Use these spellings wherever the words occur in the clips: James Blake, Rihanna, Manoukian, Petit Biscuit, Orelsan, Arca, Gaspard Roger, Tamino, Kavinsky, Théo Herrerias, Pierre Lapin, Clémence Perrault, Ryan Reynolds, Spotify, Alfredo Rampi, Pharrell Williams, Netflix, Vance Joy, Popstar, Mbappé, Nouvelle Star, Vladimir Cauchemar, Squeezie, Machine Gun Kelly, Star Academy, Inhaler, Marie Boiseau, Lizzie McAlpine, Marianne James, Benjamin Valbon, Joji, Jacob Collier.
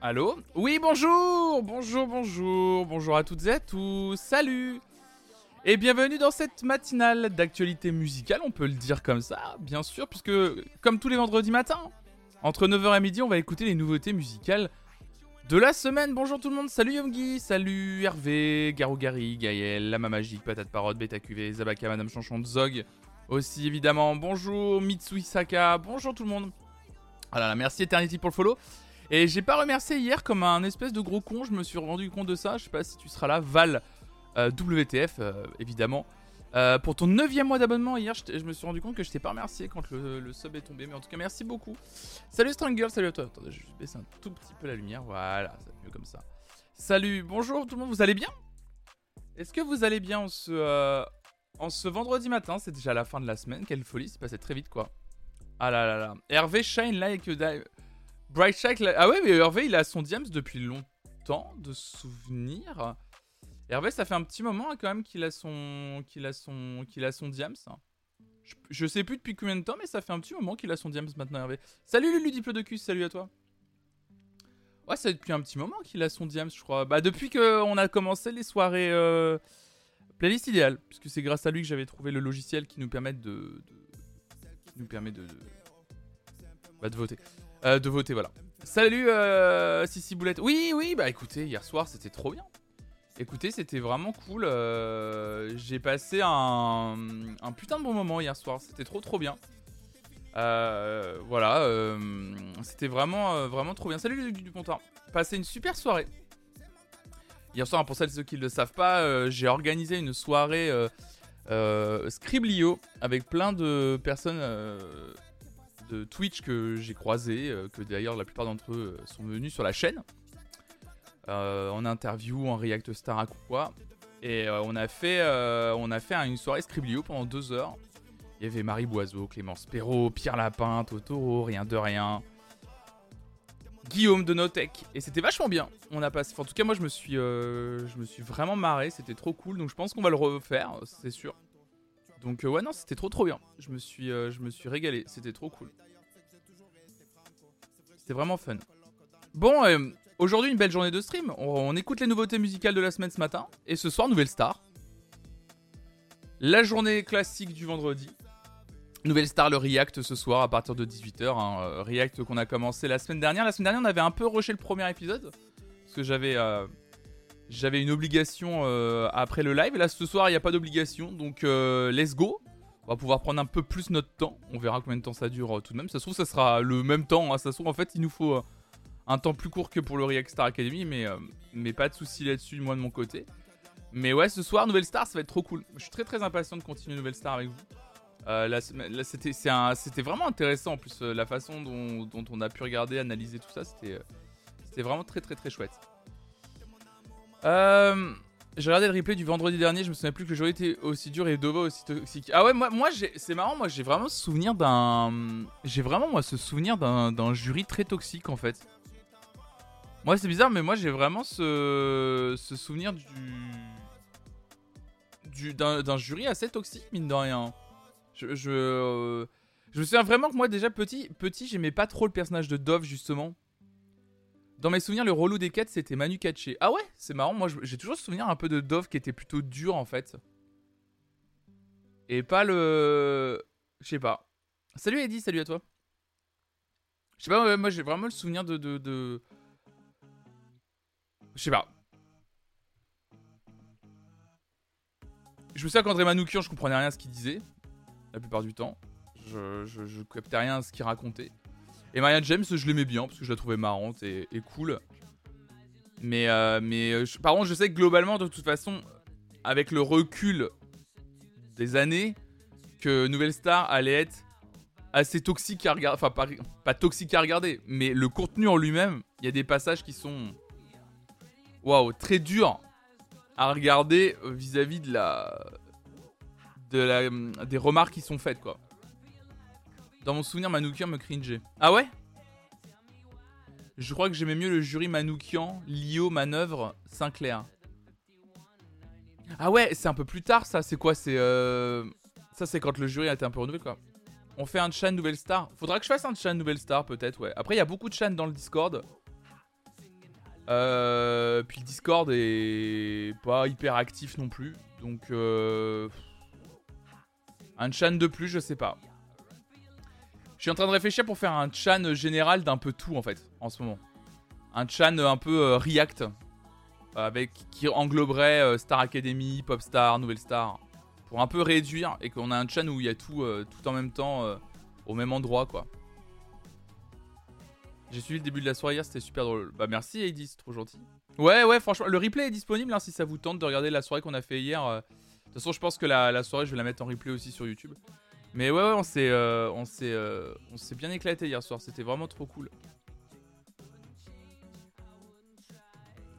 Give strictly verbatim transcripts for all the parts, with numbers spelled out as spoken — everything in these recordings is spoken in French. Allô? Oui, bonjour! Bonjour, bonjour, bonjour à toutes et à tous, salut! Et bienvenue dans cette matinale d'actualité musicale, on peut le dire comme ça, bien sûr, puisque, comme tous les vendredis matins, entre neuf heures et midi, on va écouter les nouveautés musicales de la semaine. Bonjour tout le monde, salut Yomgi, salut Hervé, Garougari, Gaël, Lama Magique, Patate Parode, Beta Q V, Zabaka, Madame Chanchon, Zog, aussi évidemment, bonjour Mitsui Saka, bonjour tout le monde. Ah là là, merci Eternity pour le follow. Et j'ai pas remercié hier comme un espèce de gros con, je me suis rendu compte de ça, je sais pas si tu seras là, Val, euh, W T F, euh, évidemment. Euh, pour ton neuvième mois d'abonnement, hier je, je me suis rendu compte que je t'ai pas remercié quand le, le sub est tombé, mais en tout cas merci beaucoup. Salut Strangle, salut à toi, attendez, je vais baisser un tout petit peu la lumière, voilà, ça va mieux comme ça. Salut, bonjour tout le monde, vous allez bien? Est-ce que vous allez bien en ce, euh, en ce vendredi matin? C'est déjà la fin de la semaine, quelle folie, c'est passé très vite quoi. Ah là là là, Hervé Shine like a dive. Bright Shack, la... ah ouais, mais Hervé, il a son Diams depuis longtemps, de souvenir. Hervé, ça fait un petit moment hein, quand même qu'il a son, qu'il a son, qu'il a son Diams. Je... Je sais plus depuis combien de temps, mais ça fait un petit moment qu'il a son Diams maintenant, Hervé. Salut Lulu Diplo de Cus, salut à toi. Ouais, c'est depuis un petit moment qu'il a son Diams, je crois. Bah depuis qu'on a commencé les soirées euh... playlist idéale, puisque c'est grâce à lui que j'avais trouvé le logiciel qui nous permet de, de... qui nous permet de, de... Bah, de voter. Euh, de voter, voilà. Salut euh, Sissi Boulette. Oui, oui, bah écoutez, hier soir c'était trop bien. Écoutez, c'était vraiment cool. Euh, j'ai passé un, un putain de bon moment hier soir. C'était trop trop bien. Euh, voilà, euh, c'était vraiment euh, vraiment trop bien. Salut les du Pontin. Passez une super soirée. Hier soir, pour celles et ceux qui ne le savent pas, euh, j'ai organisé une soirée euh, euh, Scriblio avec plein de personnes. Euh, de Twitch que j'ai croisé, euh, que d'ailleurs la plupart d'entre eux sont venus sur la chaîne, euh, en interview, en react star à quoi, et euh, on a fait, euh, on a fait une soirée Scriblio pendant deux heures. Il y avait Marie Boiseau, Clémence Perrault, Pierre Lapin, Totoro, Rien de Rien, Guillaume de Notech, et c'était vachement bien. On a passé, enfin, en tout cas moi je me suis, euh, je me suis vraiment marré, c'était trop cool, donc je pense qu'on va le refaire, c'est sûr. Donc euh, ouais non c'était trop trop bien, je me suis, euh, je me suis régalé, c'était trop cool. C'était vraiment fun. Bon, euh, aujourd'hui une belle journée de stream, on, on écoute les nouveautés musicales de la semaine ce matin. Et ce soir Nouvelle Star. La journée classique du vendredi. Nouvelle Star, le react ce soir à partir de dix-huit heures, hein, react qu'on a commencé la semaine dernière. La semaine dernière on avait un peu rushé le premier épisode, parce que j'avais... Euh, J'avais une obligation euh, après le live. Là, ce soir, il n'y a pas d'obligation. Donc, euh, let's go. On va pouvoir prendre un peu plus notre temps. On verra combien de temps ça dure euh, tout de même. Ça se trouve, ça sera le même temps. Hein. Ça se trouve, en fait, il nous faut euh, un temps plus court que pour le React Star Academy. Mais, euh, mais pas de soucis là-dessus, moi, de mon côté. Mais ouais, ce soir, Nouvelle Star, ça va être trop cool. Je suis très, très impatient de continuer Nouvelle Star avec vous. Euh, là, là, c'était, c'est un, c'était vraiment intéressant. En plus, euh, la façon dont, dont on a pu regarder, analyser tout ça, c'était, euh, c'était vraiment très, très, très chouette. Euh, j'ai regardé le replay du vendredi dernier, je me souviens plus que le jeu était aussi dur et Dova aussi toxique. Ah ouais, moi, moi j'ai, c'est marrant, moi j'ai vraiment ce souvenir d'un, j'ai vraiment moi ce souvenir d'un, d'un jury très toxique en fait. Moi c'est bizarre, mais moi j'ai vraiment ce, ce souvenir du, du d'un, d'un jury assez toxique mine de rien. Je, je, euh, je me souviens vraiment que moi déjà petit, petit j'aimais pas trop le personnage de Dove justement. Dans mes souvenirs, le relou des quêtes, c'était Manu Katché. Ah ouais, c'est marrant. Moi, j'ai toujours ce souvenir un peu de Dove qui était plutôt dur, en fait. Et pas le... Je sais pas. Salut Eddy, salut à toi. Je sais pas, moi, j'ai vraiment le souvenir de... de, de... Je sais pas. Je me souviens qu'André Manoukian, je comprenais rien à ce qu'il disait. La plupart du temps. Je, je, je captais rien à ce qu'il racontait. Et Marianne James, je l'aimais bien parce que je la trouvais marrante et, et cool. Mais, euh, mais je, par contre, je sais que globalement, de toute façon, avec le recul des années, que Nouvelle Star allait être assez toxique à regarder. Enfin, pas, pas toxique à regarder, mais le contenu en lui-même, il y a des passages qui sont waouh, très durs à regarder vis-à-vis de la, de la, des remarques qui sont faites, quoi. Dans mon souvenir, Manoukian me cringeait. Ah ouais? Je crois que j'aimais mieux le jury Manoukian, Lio, Manœuvre, Sinclair. Ah ouais, c'est un peu plus tard ça, c'est quoi? C'est euh... Ça c'est quand le jury a été un peu renouvelé quoi. On fait un chan Nouvelle Star. Faudra que je fasse un chan Nouvelle Star peut-être, ouais. Après il y a beaucoup de chans dans le Discord. Euh, puis le Discord est pas hyper actif non plus. Donc euh... un chan de plus, je sais pas. Je suis en train de réfléchir pour faire un chan général d'un peu tout en fait en ce moment. Un chan un peu euh, React avec qui engloberait euh, Star Academy, Popstar, Nouvelle Star, pour un peu réduire et qu'on a un chan où il y a tout, euh, tout en même temps euh, au même endroit quoi. J'ai suivi le début de la soirée hier, c'était super drôle. Bah merci Edis, c'est trop gentil. Ouais ouais franchement, le replay est disponible hein, si ça vous tente de regarder la soirée qu'on a fait hier. Euh... De toute façon je pense que la, la soirée je vais la mettre en replay aussi sur YouTube. Mais ouais ouais on s'est euh, on s'est euh, on s'est bien éclaté hier soir, c'était vraiment trop cool.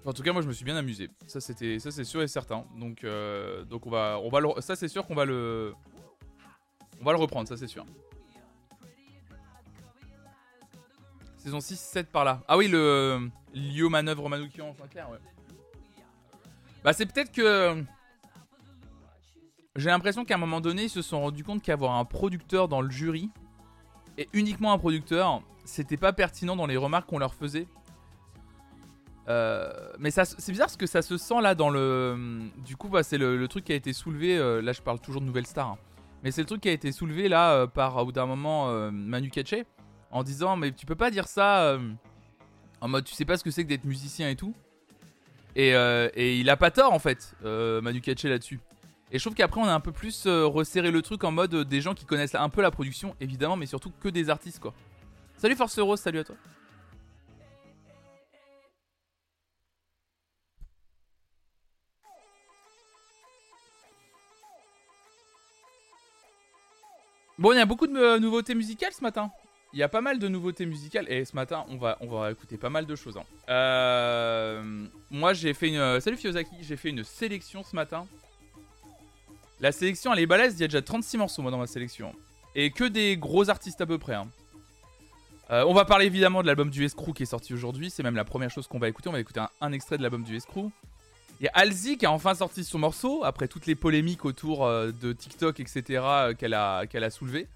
En tout cas moi je me suis bien amusé. Ça c'était ça c'est sûr et certain. Donc euh, donc on va on va le... ça c'est sûr qu'on va le on va le reprendre, ça c'est sûr. Saison six sept par là. Ah oui, le Lio manœuvre Manoukian en Sinclair, ouais. Bah c'est peut-être que... J'ai l'impression qu'à un moment donné, ils se sont rendus compte qu'avoir un producteur dans le jury, et uniquement un producteur, c'était pas pertinent dans les remarques qu'on leur faisait. Euh, mais ça, c'est bizarre parce que ça se sent là dans le... Du coup, bah, c'est le, le truc qui a été soulevé, euh, là je parle toujours de Nouvelle Star, hein, mais c'est le truc qui a été soulevé là euh, par, au bout d'un moment, euh, Manu Katché, en disant mais tu peux pas dire ça euh, en mode tu sais pas ce que c'est que d'être musicien et tout. Et, euh, et il a pas tort en fait euh, Manu Katché là-dessus. Et je trouve qu'après on a un peu plus euh, resserré le truc en mode euh, des gens qui connaissent un peu la production évidemment, mais surtout que des artistes quoi. Salut Force Rose, salut à toi. Bon, il y a beaucoup de euh, nouveautés musicales ce matin. Il y a pas mal de nouveautés musicales et ce matin on va, on va écouter pas mal de choses. Hein. Euh, moi j'ai fait une... Salut Fiyosaki, j'ai fait une sélection ce matin. La sélection elle est balèze, il y a déjà trente-six morceaux moi dans ma sélection. Et que des gros artistes à peu près. Hein. Euh, on va parler évidemment de l'album du S-Crew qui est sorti aujourd'hui, c'est même la première chose qu'on va écouter. On va écouter un, un extrait de l'album du S-Crew. Il y a Alzi qui a enfin sorti son morceau après toutes les polémiques autour de TikTok et cetera qu'elle a, qu'elle a soulevées.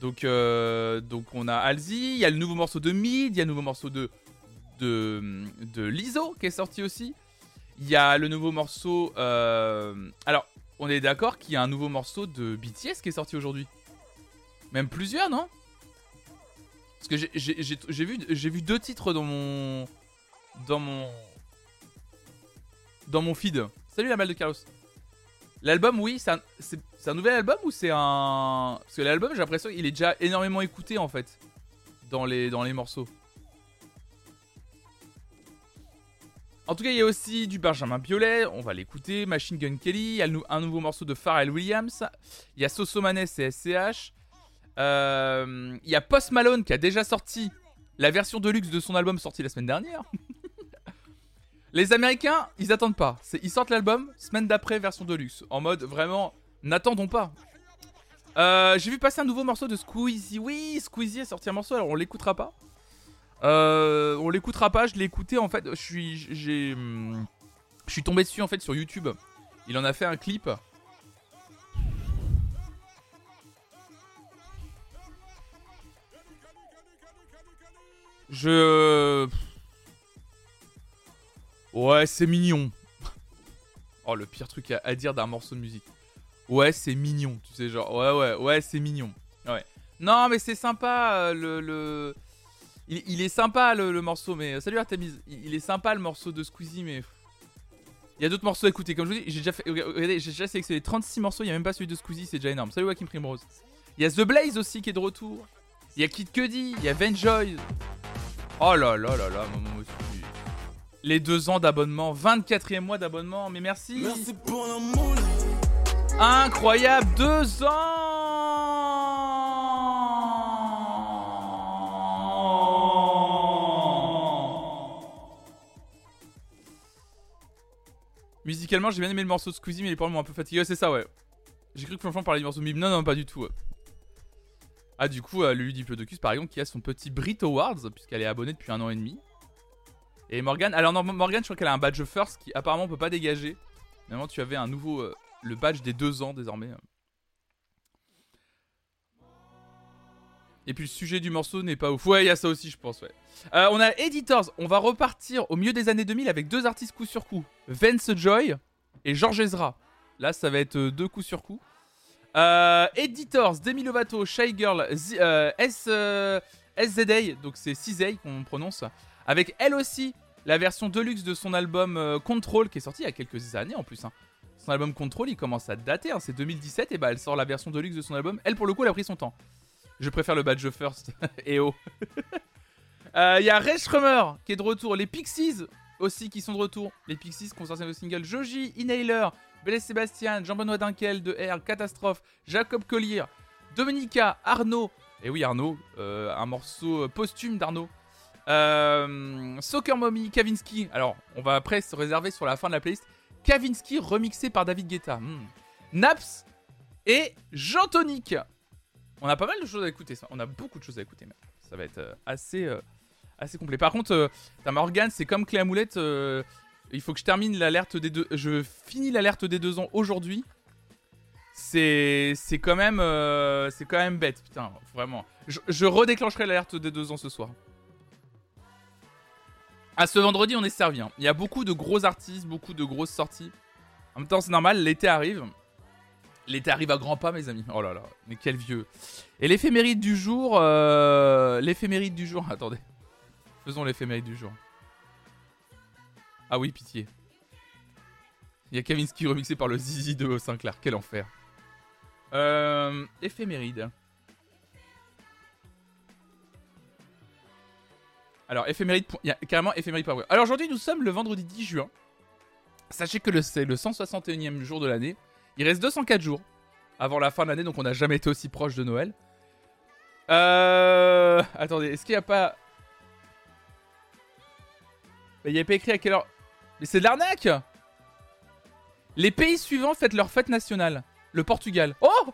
Donc, euh, donc on a Alzi, il y a le nouveau morceau de Mid, il y a le nouveau morceau de, de, de Lizzo qui est sorti aussi. Il y a le nouveau morceau... Euh... Alors, on est d'accord qu'il y a un nouveau morceau de B T S qui est sorti aujourd'hui. Même plusieurs, non? Parce que j'ai, j'ai, j'ai, j'ai, vu, j'ai vu deux titres dans mon... Dans mon... Dans mon feed. Salut la malle de Carlos. L'album, oui, c'est un, c'est, c'est un nouvel album ou c'est un... Parce que l'album, j'ai l'impression qu'il est déjà énormément écouté, en fait, dans les, dans les morceaux. En tout cas, il y a aussi du Benjamin Biolay, on va l'écouter, Machine Gun Kelly, il y a un nouveau morceau de Pharrell Williams, il y a Soso Maness et S C H, euh, il y a Post Malone qui a déjà sorti la version de luxe de son album sorti la semaine dernière. Les Américains, ils attendent pas. C'est, ils sortent l'album, semaine d'après, version deluxe. En mode, vraiment, n'attendons pas. Euh, j'ai vu passer un nouveau morceau de Squeezie. Oui, Squeezie a sorti un morceau, alors on l'écoutera pas. Euh, on l'écoutera pas, je l'ai écouté, en fait, je suis, j'ai, je suis tombé dessus, en fait, sur YouTube. Il en a fait un clip. Je... Ouais, c'est mignon. Oh, le pire truc à, à dire d'un morceau de musique. Ouais, c'est mignon, tu sais, genre... Ouais, ouais, ouais, c'est mignon. Ouais. Non, mais c'est sympa, euh, le... le... Il, il est sympa, le, le morceau, mais... Salut Artemis. Il, il est sympa, le morceau de Squeezie, mais... Il y a d'autres morceaux à écouter. Comme je vous dis, j'ai déjà, fait... Regardez, j'ai déjà sélectionné trente-six morceaux, il n'y a même pas celui de Squeezie, c'est déjà énorme. Salut Joachim Primrose. Il y a The Blaze aussi, qui est de retour. Il y a Kid Cudi, il y a Vance Joy. Oh là là là là, maman aussi. Les deux ans d'abonnement, vingt-quatrième mois d'abonnement, mais merci. Merci pour l'amour. Incroyable, deux ans. Musicalement, j'ai bien aimé le morceau de Squeezie, mais les paroles m'ont un peu fatigué. Ouais, c'est ça, ouais. J'ai cru que Flonflon parlait du morceau de Mib. Non, non, pas du tout. Ouais. Ah, du coup, euh, Lulu Diplodocus, par exemple, qui a son petit Brit Awards, puisqu'elle est abonnée depuis un an et demi. Et Morgane, alors non, Morgane, je crois qu'elle a un badge first qui apparemment on peut pas dégager. Normalement, tu avais un nouveau, euh, le badge des deux ans désormais. Et puis le sujet du morceau n'est pas ouf. Ouais, il y a ça aussi, je pense, ouais. Euh, on a Editors. On va repartir au milieu des années deux mille avec deux artistes coup sur coup. Vance Joy et George Ezra. Là, ça va être deux coups sur coup. Euh, Editors, Demi Lovato, Shy Girl, Z, euh, S, euh, S Z A, donc c'est S Z A qu'on prononce. Avec elle aussi, la version deluxe de son album euh, Control, qui est sorti il y a quelques années en plus, hein. Son album Control, il commence à dater, hein, c'est deux mille dix-sept, et bah elle sort la version deluxe de son album. Elle, pour le coup, elle a pris son temps. Je préfère le badge first. Et oh. Il euh, y a Rae Sremmurd qui est de retour. Les Pixies aussi qui sont de retour. Les Pixies qui ont sorti le single Joji, Inhaler, Blaze Sébastien, Jean-Benoît Dunckel de Air, Catastrophe, Jacob Collier, Dominica, Arnaud. Et oui, Arnaud, euh, un morceau posthume d'Arnaud. Euh, Soccer Mommy, Kavinsky. Alors, on va après se réserver sur la fin de la playlist. Kavinsky remixé par David Guetta. Hmm. Naps et Jean Tonic. On a pas mal de choses à écouter, on a beaucoup de choses à écouter même. Ça va être assez, euh, assez complet. Par contre, euh, t'as Morgane, c'est comme Clé à Moulette, euh, il faut que je termine l'alerte des deux... Je finis l'alerte des deux ans aujourd'hui. C'est, c'est, quand, même, euh, c'est quand même bête, putain, vraiment. Je, je redéclencherai l'alerte des deux ans ce soir. À ce vendredi, on est servi. Hein. Il y a beaucoup de gros artistes, beaucoup de grosses sorties. En même temps, c'est normal, l'été arrive. L'été arrive à grands pas, mes amis. Oh là là, mais quel vieux. Et l'éphéméride du jour... Euh... L'éphéméride du jour... Attendez. Faisons l'éphéméride du jour. Ah oui, pitié. Il y a Kavinsky remixé par le Zizi de Sinclair. Quel enfer. Euh... Éphéméride. Alors, éphéméride... Il y a carrément éphéméride par... Alors aujourd'hui, nous sommes le vendredi dix juin. Sachez que le... c'est le cent soixante et unième jour de l'année. Il reste deux cent quatre jours avant la fin de l'année, donc on n'a jamais été aussi proche de Noël. Euh... Attendez, est-ce qu'il n'y a pas... Il n'y a pas écrit à quelle heure... Mais c'est de l'arnaque! Les pays suivants fêtent leur fête nationale. Le Portugal. Oh!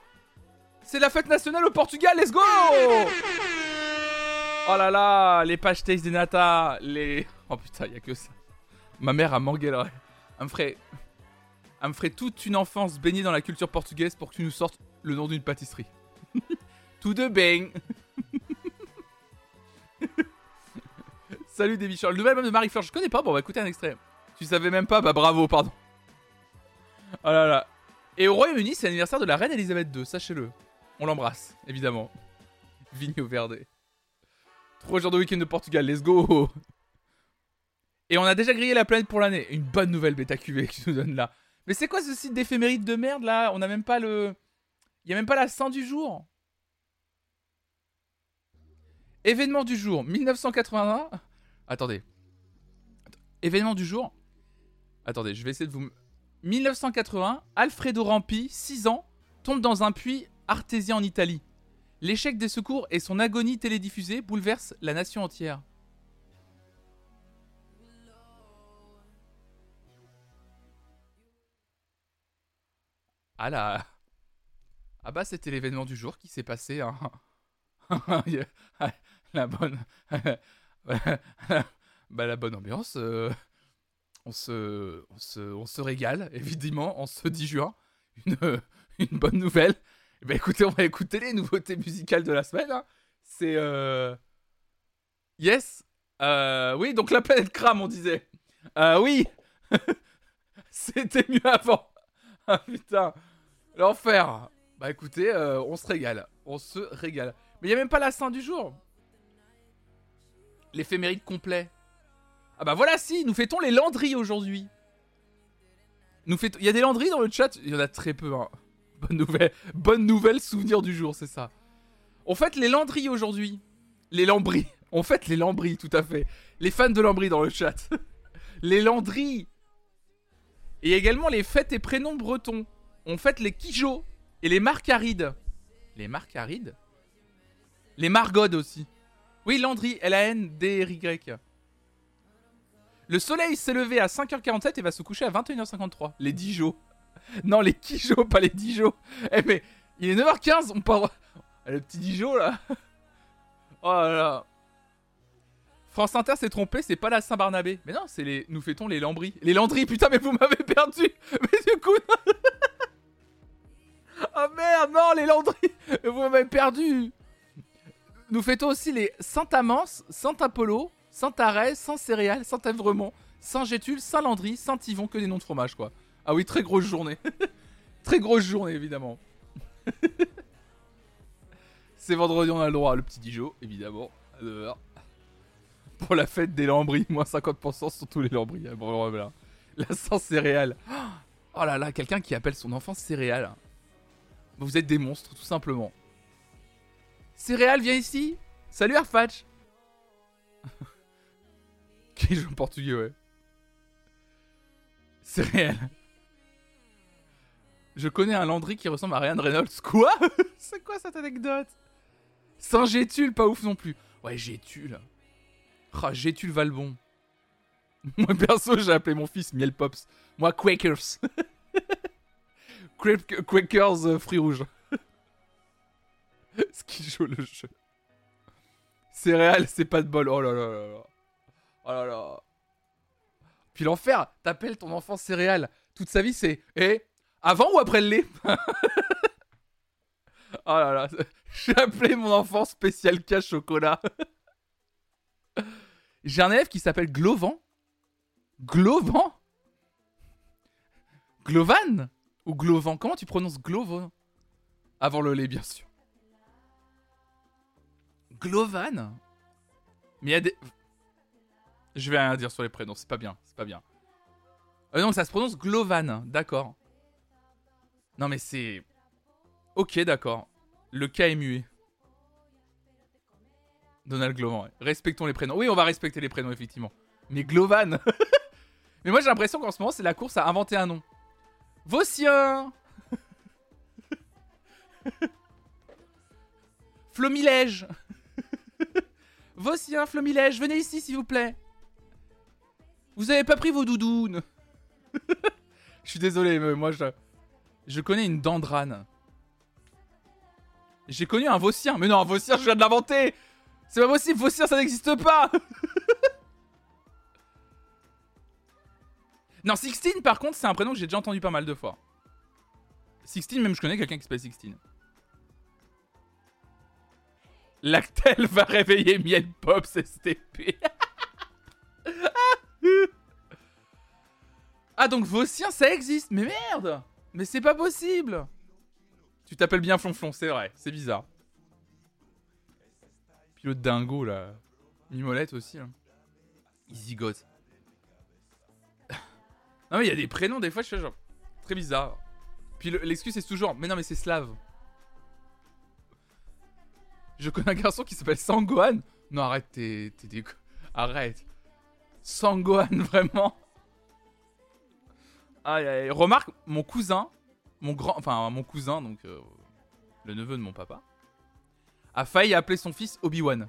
C'est la fête nationale au Portugal, let's go! Oh là là, les pastéis de nata, les... Oh putain, il n'y a que ça. Ma mère a mangué là. Elle me ferait... Elle me ferait toute une enfance baignée dans la culture portugaise pour que tu nous sortes le nom d'une pâtisserie. Tout de bang. Salut Demi-Charles. Le nouvel album de Marie-Fleur, je connais pas. Bon, on va écouter un extrait. Tu savais même pas? Bah bravo, pardon. Oh là là. Et au Royaume-Uni, c'est l'anniversaire de la reine Elisabeth deux, sachez-le. On l'embrasse, évidemment. Vigno Verde. Trois jours de week-end de Portugal, let's go. Et on a déjà grillé la planète pour l'année. Une bonne nouvelle bêta Q V que tu nous donnes là. Mais c'est quoi ce site d'éphéméride de merde, là? On a même pas le... Il y a même pas la saint du jour. Événement du jour, dix-neuf cent quatre-vingt-un. Attendez. Événement du jour. Attendez, je vais essayer de vous... dix-neuf cent quatre-vingt-un, Alfredo Rampi, six ans, tombe dans un puits artésien en Italie. L'échec des secours et son agonie télédiffusée bouleversent la nation entière. Ah là. Ah bah c'était l'événement du jour qui s'est passé, hein. La bonne... bah la bonne ambiance. Euh... On, se... On, se... on se régale, évidemment, en ce dix juin. Une, Une bonne nouvelle. Et bah écoutez, on va écouter les nouveautés musicales de la semaine. Hein. C'est... Euh... Yes euh... Oui, donc la planète crame, on disait. Euh, oui. C'était mieux avant. Ah putain, l'enfer. Bah écoutez, euh, on se régale, on se régale. Mais il n'y a même pas la saint du jour. L'éphéméride complet. Ah bah voilà si, nous fêtons les Landry aujourd'hui. Nous fêtons... Il y a des Landry dans le chat? Il y en a très peu, hein. Bonne nouvelle, bonne nouvelle souvenir du jour, c'est ça. On fête les Landry aujourd'hui. Les Lambris, on fête les Lambris, tout à fait. Les fans de Lambris dans le chat. Les Landry. Et également les fêtes et prénoms bretons. On fête les Quijots et les Marcarides. Les Marcarides? Les Margodes aussi. Oui, Landry, L A N D R Y. Le soleil s'est levé à cinq heures quarante-sept et va se coucher à vingt et une heures cinquante-trois. Les Dijots. Non, les Quijots, pas les Dijots. Eh mais, il est neuf heures quinze, on part... Le petit Dijot, là. Oh là là. France Inter s'est trompé, c'est pas la Saint-Barnabé. Mais non, c'est les... Nous fêtons les Lambris. Les Landry, putain, mais vous m'avez perdu. Mais du coup... Ah merde, non, les Landry. Vous m'avez perdu. nous fêtons aussi les Saint-Amance, Saint-Apollo, Saint-Arès, Saint-Céréal, Saint-Evremont, Saint-Gétul, Saint-Landry, Saint-Yvon, que des noms de fromage quoi. Ah oui, très grosse journée. Très grosse journée évidemment. C'est vendredi, on a le droit, le petit Dijon, évidemment, à neuf heures. Pour la fête des lambris, moins cinquante pour cent sur tous les lambris. Bon, voilà. La Saint-Céréal. Oh là là, quelqu'un qui appelle son enfant Céréal. Vous êtes des monstres, tout simplement. Céréal, viens ici. Salut, Arfatch. Quel jeu en portugais, ouais. Céréal. Je connais un Landry qui ressemble à Ryan Reynolds. Quoi? C'est quoi cette anecdote? Saint-Gétul, pas ouf non plus. Ouais, Gétul. Ah, Gétul Valbon. Moi, perso, j'ai appelé mon fils Miel Pops. Moi, Quakers. Quakers, Quakers euh, fruits rouges. Ce qui joue le jeu. Céréales, c'est pas de bol. Oh là là là là. Oh là là. Puis l'enfer, t'appelles ton enfant céréales. Toute sa vie, c'est... Eh, avant ou après le lait? Oh là là. J'ai appelé mon enfant spécial K chocolat. J'ai un élève qui s'appelle Glovan. Glovan Glovan ou Glovan? Comment tu prononces Glovan? Avant le lait, bien sûr. Glovan. Mais il y a des... Je vais rien dire sur les prénoms, c'est pas bien, c'est pas bien. Euh, non, ça se prononce Glovan, d'accord. Non mais c'est... Ok, d'accord. Le K est muet. Donald Glovan, ouais. Respectons les prénoms. Oui, on va respecter les prénoms, effectivement. Mais Glovan. Mais moi, j'ai l'impression qu'en ce moment, c'est la course à inventer un nom. Vaucien. Flomilège. Vaucien, Flomilège, venez ici, s'il vous plaît. Vous avez pas pris vos doudounes. Je suis désolé, mais moi, je... Je connais une Dandrane. J'ai connu un Vaucien. Mais non, un Vaucien, je viens de l'inventer. C'est pas possible, Vaucien, ça n'existe pas. Non, Sixtine, par contre, c'est un prénom que j'ai déjà entendu pas mal de fois. Sixtine, même je connais quelqu'un qui s'appelle Sixtine. Lactel va réveiller Miel Pop, S T P. Ah, donc Vaucien, ça existe. Mais merde. Mais c'est pas possible. Tu t'appelles bien Flonflon, c'est vrai, c'est bizarre. Puis le dingo, là. Mimolette aussi, là. Il zigote. Non, mais il y a des prénoms, des fois, je fais genre... Très bizarre. Puis le, l'excuse, c'est toujours... Mais non, mais c'est slave. Je connais un garçon qui s'appelle Sangohan. Non, arrête, t'es... t'es des... Arrête. Sangohan, vraiment. Aïe, aïe. Remarque, mon cousin... Mon grand... Enfin, mon cousin, donc... Euh, le neveu de mon papa... a failli appeler son fils Obi-Wan.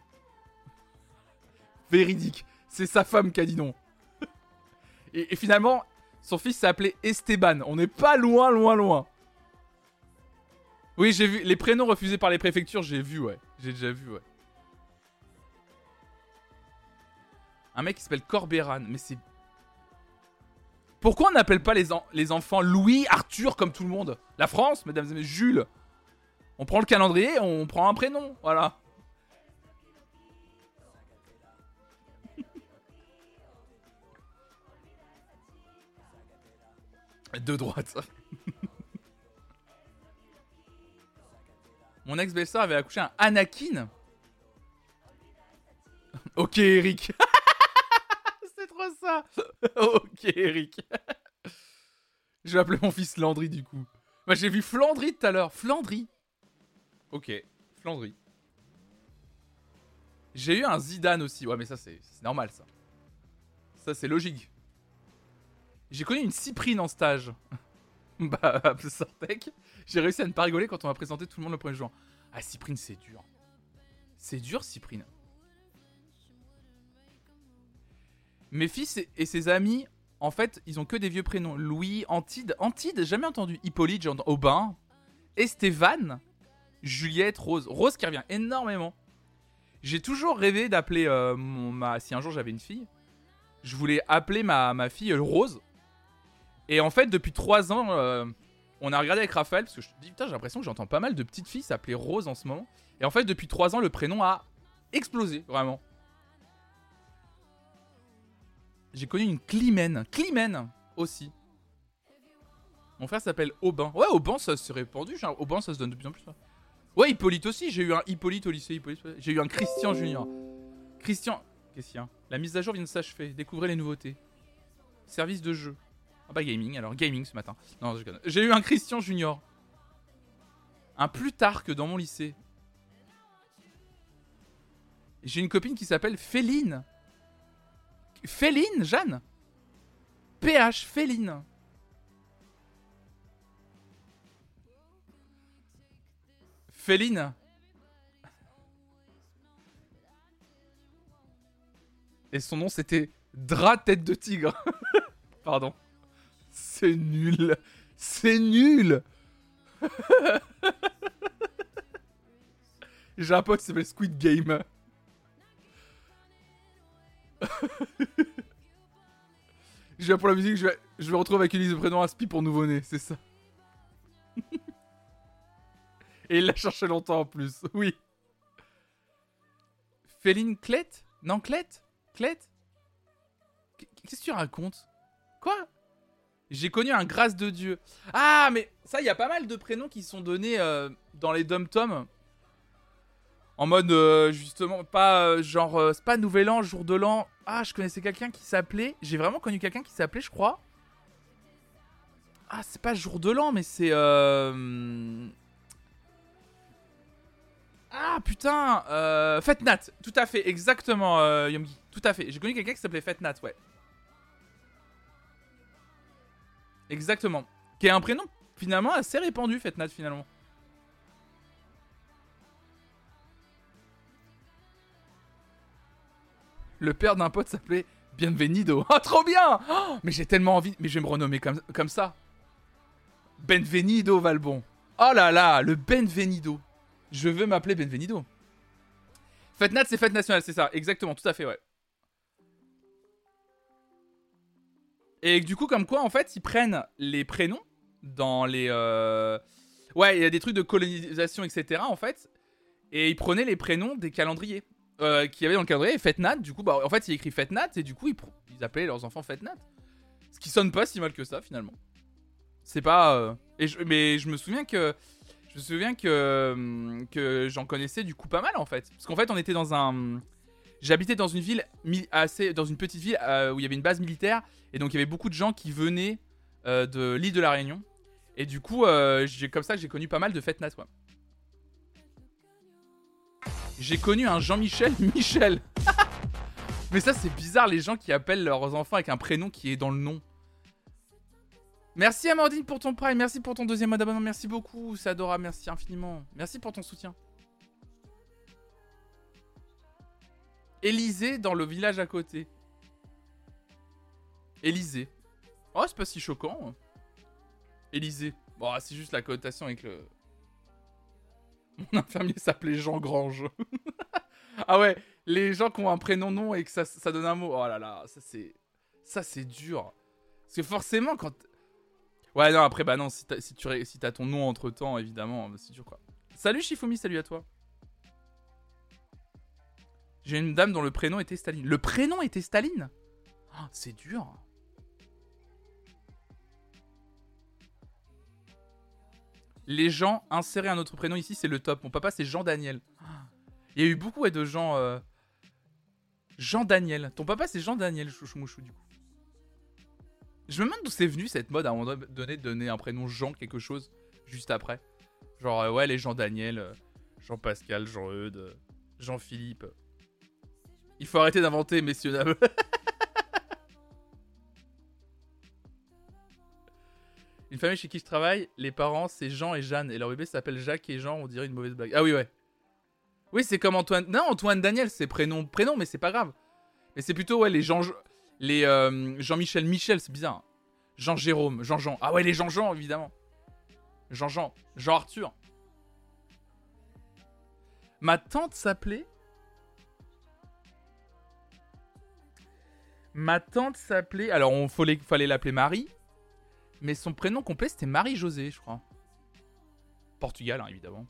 Véridique. C'est sa femme qui a dit non. Et, et finalement, son fils s'est appelé Esteban. On n'est pas loin, loin, loin. Oui, j'ai vu. Les prénoms refusés par les préfectures, j'ai vu, ouais. J'ai déjà vu, ouais. Un mec qui s'appelle Corbéran. Mais c'est... Pourquoi on n'appelle pas les, en- les enfants Louis, Arthur, comme tout le monde? La France, mesdames et messieurs, Jules. On prend le calendrier, on prend un prénom, voilà. De droite. Mon ex-belle-sœur avait accouché un Anakin. Ok, Eric. C'est trop ça. Ok, Eric. Je vais appeler mon fils Landry, du coup. Bah, j'ai vu Flandry tout à l'heure. Flandry. Ok, Flandry. J'ai eu un Zidane aussi. Ouais, mais ça, c'est, c'est normal, ça. Ça, c'est logique. J'ai connu une Cyprine en stage. Bah, à Sartec, j'ai réussi à ne pas rigoler quand on m'a présenté tout le monde le premier jour. Ah, Cyprine, c'est dur. C'est dur, Cyprine. Mes fils et ses amis, en fait, ils ont que des vieux prénoms. Louis, Antide. Antide, jamais entendu. Hippolyte, j'entends. Aubin. Estévan. Juliette, Rose. Rose qui revient énormément. J'ai toujours rêvé d'appeler euh, mon, ma... Si un jour j'avais une fille, je voulais appeler ma, ma fille Rose. Et en fait, depuis trois ans, euh, on a regardé avec Raphaël, parce que je me dis, putain, j'ai l'impression que j'entends pas mal de petites filles s'appeler Rose en ce moment. Et en fait, depuis trois ans, le prénom a explosé, vraiment. J'ai connu une Climène. Climène aussi. Mon frère s'appelle Aubin. Ouais, Aubin, ça s'est répandu. Genre, Aubin, ça se donne de plus en plus. Ouais, ouais, Hippolyte aussi. J'ai eu un Hippolyte au lycée. Hippolyte. J'ai eu un Christian Junior. Christian. Qu'est-ce qu'il y a? La mise à jour vient de s'achever. Découvrez les nouveautés. Service de jeu. Ah, bah, gaming. Alors, gaming ce matin. Non, je connais. J'ai eu un Christian Junior. Un Plutarque dans mon lycée. J'ai une copine qui s'appelle Féline. Féline, Jeanne. P H, Féline. Féline. Et son nom, c'était Dra Tête de Tigre. Pardon. C'est nul. C'est nul. J'ai un pote qui s'appelle Squid Game. Je viens pour la musique, je, vais... je me retrouve avec une liste de prénoms Aspi pour nouveau-né, c'est ça. Et il l'a cherché longtemps en plus, oui. Féline Clette? Non, Clette? Clette? Qu'est-ce que tu racontes? Quoi? J'ai connu un grâce de Dieu. Ah, mais ça, il y a pas mal de prénoms qui sont donnés euh, dans les dom-toms. En mode, euh, justement, pas euh, genre, euh, c'est pas Nouvel An, Jour de l'An. Ah, je connaissais quelqu'un qui s'appelait... J'ai vraiment connu quelqu'un qui s'appelait, je crois. Ah, c'est pas Jour de l'An, mais c'est... Euh... Ah, putain euh... Fetnat, tout à fait, exactement, euh, Yomgi. Tout à fait, j'ai connu quelqu'un qui s'appelait Fetnat, ouais. Exactement. Qui est un prénom, finalement, assez répandu, Fetnat, finalement. Le père d'un pote s'appelait Bienvenido. Ah, trop bien! Oh, mais j'ai tellement envie... Mais je vais me renommer comme, comme ça. Benvenido Valbon. Oh là là, le Benvenido. Je veux m'appeler Benvenido. Fête nat, c'est fête nationale, c'est ça. Exactement, tout à fait, ouais. Et du coup, comme quoi, en fait, ils prennent les prénoms dans les... Euh... Ouais, il y a des trucs de colonisation, et cetera, en fait. Et ils prenaient les prénoms des calendriers. Euh, qu'il y avait dans le calendrier, Fetnat, du coup, bah en fait, il écrit Fetnat, et du coup, ils, ils appelaient leurs enfants Fetnat. Ce qui sonne pas si mal que ça, finalement. C'est pas... Euh... Et je, mais je me souviens que... Je me souviens que... Que j'en connaissais, du coup, pas mal, en fait. Parce qu'en fait, on était dans un... J'habitais dans une ville... assez Dans une petite ville euh, où il y avait une base militaire, et donc il y avait beaucoup de gens qui venaient euh, de l'île de la Réunion. Et du coup, euh, j'ai, comme ça, j'ai connu pas mal de Fetnat, ouais. J'ai connu un Jean-Michel Michel. Mais ça, c'est bizarre, les gens qui appellent leurs enfants avec un prénom qui est dans le nom. Merci Amandine pour ton prime, merci pour ton deuxième mode d'abonnement, merci beaucoup, Sadora, merci infiniment. Merci pour ton soutien. Élisée dans le village à côté. Élisée. Oh, c'est pas si choquant. Élisée. Bon, c'est juste la connotation avec le... Mon infirmier s'appelait Jean Grange. Ah ouais, les gens qui ont un prénom non et que ça, ça donne un mot. Oh là là, ça c'est... Ça c'est dur. Parce que forcément quand... Ouais non, après bah non, si t'as, si tu, si t'as ton nom entre temps, évidemment, c'est dur quoi. Salut Shifumi, salut à toi. J'ai une dame dont le prénom était Staline. Le prénom était Staline? Oh, c'est dur. Les gens, insérer un autre prénom ici, c'est le top. Mon papa, c'est Jean-Daniel. Il y a eu beaucoup ouais, de gens... Euh... Jean-Daniel. Ton papa, c'est Jean-Daniel, chouchou-mouchou, du coup. Je me demande d'où c'est venu, cette mode, à un moment donné, de donner un prénom Jean quelque chose, juste après. Genre, euh, ouais, les Jean-Daniel, euh, Jean-Pascal, Jean-Eudes, euh, Jean-Philippe. Il faut arrêter d'inventer, messieurs, dames. Une famille chez qui je travaille, les parents, c'est Jean et Jeanne. Et leur bébé s'appelle Jacques et Jean, on dirait une mauvaise blague. Ah oui, ouais. Oui, c'est comme Antoine... Non, Antoine Daniel, c'est prénom, prénom, mais c'est pas grave. Mais c'est plutôt, ouais, les Jean... Les euh, Jean-Michel Michel, c'est bizarre. Jean-Jérôme, Jean-Jean. Ah ouais, les Jean-Jean, évidemment. Jean-Jean. Jean-Arthur. Ma tante s'appelait... Ma tante s'appelait... Alors, on fallait, fallait l'appeler Marie. Mais son prénom complet, c'était Marie-Josée, je crois. Portugal, hein, évidemment.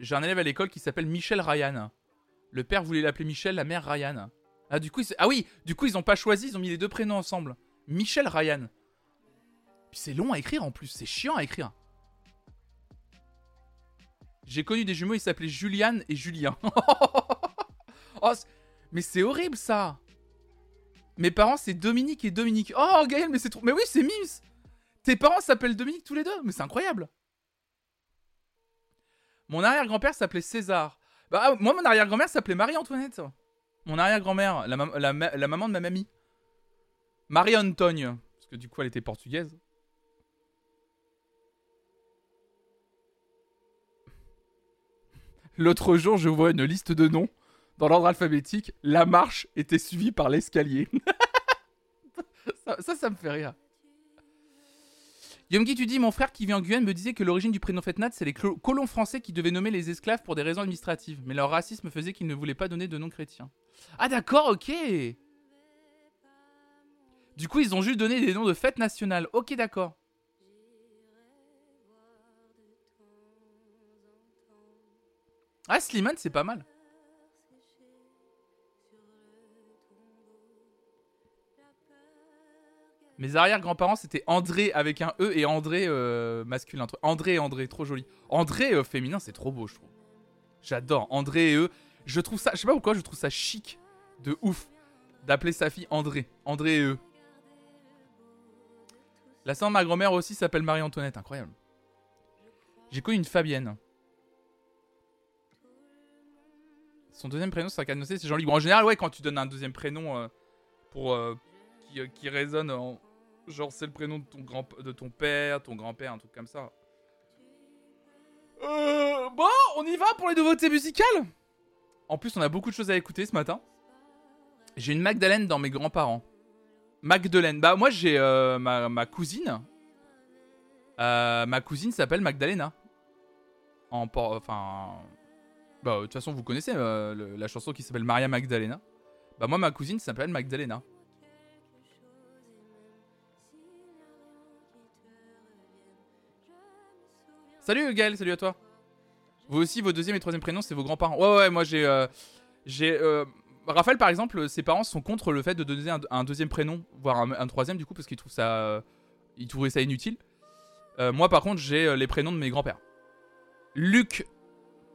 J'ai un élève à l'école qui s'appelle Michel Ryan. Le père voulait l'appeler Michel, la mère Ryan. Ah, du coup, ils... ah oui, du coup, ils n'ont pas choisi, ils ont mis les deux prénoms ensemble. Michel Ryan. C'est long à écrire en plus, c'est chiant à écrire. J'ai connu des jumeaux, ils s'appelaient Juliane et Julien. Oh, mais c'est horrible ça. Mes parents, c'est Dominique et Dominique. Oh, Gaël, mais c'est trop... Mais oui, c'est Mims. Tes parents s'appellent Dominique tous les deux. Mais c'est incroyable. Mon arrière-grand-père s'appelait César. Bah, ah, moi, mon arrière-grand-mère s'appelait Marie-Antoinette. Mon arrière-grand-mère, la, ma la, ma la maman de ma mamie. Marie-Antoine. Parce que du coup, elle était portugaise. L'autre jour, je vois une liste de noms. Dans l'ordre alphabétique, la marche était suivie par l'escalier. ça, ça, ça me fait rire. Yomgi, tu dis, mon frère qui vit en Guyane me disait que l'origine du prénom Fetnat, c'est les colons français qui devaient nommer les esclaves pour des raisons administratives. Mais leur racisme faisait qu'ils ne voulaient pas donner de nom chrétien. Ah d'accord, ok. Du coup, ils ont juste donné des noms de fêtes nationales. Ok, d'accord. Ah, Slimane, c'est pas mal. Mes arrière-grands-parents, c'était André avec un E et André euh, masculin. André et André, trop joli. André euh, féminin, c'est trop beau, je trouve. J'adore, André et E. Je trouve ça, je sais pas pourquoi, je trouve ça chic de ouf d'appeler sa fille André. André et E. La sœur de ma grand-mère aussi s'appelle Marie-Antoinette, incroyable. J'ai connu une Fabienne. Son deuxième prénom, c'est un cadenassé, c'est Jean-Libre. En général, ouais, quand tu donnes un deuxième prénom euh, pour... Euh, Qui, qui résonne en... Genre c'est le prénom de ton, grand, de ton père, ton grand-père, un truc comme ça. Euh, bon, on y va pour les nouveautés musicales. En plus, on a beaucoup de choses à écouter ce matin. J'ai une Magdalène dans mes grands-parents. Magdalène. Bah moi, j'ai euh, ma, ma cousine. Euh, ma cousine s'appelle Magdalena. En por... Enfin... Bah de toute façon, vous connaissez euh, le, la chanson qui s'appelle Maria Magdalena. Bah moi, ma cousine s'appelle Magdalena. Salut Gaël, salut à toi. Vous aussi, vos deuxième et troisième prénoms, c'est vos grands-parents. Ouais, ouais, moi j'ai... Euh, j'ai euh... Raphaël, par exemple, ses parents sont contre le fait de donner un, un deuxième prénom, voire un, un troisième, du coup, parce qu'ils trouvent ça... Euh, ils trouvaient ça inutile. Euh, moi, par contre, j'ai euh, les prénoms de mes grands-pères. Luc,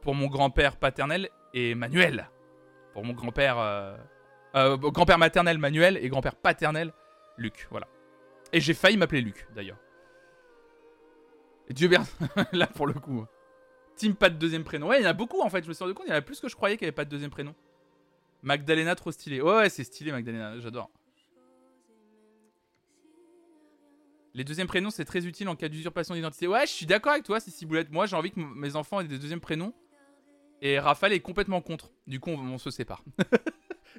pour mon grand-père paternel, et Manuel, pour mon grand-père... Euh, euh, grand-père maternel, Manuel, et grand-père paternel, Luc, voilà. Et j'ai failli m'appeler Luc, d'ailleurs. Dieu merci, là pour le coup. Team pas de deuxième prénom. Ouais, il y en a beaucoup en fait, je me suis rendu compte, il y en a plus que je croyais qu'il n'y avait pas de deuxième prénom. Magdalena, trop stylé. Ouais, ouais, c'est stylé Magdalena, j'adore. Les deuxièmes prénoms, c'est très utile en cas d'usurpation d'identité. Ouais, je suis d'accord avec toi, c'est Ciboulette. Moi, j'ai envie que mes enfants aient des deuxièmes prénoms. Et Raphaël est complètement contre. Du coup, on, on se sépare.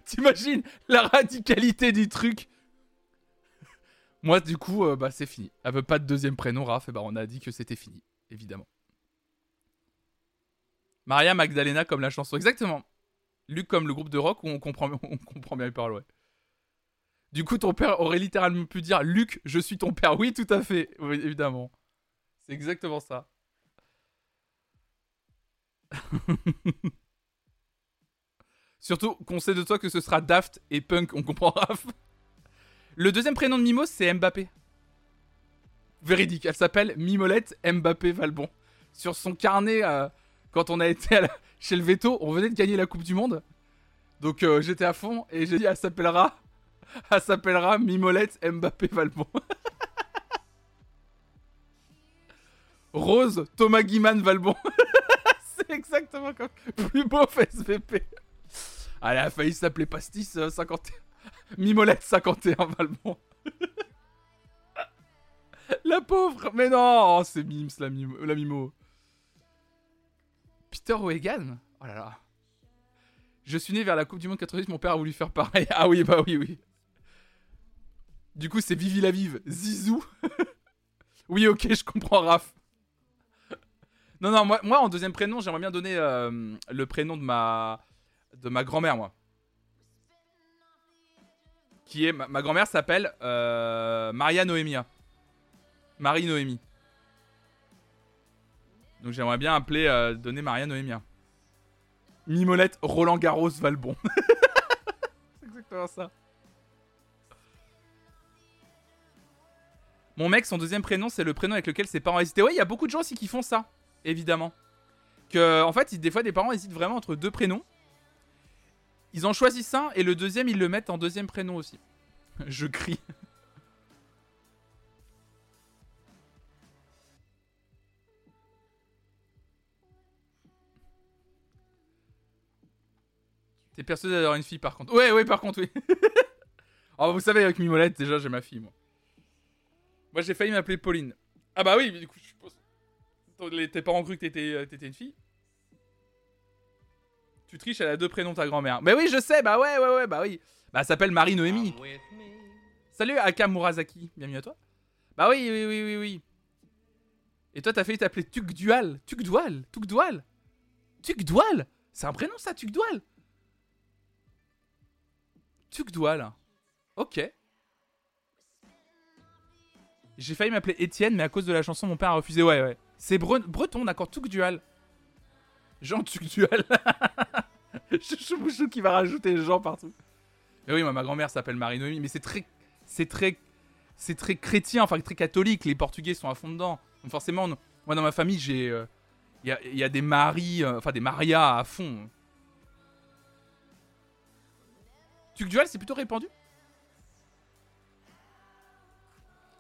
T'imagines la radicalité du truc? Moi, du coup, euh, bah, c'est fini. Elle veut pas de deuxième prénom, Raph. Et bah, on a dit que c'était fini, évidemment. Maria Magdalena comme la chanson. Exactement. Luc comme le groupe de rock où on comprend, on comprend bien les paroles, ouais. Du coup, ton père aurait littéralement pu dire « Luc, je suis ton père ». Oui, tout à fait, oui, évidemment. C'est exactement ça. Surtout qu'on sait de toi que ce sera Daft et Punk. On comprend, Raph. Le deuxième prénom de Mimo, c'est Mbappé. Véridique, elle s'appelle Mimolette Mbappé Valbon. Sur son carnet, euh, quand on a été à la... chez le Veto, on venait de gagner la Coupe du Monde. Donc euh, j'étais à fond et j'ai dit, elle s'appellera... Elle s'appellera Mimolette Mbappé Valbon. Rose Thomas Guimane Valbon. C'est exactement comme... Plus beau F S V P. Elle a failli s'appeler Pastis euh, cinquante et un. Mimolette cinquante et un Valbon. La pauvre. Mais non, oh, c'est Mims la, mime, la Mimo. Peter O'Hagan. Oh là là. Je suis né vers la Coupe du Monde quatre-vingt-dix, mon père a voulu faire pareil. Ah oui, bah oui, oui. Du coup, c'est Vivi la Vive. Zizou. Oui, ok, je comprends, Raph. Non, non, moi, moi en deuxième prénom, j'aimerais bien donner euh, le prénom de ma, de ma grand-mère, moi. Qui est, ma, ma grand-mère s'appelle euh, Maria Noémia. Marie Noémie. Donc j'aimerais bien appeler, euh, donner Maria Noémia. Mimolette, Roland Garros, Valbon. C'est exactement ça. Mon mec, son deuxième prénom, c'est le prénom avec lequel ses parents hésitaient. Ouais, il y a beaucoup de gens aussi qui font ça, évidemment. Que, en fait, des fois, des parents hésitent vraiment entre deux prénoms. Ils en choisissent un et le deuxième, ils le mettent en deuxième prénom aussi. Je crie. T'es persuadé d'avoir une fille, par contre. Ouais, ouais, par contre, oui. Alors, vous savez, avec Mimolette, déjà, j'ai ma fille, moi. Moi, j'ai failli m'appeler Pauline. Ah bah oui, mais du coup, je suppose... Tes parents cru que t'étais, t'étais une fille. Tu triches, elle a deux prénoms, ta grand-mère. Mais oui, je sais, bah ouais, ouais, ouais, bah oui. Bah, elle s'appelle Marie-Noémie. Salut, Aka Murasaki. Bienvenue à toi. Bah oui, oui, oui, oui, oui. Et toi, t'as failli t'appeler Tukdual. Tukdual. Tukdual. Tukdual. C'est un prénom, ça, Tukdual. Tukdual. Ok. J'ai failli m'appeler Étienne, mais à cause de la chanson, mon père a refusé. Ouais, ouais. C'est bre- breton, d'accord. Tukdual. Jean Tukdual. Chouchou qui va rajouter Jean partout. Mais oui, moi, ma grand-mère s'appelle Marie-Noémie, mais c'est très, c'est très, c'est très chrétien, enfin très catholique. Les Portugais sont à fond dedans. Donc forcément, on, moi dans ma famille, j'ai, il euh, y, a, y a des maris, euh, enfin des marias à fond. Tukdual, c'est plutôt répandu.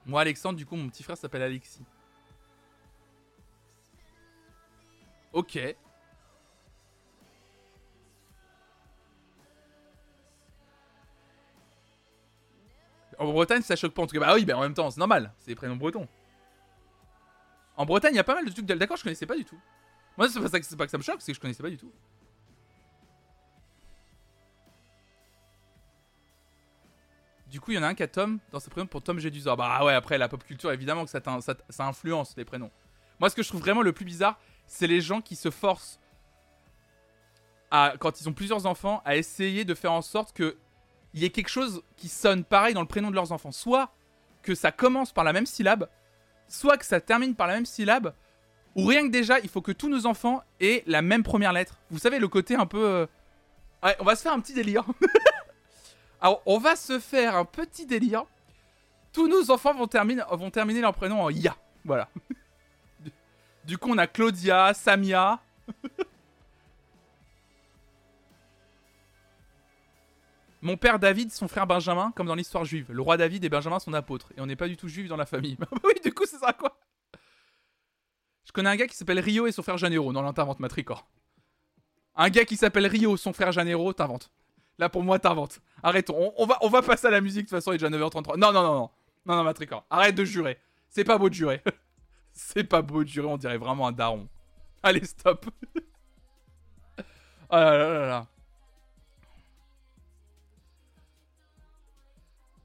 Moi, Alexandre, du coup, mon petit frère s'appelle Alexis. Ok. En Bretagne, ça choque pas en tout cas. Bah oui, bah en même temps, c'est normal. C'est des prénoms bretons. En Bretagne, il y a pas mal de trucs. D'accord, je connaissais pas du tout. Moi, c'est pas ça que, c'est pas que ça me choque, c'est que je connaissais pas du tout. Du coup, il y en a un qui a Tom dans ses prénoms pour Tom Jedusor. Bah ouais, après la pop culture, évidemment que ça, ça, ça influence les prénoms. Moi, ce que je trouve vraiment le plus bizarre, c'est les gens qui se forcent, à, quand ils ont plusieurs enfants, à essayer de faire en sorte qu'il y ait quelque chose qui sonne pareil dans le prénom de leurs enfants. Soit que ça commence par la même syllabe, soit que ça termine par la même syllabe, ou rien que déjà, il faut que tous nos enfants aient la même première lettre. Vous savez, le côté un peu... Euh... Ouais, on va se faire un petit délire. Alors, on va se faire un petit délire. Tous nos enfants vont, termine, vont terminer leur prénom en Ya. Voilà. Du coup, on a Claudia, Samia. Mon père David, son frère Benjamin, comme dans l'histoire juive. Le roi David et Benjamin sont apôtres. Et on n'est pas du tout juifs dans la famille. Oui, du coup, c'est ça quoi. Je connais un gars qui s'appelle Rio et son frère Janeiro. Non, là, t'inventes, Matricor. Un gars qui s'appelle Rio, son frère Janeiro, t'inventes. Là, pour moi, t'inventes. Arrêtons. On, on, va, on va passer à la musique, de toute façon, il est déjà neuf heures trente-trois. Non, non, non, non. Non, non, Matricor. Arrête de jurer. C'est pas beau de jurer. C'est pas beau de jurer, on dirait vraiment un daron. Allez, stop. Oh là là là là.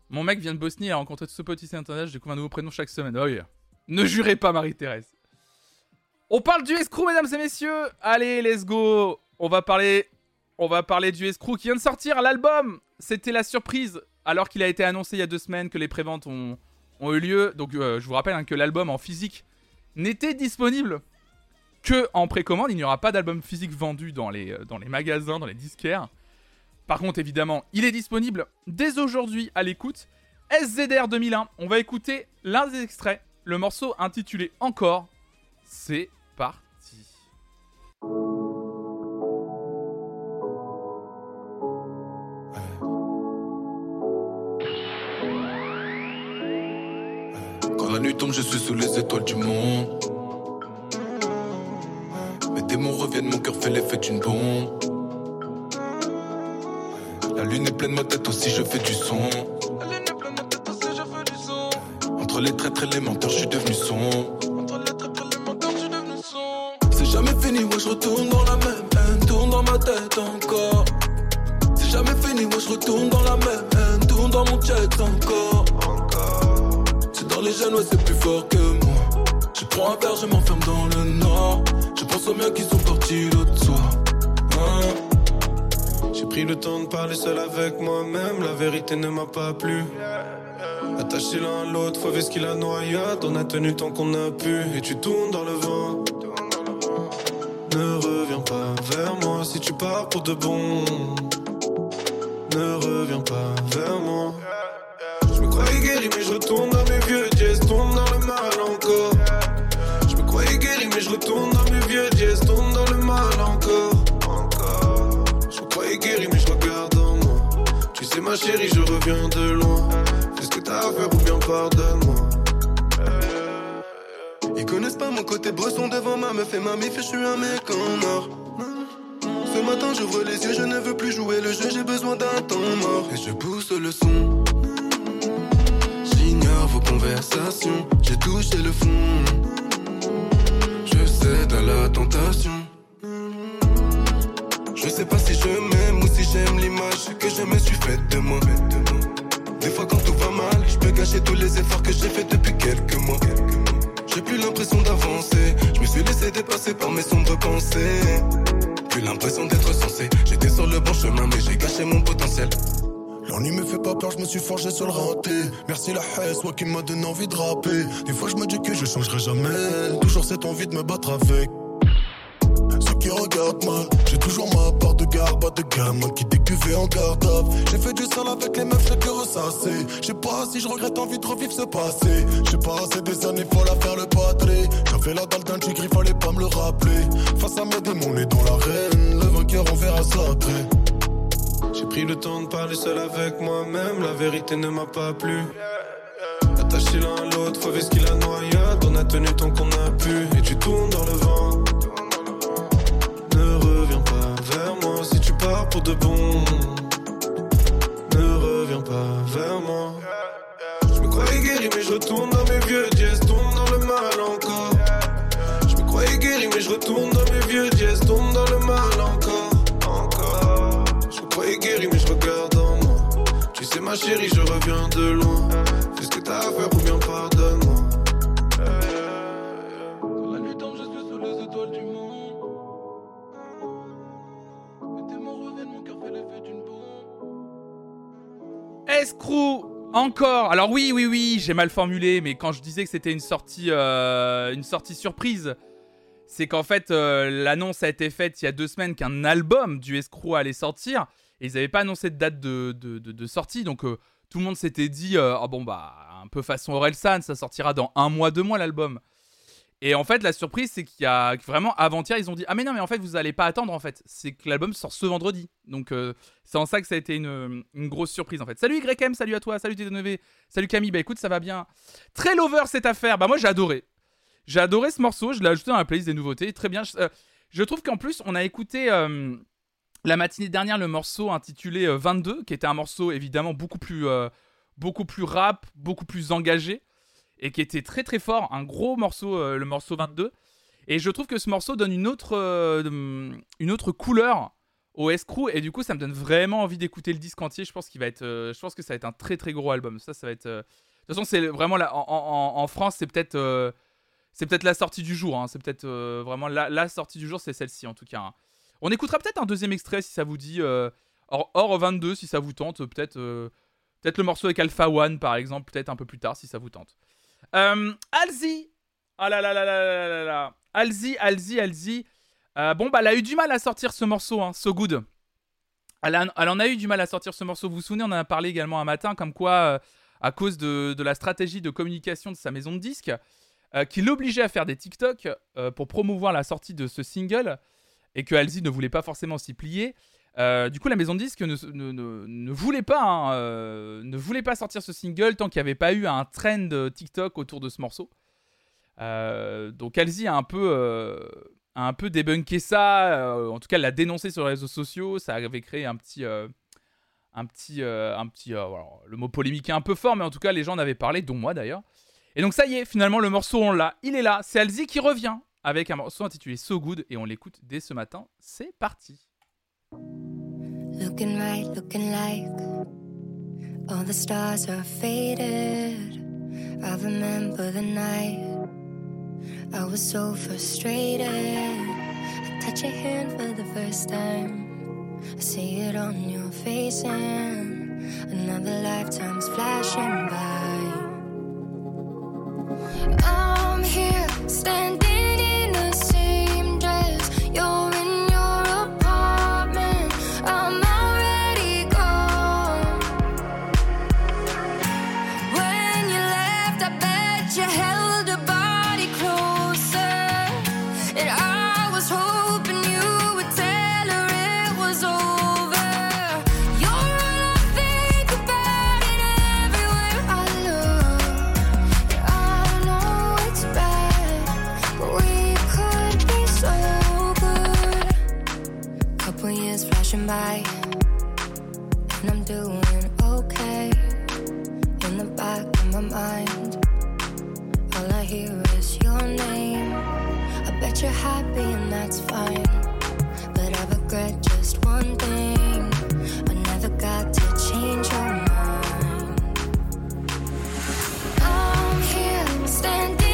Mon mec vient de Bosnie et a rencontré tout ce petit international. Je découvre un nouveau prénom chaque semaine. Oh yeah. Ne jurez pas, Marie-Thérèse. On parle du S-Crew, mesdames et messieurs. Allez, let's go. On va parler... On va parler du S-Crew qui vient de sortir l'album. C'était la surprise, alors qu'il a été annoncé il y a deux semaines que les préventes ont, ont eu lieu. Donc euh, je vous rappelle hein, que l'album en physique n'était disponible que en précommande. Il n'y aura pas d'album physique vendu dans les, dans les magasins, dans les disquaires. Par contre, évidemment, il est disponible dès aujourd'hui à l'écoute. S Z R deux mille un, on va écouter l'un des extraits, le morceau intitulé « Encore ». C'est parti. La nuit tombe, je suis sous les étoiles du monde. Mes démons reviennent, mon cœur fait l'effet d'une bombe. La lune est pleine, ma tête aussi, je fais du son. La lune est pleine, ma tête aussi, je fais du son. Entre les traîtres et les menteurs, je suis devenu sombre. Entre les traîtres et les menteurs, je suis devenu sombre. C'est jamais fini, moi je retourne dans la même haine, tourne dans ma tête encore. C'est jamais fini, moi je retourne dans la même haine, tourne dans mon jet encore. Dans les jeunes, ouais, c'est plus fort que moi. Je prends un verre, je m'enferme dans le nord. Je pense aux miens qui sont partis l'autre soir. Hein? J'ai pris le temps de parler seul avec moi-même. La vérité ne m'a pas plu. Attaché l'un à l'autre, faut vivre ce qu'il a noyade. On a tenu tant qu'on a pu. Et tu tournes dans le vent. Si tu pars pour de bon, ne reviens pas vers moi. Je me croyais guéri mais je retourne dans mes vieux jazz, tombe dans le mal encore. Je me croyais guéri mais je retourne dans mes vieux jazz, tombe dans le mal encore. Encore. Je me croyais guéri mais je regarde en moi. Tu sais ma chérie, je reviens de loin. Fais ce que t'as à faire ou bien pardonne-moi. Ils connaissent pas mon côté bresson devant ma meuf et ma mif, je suis un mec en or. Ce matin j'ouvre les yeux, je ne veux plus jouer le jeu, j'ai besoin d'un temps mort. Et je pousse le son, j'ignore vos conversations, j'ai touché le fond, je cède à la tentation. Je sais pas si je m'aime ou si j'aime l'image que je me suis faite de moi. Des fois quand tout va mal, je peux cacher tous les efforts que j'ai faits depuis quelques mois. J'ai plus l'impression d'avancer, je me suis laissé dépasser par mes sombres pensées. Plus l'impression d'être censé, j'étais sur le bon chemin mais j'ai gâché mon potentiel. L'ennui me fait pas peur, je me suis forgé sur le raté. Merci la haine, moi qui m'a donné envie de rapper. Des fois je me dis que je changerai jamais, toujours cette envie de me battre avec ceux qui regardent mal. J'ai toujours ma part de garba de gamin qui décuvait en garde-robe. J'ai fait du sale avec les meufs, j'ai que ressassé. Je sais pas si je regrette envie de revivre ce passé. J'ai passé des années faut la faire le padré. J'avais la dalle d'un tigre, il fallait pas me le rappeler. Face à mes démons, on est dans l'arène, le vainqueur on verra ça après. J'ai pris le temps de parler seul avec moi-même, la vérité ne m'a pas plu. Attaché l'un à l'autre, faut ce qu'il a noyade. On a tenu tant qu'on a pu et tu tournes dans le vent. Si tu pars pour de bon, ne reviens pas vers moi. Je me croyais guéri mais je retourne dans mes vieux jazz, tombe dans le mal encore. Je me croyais guéri mais je retourne dans mes vieux jazz, tombe dans le mal encore. Encore. Je me croyais guéri mais je regarde en moi. Tu sais ma chérie, je reviens de loin. Fais ce que t'as à faire ou bien pardonne-moi. Quand la nuit tombe, je suis sous les étoiles du monde. S-Crew encore. Alors oui, oui, oui, j'ai mal formulé, mais quand je disais que c'était une sortie, euh, une sortie surprise, c'est qu'en fait euh, l'annonce a été faite il y a deux semaines qu'un album du S-Crew allait sortir, et ils n'avaient pas annoncé de date de, de, de, de sortie, donc euh, tout le monde s'était dit euh, oh bon bah un peu façon Orelsan, ça sortira dans un mois, deux mois l'album. Et en fait la surprise c'est qu'il y a vraiment avant-hier ils ont dit ah mais non mais en fait vous allez pas attendre en fait, c'est que l'album sort ce vendredi. Donc euh, c'est en ça que ça a été une, une grosse surprise en fait. Salut Y M, salut à toi, salut T D neuf, salut Camille, bah écoute ça va bien. Très lover cette affaire, bah moi j'ai adoré. J'ai adoré ce morceau, je l'ai ajouté dans la playlist des nouveautés, très bien. Je, euh, je trouve qu'en plus on a écouté euh, la matinée dernière le morceau intitulé euh, vingt-deux qui était un morceau évidemment beaucoup plus, euh, beaucoup plus rap, beaucoup plus engagé. Et qui était très très fort, un gros morceau, euh, le morceau vingt-deux. Et je trouve que ce morceau donne une autre, euh, une autre couleur au S-Crew. Et du coup, ça me donne vraiment envie d'écouter le disque entier. Je pense, qu'il va être, euh, je pense que ça va être un très très gros album. Ça, ça va être, euh... de toute façon, c'est vraiment la... en, en, en France, c'est peut-être, euh... c'est peut-être la sortie du jour. Hein. C'est peut-être euh, vraiment la, la sortie du jour, c'est celle-ci en tout cas. Hein. On écoutera peut-être un deuxième extrait si ça vous dit. Euh... Or, or vingt-deux, si ça vous tente. Peut-être, euh... peut-être le morceau avec Alpha One, par exemple. Peut-être un peu plus tard, si ça vous tente. Euh, Alzi, ah là là là là là là, Alzi, Alzi, Alzi. Euh, bon bah, elle a eu du mal à sortir ce morceau, hein, So Good. Elle, a, elle en a eu du mal à sortir ce morceau. Vous vous souvenez, on en a parlé également un matin, comme quoi euh, à cause de, de la stratégie de communication de sa maison de disques, euh, qui l'obligeait à faire des TikTok euh, pour promouvoir la sortie de ce single, et que Alzi ne voulait pas forcément s'y plier. Euh, du coup, la maison de disques ne, ne, ne, ne voulait pas, hein, euh, ne voulait pas sortir ce single tant qu'il n'y avait pas eu un trend TikTok autour de ce morceau. Euh, donc, Alzi a un peu, euh, a un peu débunké ça. Euh, en tout cas, elle l'a dénoncé sur les réseaux sociaux. Ça avait créé un petit, euh, un petit, euh, un petit. Euh, alors, le mot polémique est un peu fort, mais en tout cas, les gens en avaient parlé, dont moi d'ailleurs. Et donc, ça y est, finalement, le morceau on l'a. Il est là. C'est Alzi qui revient avec un morceau intitulé So Good, et on l'écoute dès ce matin. C'est parti. Looking right, looking like all the stars are faded. I remember the night I was so frustrated. I touch your hand for the first time, I see it on your face, and another lifetime's flashing by. I'm here standing in the same dress, you're in your apartment. and I'm doing okay. In the back of my mind, all I hear is your name. I bet you're happy and that's fine, but I regret just one thing. I never got to change your mind. I'm here standing.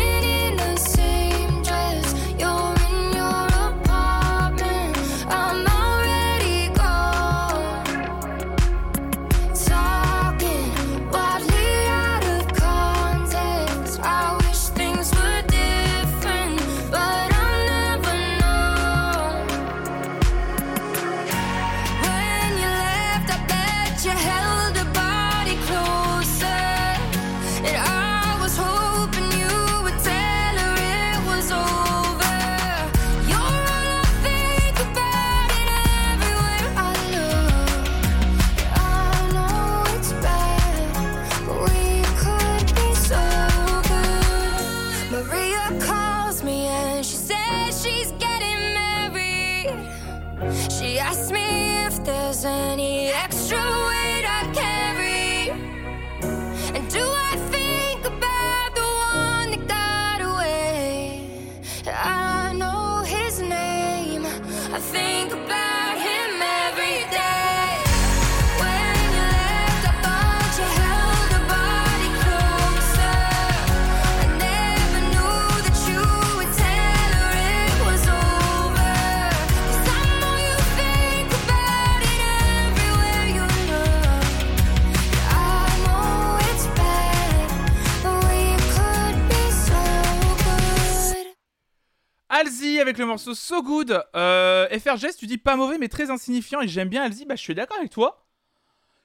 Alzi avec le morceau So Good. euh, F R G S, tu dis pas mauvais mais très insignifiant, et j'aime bien Alzi. Bah je suis d'accord avec toi.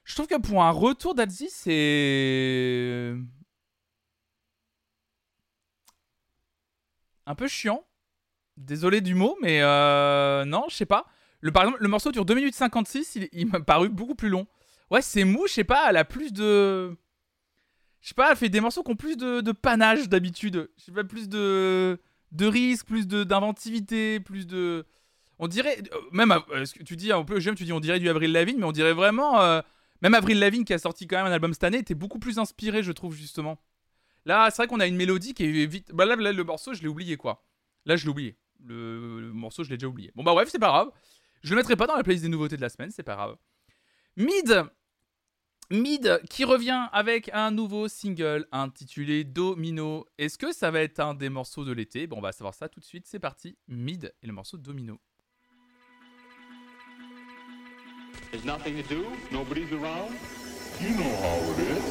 Je trouve que pour un retour d'Alzi, c'est un peu chiant. Désolé du mot, mais euh, non, je sais pas. Le, par exemple, le morceau dure deux minutes cinquante-six, il, il m'a paru beaucoup plus long. Ouais, c'est mou, je sais pas, elle a plus de... Je sais pas, elle fait des morceaux qui ont plus de, de panache d'habitude. Je sais pas, plus de... de risque, plus de, d'inventivité, plus de... On dirait... Même, euh, tu dis, un peu, j'aime, tu dis on dirait du Avril Lavigne, mais on dirait vraiment... Euh, même Avril Lavigne, qui a sorti quand même un album cette année, était beaucoup plus inspiré, je trouve, justement. Là, c'est vrai qu'on a une mélodie qui est vite... Bah là, là, le morceau, je l'ai oublié, quoi. Là, je l'ai oublié. Le, le morceau, je l'ai déjà oublié. Bon, bah bref, c'est pas grave. Je le mettrai pas dans la playlist des nouveautés de la semaine, c'est pas grave. Mid Mid qui revient avec un nouveau single intitulé Domino. Est-ce que ça va être un des morceaux de l'été? Bon, on va savoir ça tout de suite. C'est parti. Mid et le morceau Domino. There's nothing to do. Nobody's around. You know how it is.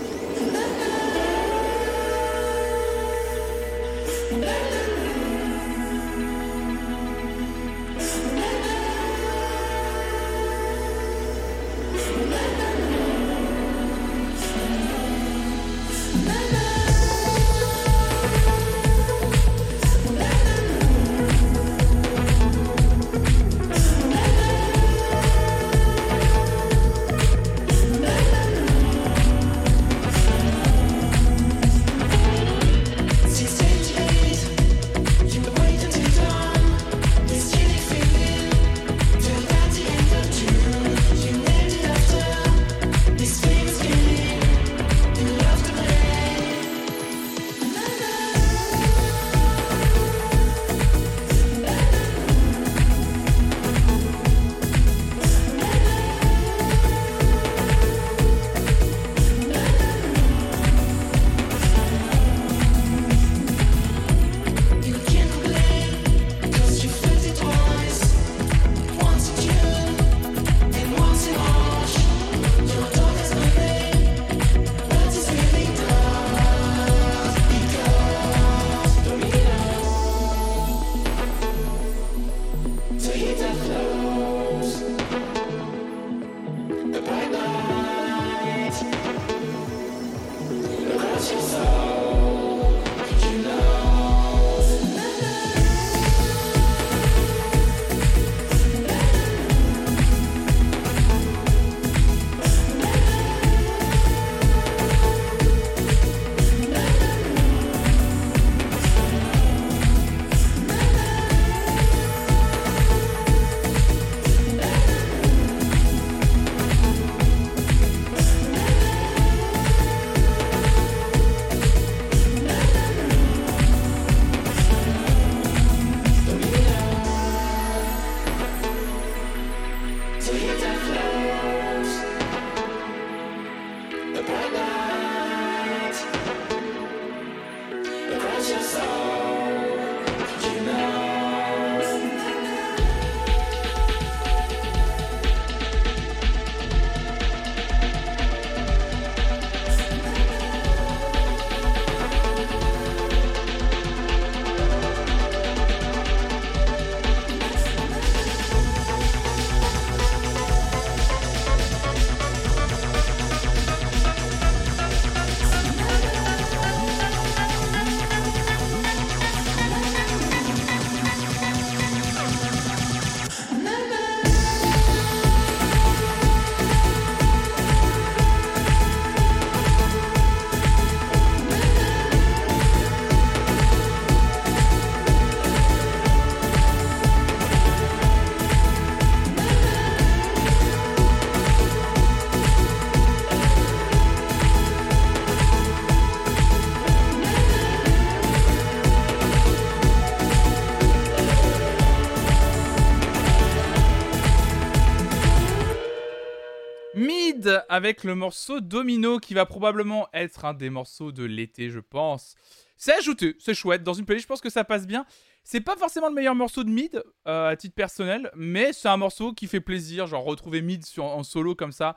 Mid avec le morceau Domino qui va probablement être un des morceaux de l'été, je pense. C'est ajouté, c'est chouette. Dans une playlist, je pense que ça passe bien. C'est pas forcément le meilleur morceau de Mid, euh, à titre personnel, mais c'est un morceau qui fait plaisir. Genre retrouver Mid sur, en solo comme ça,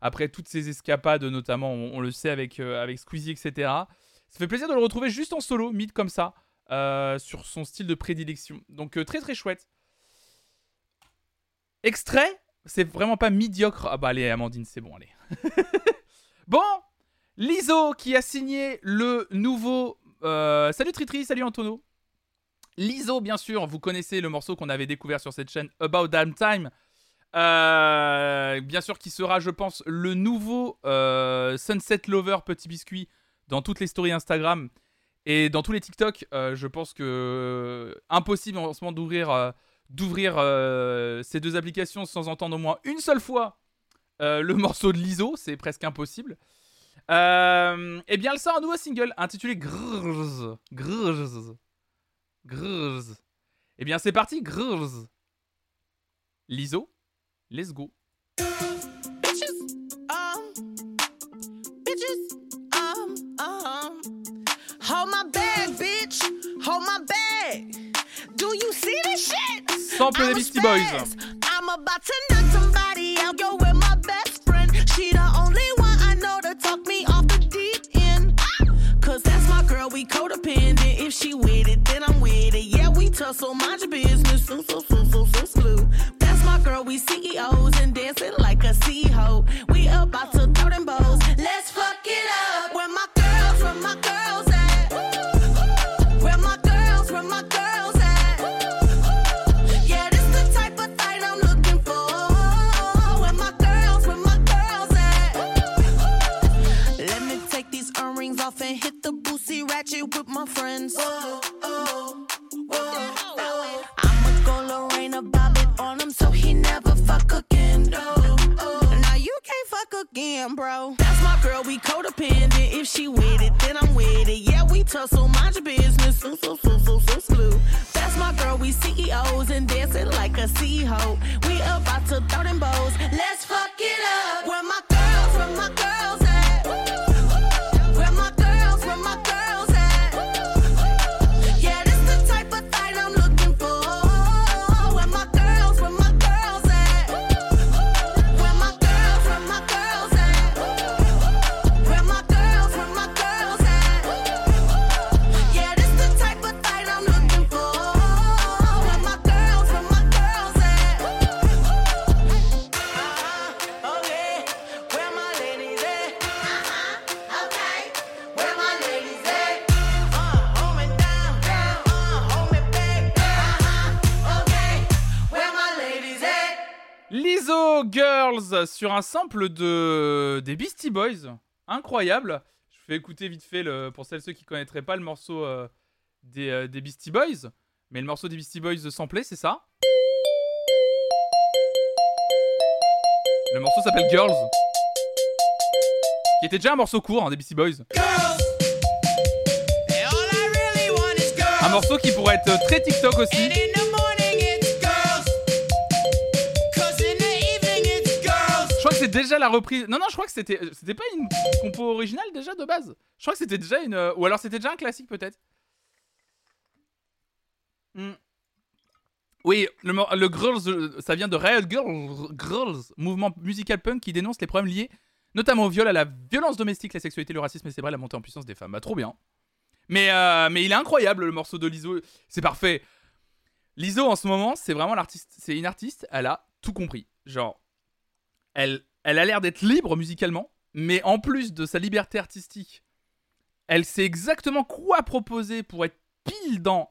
après toutes ces escapades notamment, on, on le sait avec, euh, avec Squeezie, et cetera. Ça fait plaisir de le retrouver juste en solo, Mid comme ça, euh, sur son style de prédilection. Donc euh, très très chouette. Extrait. C'est vraiment pas médiocre. Ah bah allez, Amandine, c'est bon, allez. Bon, Lizzo qui a signé le nouveau... Euh... Salut Tritri, salut Antono. Lizzo, bien sûr, vous connaissez le morceau qu'on avait découvert sur cette chaîne, About Damn Time. Euh... Bien sûr, qui sera, je pense, le nouveau euh... Sunset Lover Petit Biscuit dans toutes les stories Instagram et dans tous les TikTok. Euh, je pense que... Impossible en ce moment d'ouvrir... Euh... d'ouvrir euh, ces deux applications sans entendre au moins une seule fois euh, le morceau de Lizzo, c'est presque impossible. Euh, et bien, elle sort un nouveau single intitulé Grrrz, Grrrz, Grrrz. Et bien, c'est parti, Grrrz. Lizzo, let's go. Sample des Beastie Boys. I'm about to knock somebody out, yo, with my best friend. She the only one I know to talk me off the deep end. Cause that's my girl, we codependent. If she with it, then I'm with it. Yeah, we tussle, mind your business. So, so, so, so, so, so. That's my girl, we C E Os and dancing like a C E O. We about to throw them bows. Let's fuck it up. Where my girls, where my girls at? Where my girls, where my girls? And hit the boosie ratchet with my friends. Whoa, oh, whoa, whoa. I'ma go Lorena Bobbitt on him so he never fuck again. No, oh. Now you can't fuck again, bro. That's my girl, we codependent. If she with it, then I'm with it. Yeah, we tussle, mind your business. So, so, so, so, so, slew. That's my girl, we C E Os and dancing like a C E O. We about to throw them bows. Let's fuck it up. Where my girls, where my girls at? Girls sur un sample de des Beastie Boys, incroyable. Je fais écouter vite fait le... pour celles ceux qui connaîtraient pas le morceau euh, des, euh, des Beastie Boys, mais le morceau des Beastie Boys de samplé, c'est ça. Le morceau s'appelle Girls, qui était déjà un morceau court hein, des Beastie Boys. Un morceau qui pourrait être très TikTok aussi. crois que c'est déjà la reprise. Non, non, je crois que c'était c'était pas une compo originale déjà de base. Je crois que c'était déjà une. Ou alors c'était déjà un classique peut-être. Mm. Oui, le, le Girls, ça vient de Riot Girls, Girls, mouvement musical punk qui dénonce les problèmes liés notamment au viol, à la violence domestique, la sexualité, le racisme et c'est vrai la montée en puissance des femmes. Bah, trop bien. Mais, euh, mais il est incroyable le morceau de Lizzo, c'est parfait. Lizzo en ce moment, c'est vraiment l'artiste, c'est une artiste, elle a tout compris. Genre, elle, elle a l'air d'être libre musicalement, mais en plus de sa liberté artistique, elle sait exactement quoi proposer pour être pile dans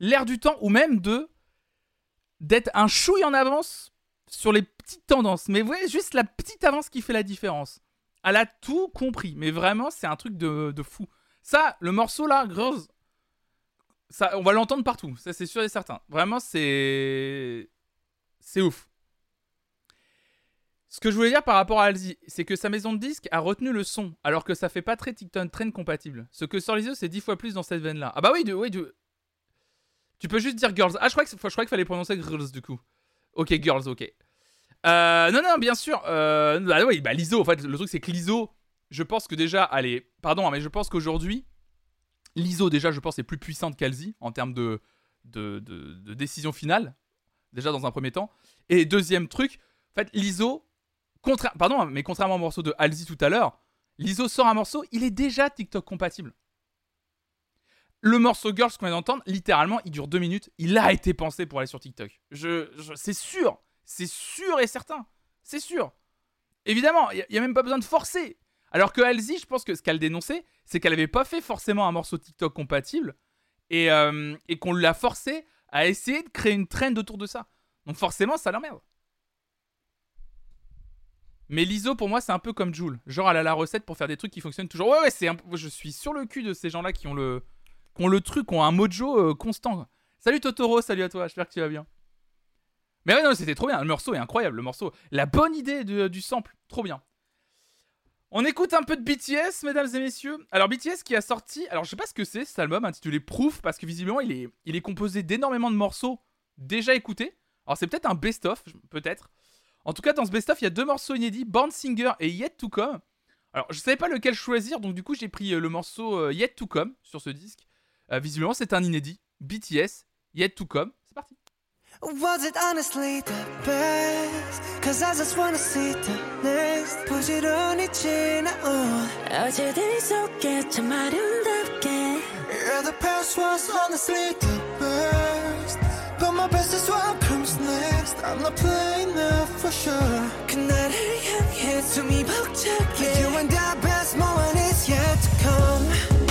l'air du temps ou même de d'être un chouille en avance sur les petites tendances. Mais vous voyez, juste la petite avance qui fait la différence. Elle a tout compris, mais vraiment, c'est un truc de, de fou. Ça, le morceau là, Girls, ça, on va l'entendre partout, ça c'est sûr et certain. Vraiment, c'est... c'est ouf. Ce que je voulais dire par rapport à Alzi, c'est que sa maison de disques a retenu le son, alors que ça fait pas très TikTok Train compatible. Ce que sort Lizzo, c'est dix fois plus dans cette veine là. Ah bah oui, du, oui, du... tu peux juste dire Girls. Ah, je crois que, je crois qu'il fallait prononcer Girls du coup. Ok, Girls, ok. Euh, non, non, bien sûr. Euh, bah oui, bah Lizzo, en fait, le truc c'est que Lizzo... Je pense que déjà, allez, pardon, mais je pense qu'aujourd'hui, Lizzo, déjà, je pense, est plus puissante qu'Alzi en termes de, de, de, de décision finale, déjà dans un premier temps. Et deuxième truc, en fait, Lizzo, contra- pardon, mais contrairement au morceau de Alzi tout à l'heure, Lizzo sort un morceau, il est déjà TikTok compatible. Le morceau Girls qu'on vient d'entendre, littéralement, il dure deux minutes, il a été pensé pour aller sur TikTok. Je, je, c'est sûr, c'est sûr et certain, c'est sûr. Évidemment, il n'y a, a même pas besoin de forcer. Alors que Alzi, je pense que ce qu'elle dénonçait, c'est qu'elle n'avait pas fait forcément un morceau TikTok compatible et, euh, et qu'on l'a forcé à essayer de créer une trend autour de ça. Donc forcément, ça l'emmerde. Mais Lizzo, pour moi, c'est un peu comme Jul. Genre, elle a la recette pour faire des trucs qui fonctionnent toujours. Ouais, ouais, c'est un... je suis sur le cul de ces gens-là qui ont le, qui ont le truc, qui ont un mojo euh, constant. Salut Totoro, salut à toi, j'espère que tu vas bien. Mais ouais, non, c'était trop bien. Le morceau est incroyable, le morceau. La bonne idée de, du sample, trop bien. On écoute un peu de B T S, mesdames et messieurs. Alors, B T S qui a sorti... Alors, je sais pas ce que c'est, cet album intitulé Proof, parce que visiblement, il est, il est composé d'énormément de morceaux déjà écoutés. Alors, c'est peut-être un best-of, peut-être. En tout cas, dans ce best-of, il y a deux morceaux inédits, Born Singer et Yet To Come. Alors, je savais pas lequel choisir, donc du coup, j'ai pris le morceau Yet To Come sur ce disque. Euh, visiblement, c'est un inédit. B T S, Yet To Come. C'est parti. Was it honestly the best? Cause I just wanna see the next. Put it on each in a own. 어제들이 속에 참 아름답게. Yeah, the past was honestly the best. But my best is what comes next. I'm not playing now for sure. 그날을 향해 숨이 벅차게. You and I best moment is yet to come.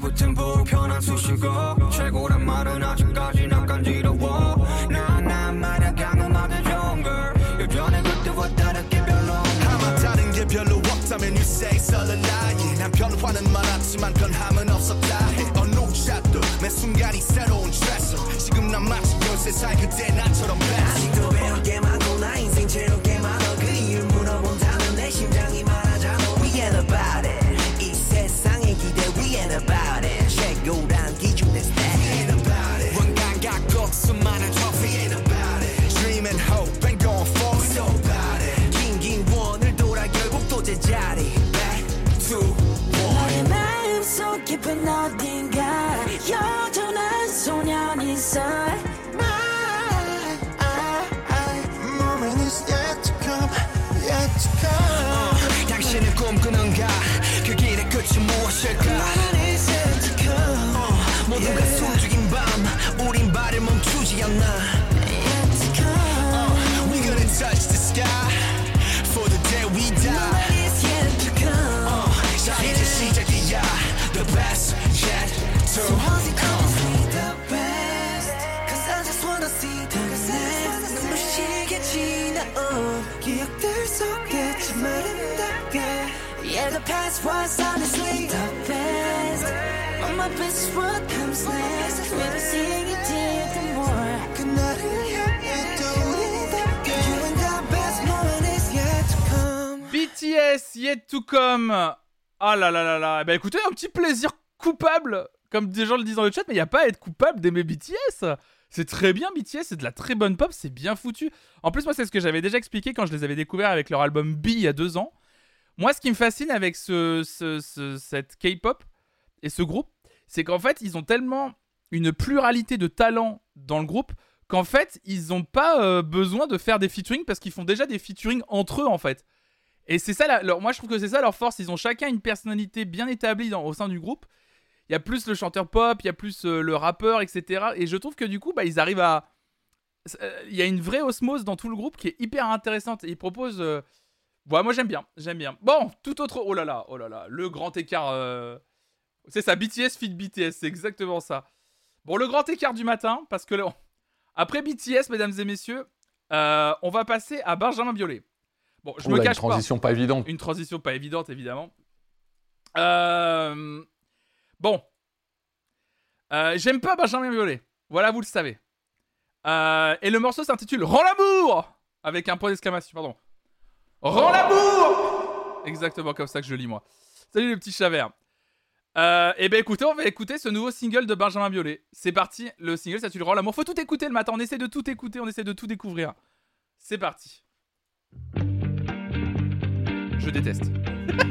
붙은 불편한 수식어 최고란 말은 아직까지 난 간지러워 나나 말아가면 나도 좋은 걸 여전히 그때와 다르게 별로 다만 다른 게 별로 없다면 you say it's all a lie 난 별로 화는 많았지만 변함은 없었다 해 어느 샷도 매 순간이 새로운 stress 지금 난 마치 열세 살 그때 나처럼 뺐어 아직도 외롭게 많고 나 인생 채롭게 많아 그 이유 물어본다면 내 심장이 말하잖아 We ain't about it about it 최고란 기준에서 ain't about it 원감각 복수만한 trophy ain't about it dream and hope and going for it so about it 긴긴 원을 돌아 결국 또 제자리 back to one 너의 마음속 깊은 어딘가 여전한 소녀 Was honestly the best. All my best work comes last. Maybe seeing you did the more. Could not hear you doing that good. You and our best moment is yet to come. B T S, yet to come. Ah là là là là. Eh ben écoutez, un petit plaisir coupable, comme des gens le disent dans le chat, mais il n'y a pas à être coupable d'aimer B T S. C'est très bien B T S, c'est de la très bonne pop, c'est bien foutu. En plus, moi, c'est ce que j'avais déjà expliqué quand je les avais découverts avec leur album B il y a deux ans. Moi, ce qui me fascine avec ce, ce, ce, cette K-pop et ce groupe, c'est qu'en fait, ils ont tellement une pluralité de talents dans le groupe qu'en fait, ils n'ont pas euh, besoin de faire des featuring parce qu'ils font déjà des featuring entre eux, en fait. Et c'est ça, la, leur, moi, je trouve que c'est ça leur force. Ils ont chacun une personnalité bien établie dans, au sein du groupe. Il y a plus le chanteur pop, il y a plus euh, le rappeur, et cetera. Et je trouve que du coup, bah, ils arrivent à... Il y a une vraie osmose dans tout le groupe qui est hyper intéressante. Et ils proposent... Euh, Ouais, moi j'aime bien, j'aime bien. Bon, tout autre... Oh là là, oh là là, le grand écart... Euh... C'est ça, B T S feat B T S, c'est exactement ça. Bon, le grand écart du matin, parce que... Le... Après B T S, mesdames et messieurs, euh, on va passer à Benjamin Biolay. Bon, je Ouh me là, cache pas. Une transition pas, pas évidente. Une transition pas évidente, évidemment. Euh... Bon. Euh, j'aime pas Benjamin Biolay. Voilà, vous le savez. Euh... Et le morceau s'intitule « Rends l'amour !» avec un point d'exclamation, pardon. Rends l'amour! Exactement comme ça que je lis, moi. Salut les petits chavers. Euh, et ben écoutez, on va écouter ce nouveau single de Benjamin Biolay. C'est parti, le single, ça tue le Rends l'amour. Faut tout écouter le matin, on essaie de tout écouter, on essaie de tout découvrir. C'est parti. Je déteste.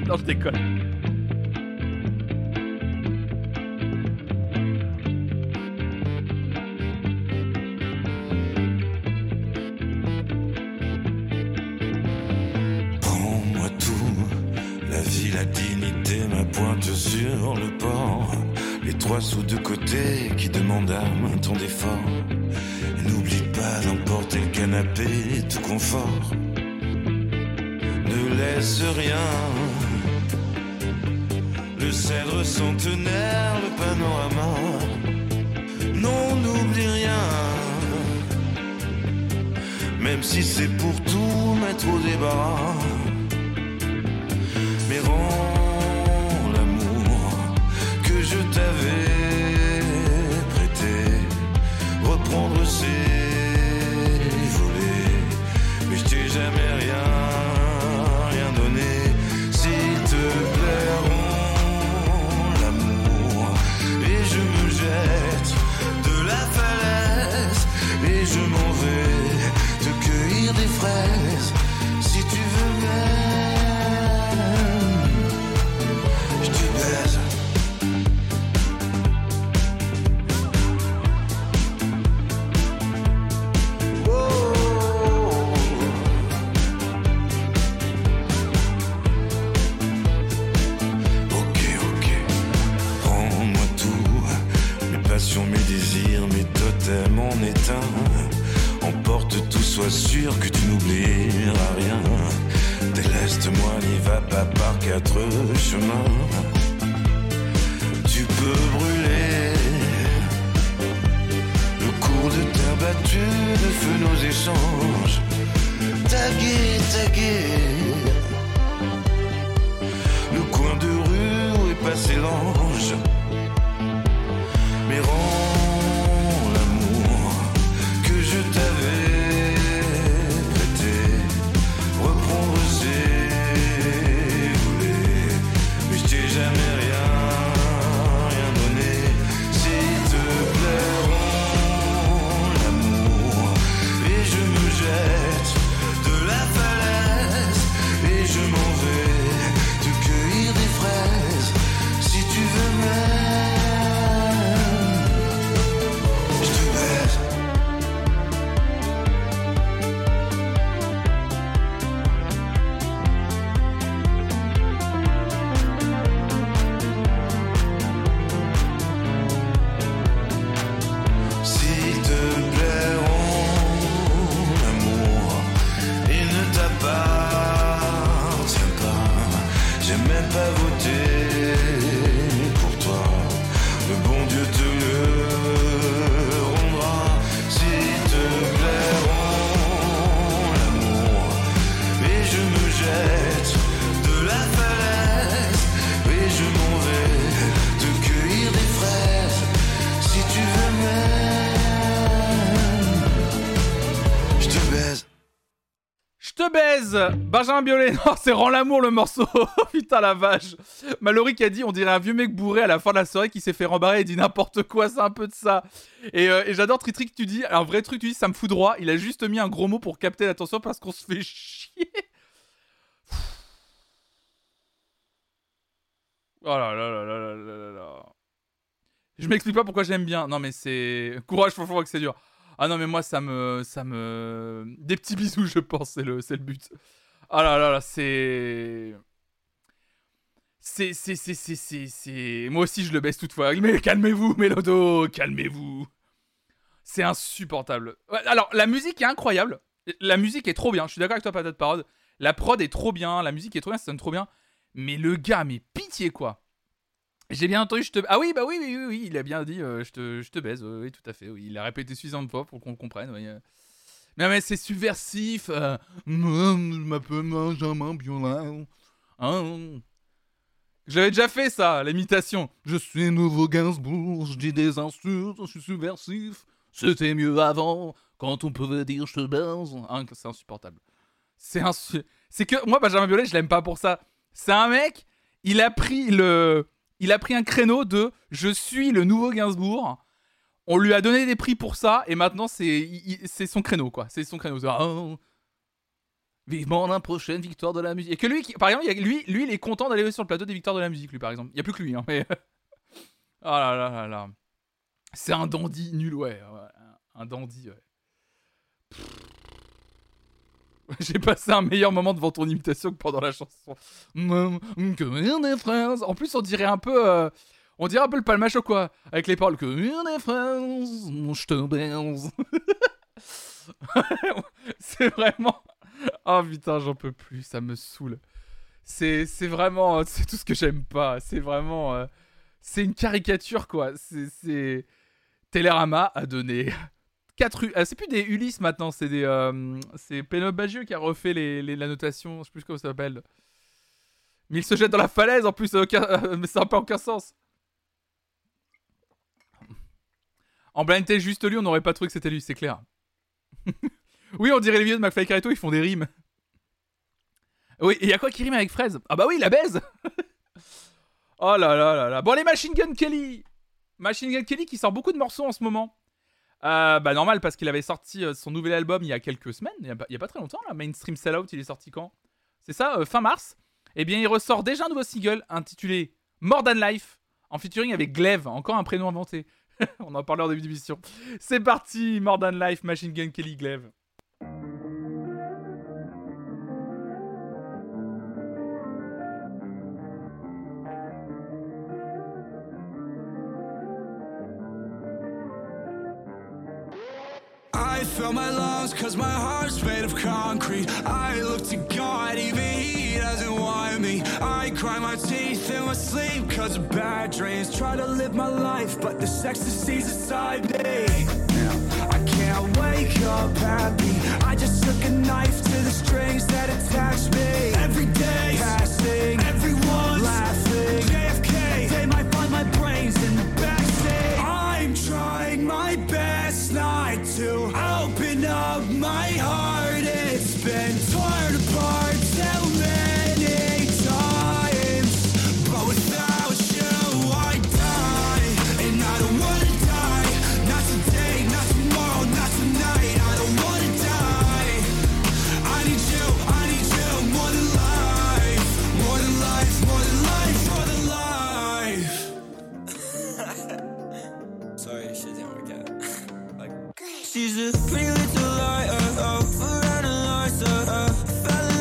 Non, je déconne. La dignité me pointe sur le port. Les trois sous de côté qui demandent à un ton d'effort. Et n'oublie pas d'emporter le canapé et tout confort. Ne laisse rien. Le cèdre centenaire, le panorama. Non, n'oublie rien. Même si c'est pour tout mettre au débarras. Mais rends l'amour que je t'avais prêté. Reprendre ses volets. Mais je t'ai jamais rien, rien donné. S'il te plaît, rends l'amour. Et je me jette de la falaise. Et je m'en vais te cueillir des fraises. Si tu veux m'aider. Emporte tout, sois sûr que tu n'oublieras rien. Déleste-moi, n'y va pas par quatre chemins. Tu peux brûler le cours de terre battue, le feu nos échanges. Taguer, taguer le coin de rue où est passé l'ange. Mais rends Je te baise, Benjamin Biolay. Non, c'est Rends l'amour le morceau. Putain la vache. Mallory qui a dit on dirait un vieux mec bourré à la fin de la soirée qui s'est fait rembarrer et dit n'importe quoi, c'est un peu de ça. Et, euh, et j'adore Tritri que tu dis, un vrai truc tu dis, ça me fout droit. Il a juste mis un gros mot pour capter l'attention parce qu'on se fait chier. Oh là là là là là là là. Je m'explique pas pourquoi j'aime bien. Non mais c'est... Courage, franchement que c'est dur. Ah non mais moi ça me... ça me... Des petits bisous je pense, c'est le, c'est le but. Ah là là là, c'est... C'est, c'est, c'est, c'est, c'est, c'est... Moi aussi je le baisse toutefois. Mais calmez-vous Mélodo, calmez-vous. C'est insupportable. Alors la musique est incroyable. La musique est trop bien, je suis d'accord avec toi Patate Parode. La prod est trop bien, la musique est trop bien, ça sonne trop bien. Mais le gars, mais pitié quoi. J'ai bien entendu, je te... Ah oui, bah oui, oui, oui, oui. Il a bien dit, euh, je, te, je te baise, oui, oui, tout à fait, oui. Il l'a répété suffisamment de fois pour qu'on le comprenne, oui. Mais, mais c'est subversif, euh... je m'appelle Benjamin Biolay. Hein. J'avais déjà fait ça, l'imitation. Je suis nouveau Gainsbourg, je dis des insultes, je suis subversif. C'était mieux avant, quand on pouvait dire je te baise. Hein, c'est insupportable. C'est insu... C'est que, moi, Benjamin Biolay, je l'aime pas pour ça. C'est un mec, il a pris le... Il a pris un créneau de « Je suis le nouveau Gainsbourg ». On lui a donné des prix pour ça, et maintenant, c'est, il, c'est son créneau, quoi. C'est son créneau. Oh, vivement la prochaine victoire de la musique. Et que lui, qui, par exemple, lui, lui, il est content d'aller sur le plateau des victoires de la musique, lui, par exemple. Il n'y a plus que lui, hein. Mais... oh là là là là. C'est un dandy nul, ouais. Un dandy, ouais. Pfff. J'ai passé un meilleur moment devant ton imitation que pendant la chanson. Que des fraises. En plus, on dirait un peu, euh, on dirait un peu le palmacho quoi, avec les paroles que des fraises, je te baise. C'est vraiment. Oh putain, j'en peux plus, ça me saoule. C'est, c'est vraiment, c'est tout ce que j'aime pas. C'est vraiment, euh, c'est une caricature quoi. C'est, c'est. Télérama a donné. quatre U... Ah, c'est plus des Ulysse maintenant, c'est des euh... c'est Pénélope Bagieux qui a refait les, les la notation, je sais plus comment ça s'appelle. Mais il se jette dans la falaise en plus, ça n'a aucun... ça n'a pas aucun sens. En blind test juste lui, on n'aurait pas trouvé que c'était lui, c'est clair. Oui, on dirait les vieux de McFly et Carito, ils font des rimes. Oui, et il y a quoi qui rime avec fraise? Ah bah oui, la baise. Oh là là là là. Bon, les Machine Gun Kelly. Machine Gun Kelly qui sort beaucoup de morceaux en ce moment. Euh, bah normal parce qu'il avait sorti son nouvel album il y a quelques semaines, il y a pas, il y a pas très longtemps là, Mainstream Sellout, il est sorti quand? C'est ça, euh, fin mars. Eh bien il ressort déjà un nouveau single intitulé More Than Life, en featuring avec Glaive, encore un prénom inventé. On en parlera en début d'émission. C'est parti, More Than Life, Machine Gun Kelly, Glaive. I fill my lungs cause my heart's made of concrete. I look to God, even he doesn't want me. I cry my teeth in my sleep cause of bad dreams. Try to live my life but this ecstasy's inside me. I can't wake up happy. I just took a knife to the strings that attach me. Every day passing, everyone's laughing. J F K, they might find my brains in the backseat. I'm trying my best not to open up my heart, it's been torn apart so many times, but without you I die, and I don't wanna die, not today, not tomorrow, not tonight, I don't wanna die, I need you, I need you, more than life, more than life, more than life, more than life. Sorry, I should never get it. Like, she's a pretty little liar, oh, overanalyzer, oh, fell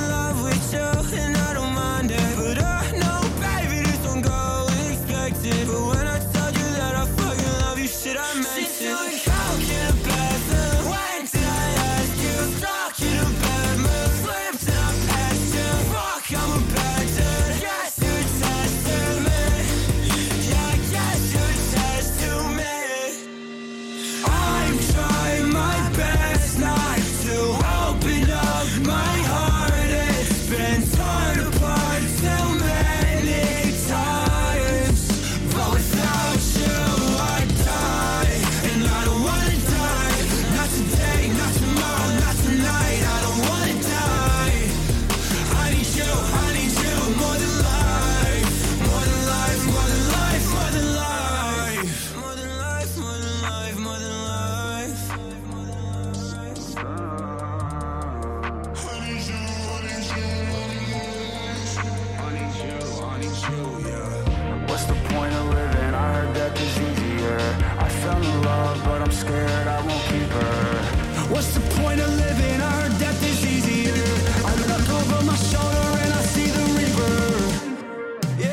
point of living, I heard death is easier. I look over my shoulder and I see the reaper. Yeah,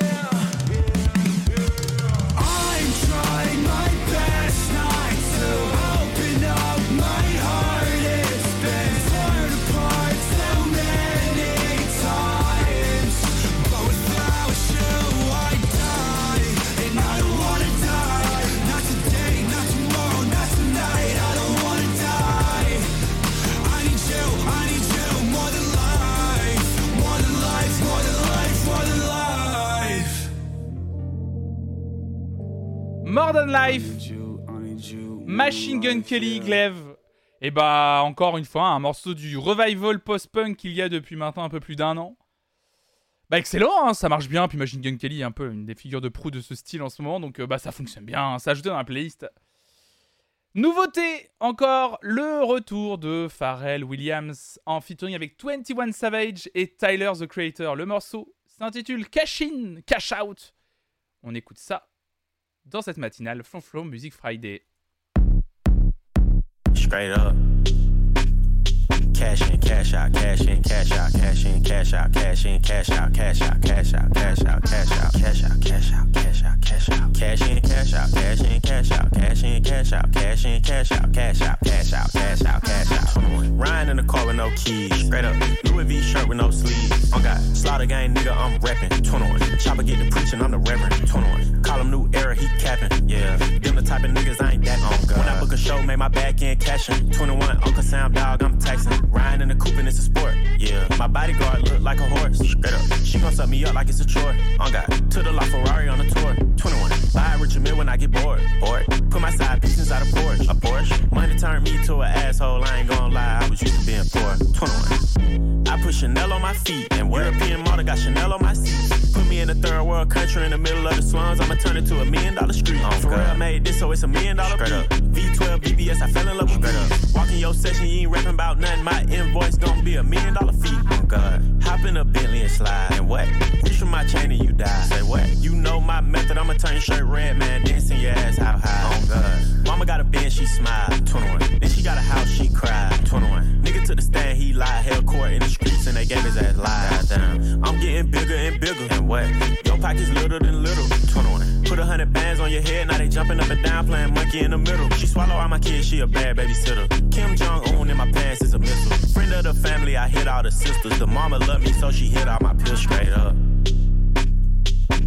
yeah, yeah. I'm trying my best not to open up my heart. It's been torn apart so many times. But without you, I die. And I don't wanna die. Not today, not tomorrow, not tonight. I don't wanna die. I need you, I need you more than life. More than life, more than life, more than life. More Than Life, Machine Gun Kelly, Glaive. Et bah, encore une fois, un morceau du revival post-punk qu'il y a depuis maintenant un peu plus d'un an. Bah, excellent, hein, ça marche bien. Puis Machine Gun Kelly est un peu une des figures de proue de ce style en ce moment. Donc, euh, bah, ça fonctionne bien. Hein, ça ajoute dans la playlist. Nouveauté encore, le retour de Pharrell Williams en featuring avec vingt et un Savage et Tyler the Creator. Le morceau s'intitule Cash In, Cash Out. On écoute ça dans cette matinale Flonflon Music Friday. Straight up. Cash in, cash out, cash in, cash out, cash in, cash out, cash in, cash out, cash out, cash out, cash out, cash out, cash out, cash out, cash out, cash out, cash in, cash out, cash in, cash out, cash in, cash out, cash in, cash out, cash out, cash out, cash out, cash out. Ryan in the car with no keys, straight up. Louis V shirt with no sleeves. I got slaughter gang nigga, I'm reppin'. twenty-one Chopper get the preachin', I'm the reverend. twenty-one Call him New Era, he cappin'. Yeah, them the type of niggas I ain't that on God. When I book a show, make my back end cashin'. twenty-one Uncle Sam dog, I'm taxin'. Riding in the coupe and it's a sport, yeah. My bodyguard look like a horse, straight up. She gon' suck me up like it's a chore. On God, to the La Ferrari on the tour. twenty-one buy a Richard Mille when I get bored. Bored, put my side piece inside a Porsche. A Porsche, money turned me to an asshole. I ain't gon' lie, I was used to being poor. twenty-one I put Chanel on my feet and European model got Chanel on my seat. Put me in a third world country in the middle of the slums. I'ma turn it to a million dollar street. On For God. Real, I made this so it's a million dollar beat. V twelve B B S, I fell in love with straight up. Walking your session, you ain't rapping about nothing. My invoice gon' be a million dollar fee. Oh God, hop in a Bentley and slide. And what? Reach for my chain and you die. Say what? You know my method. I'ma turn your shirt red, man. Dancing your ass out high. Oh God, mama got a bed, she smiled. twenty-one Then she got a house, she cried. twenty-one Nigga to the stand, he lied. Held court in the streets and they gave his ass lies. Damn, I'm getting bigger and bigger. And what? Your pockets littler than little. twenty-one Put a hundred bands on your head. Now they jumping up and down, playing monkey in the middle. She swallow all my kids, she a bad babysitter. Kim Jong-un in my pants is a middle. Friend of the family, I hit all the sisters. The mama loved me, so she hit all my pills straight up.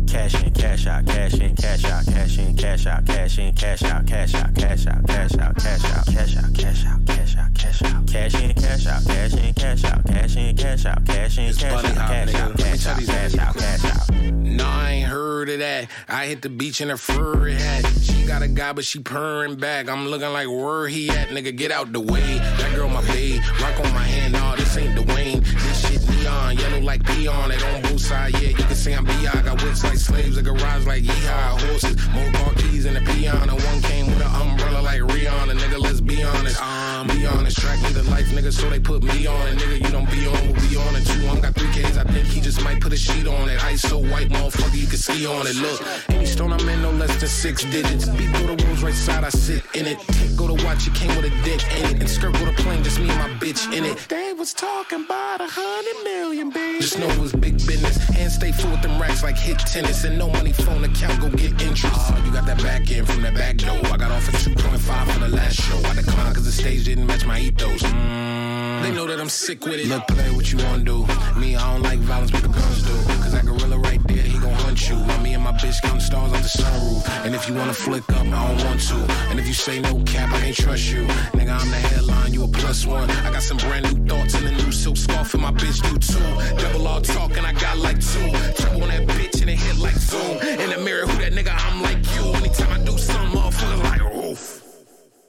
Cash in, cash out, cash in, cash out, cash in, cash out, cash in, cash out, cash out, cash out, cash out, cash out, cash out, cash out, cash out, cash out, cash in, cash out, cash in, cash out, cash in, cash out, cash in, cash out, cash out, cash out, cash out, cash out. No, I ain't heard of that. I hit the beach in a furry hat. She got a guy, but she purring back. I'm looking like where he at, nigga. Get out the way. That girl, my babe. Rock on my hand, nah, this ain't Dwayne. This shit neon, yellow like Peon. It on both sides, yeah. You can see I'm B I. Got whips like slaves, a garage like yeehaw, horses, more car keys and a peon. And one came with an umbrella like Rihanna, nigga. Let's be honest, um, be honest. Track me the life, nigga, so they put me on it, nigga. You don't be on what we on it too. I'm got three kids, I think he just might put a sheet on it. Ice so white, motherfucker, you can ski on it. Look, any stone I'm in, no less than six digits. Beat through the rules, right side, I sit in it. Go to watch, it came with a dick in it, and skirt with a plane, just me and my bitch in it. They was talking about a hundred million, baby. Just know it was big business, and stay full with them racks like hit tennis. And no money phone account, go get interest. Oh, you got that back end from that back door. I got off at two point five for the last show. I declined cause the stage didn't match my ethos. Mm. They know that I'm sick with it. Look, play what you wanna do. Me, I don't like violence, but the guns do. Cause that gorilla right there, he gon' hunt you. Me and my bitch counting stars out the sunroof. And if you wanna flick up, I don't want to. And if you say no cap, I can't trust you. Nigga, I'm the headline, you a plus one. I got some brand new thoughts in a new silk scarf. And my bitch do too. Double R talk and I got like two. Trouble on that bitch and it hit like zoom in the mirror. Who that nigga? I'm like you. Anytime I do something, motherfuckers like oof.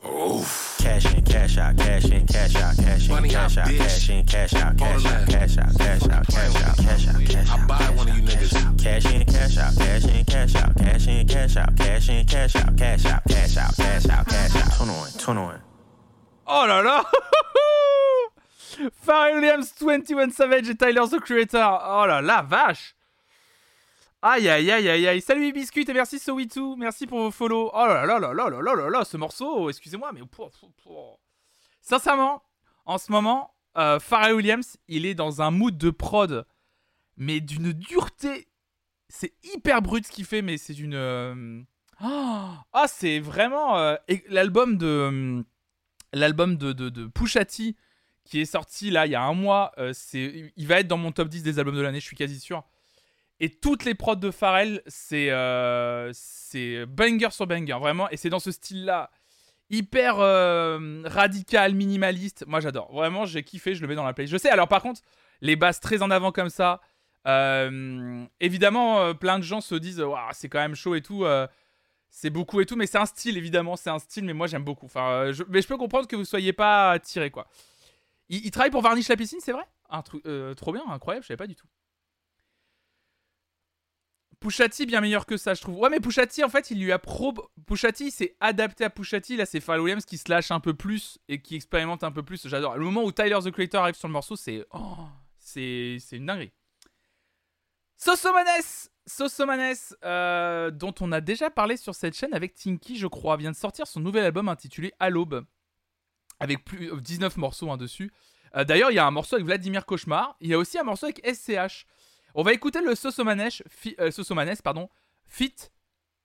Oof. Cash in, cash out, cash in, cash out, cash in, cash out, cash in, cash out, cash out, cash out, cash out, cash out, cash out, cash out. I buy one of you niggas. Cash in, cash out, cash in, cash out, cash in, cash out, cash in, cash out, cash out, cash out, cash out, cash out. Turn on, turn on. Oh là là. Pharrell Williams, vingt et un Savage et Tyler the Creator. Oh là là, vache. Aïe aïe aïe aïe aïe, salut les biscuits et merci Sowitu, merci pour vos follow. Oh là là là là là là là là, ce morceau, excusez-moi, mais... Sincèrement, en ce moment, euh, Pharrell Williams, il est dans un mood de prod, mais d'une dureté. C'est hyper brut ce qu'il fait, mais c'est une... Euh... Oh, oh, c'est vraiment... Euh... L'album de... Euh... L'album de, de, de Pusha T, qui est sorti là il y a un mois, euh, c'est... il va être dans mon top dix des albums de l'année, je suis quasi sûr. Et toutes les prods de Pharrell, c'est, euh, c'est banger sur banger, vraiment. Et c'est dans ce style-là, hyper euh, radical, minimaliste. Moi, j'adore. Vraiment, j'ai kiffé, je le mets dans la playlist. Je sais, alors par contre, les basses très en avant comme ça, euh, évidemment, euh, plein de gens se disent wow, « c'est quand même chaud et tout euh, ». C'est beaucoup et tout, mais c'est un style, évidemment, c'est un style, mais moi, j'aime beaucoup. Enfin, euh, je... Mais je peux comprendre que vous ne soyez pas attirés, quoi. Il, il travaille pour Varnish la piscine, c'est vrai un tru... euh, Trop bien, incroyable, je ne savais pas du tout. Pusha T, bien meilleur que ça, je trouve. Ouais, mais Pusha T, en fait, il lui a pro... Pusha T, il s'est adapté à Pusha T. Là, c'est Pharrell Williams qui se lâche un peu plus et qui expérimente un peu plus. J'adore. Le moment où Tyler, The Creator, arrive sur le morceau, c'est... Oh, c'est... c'est une dinguerie. Soso Maness Soso Maness, euh, dont on a déjà parlé sur cette chaîne avec Tinky, je crois, vient de sortir son nouvel album intitulé À l'aube, avec plus dix-neuf morceaux hein, dessus. Euh, d'ailleurs, il y a un morceau avec Vladimir Cauchemar. Il y a aussi un morceau avec S C H. On va écouter le Soso Maness, fi, euh, Soso Maness pardon, feat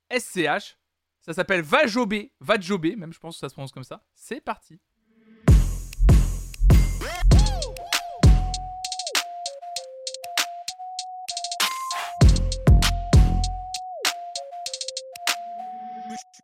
S C H. Ça s'appelle Va Jobber, Va Jobber, même je pense que ça se prononce comme ça. C'est parti.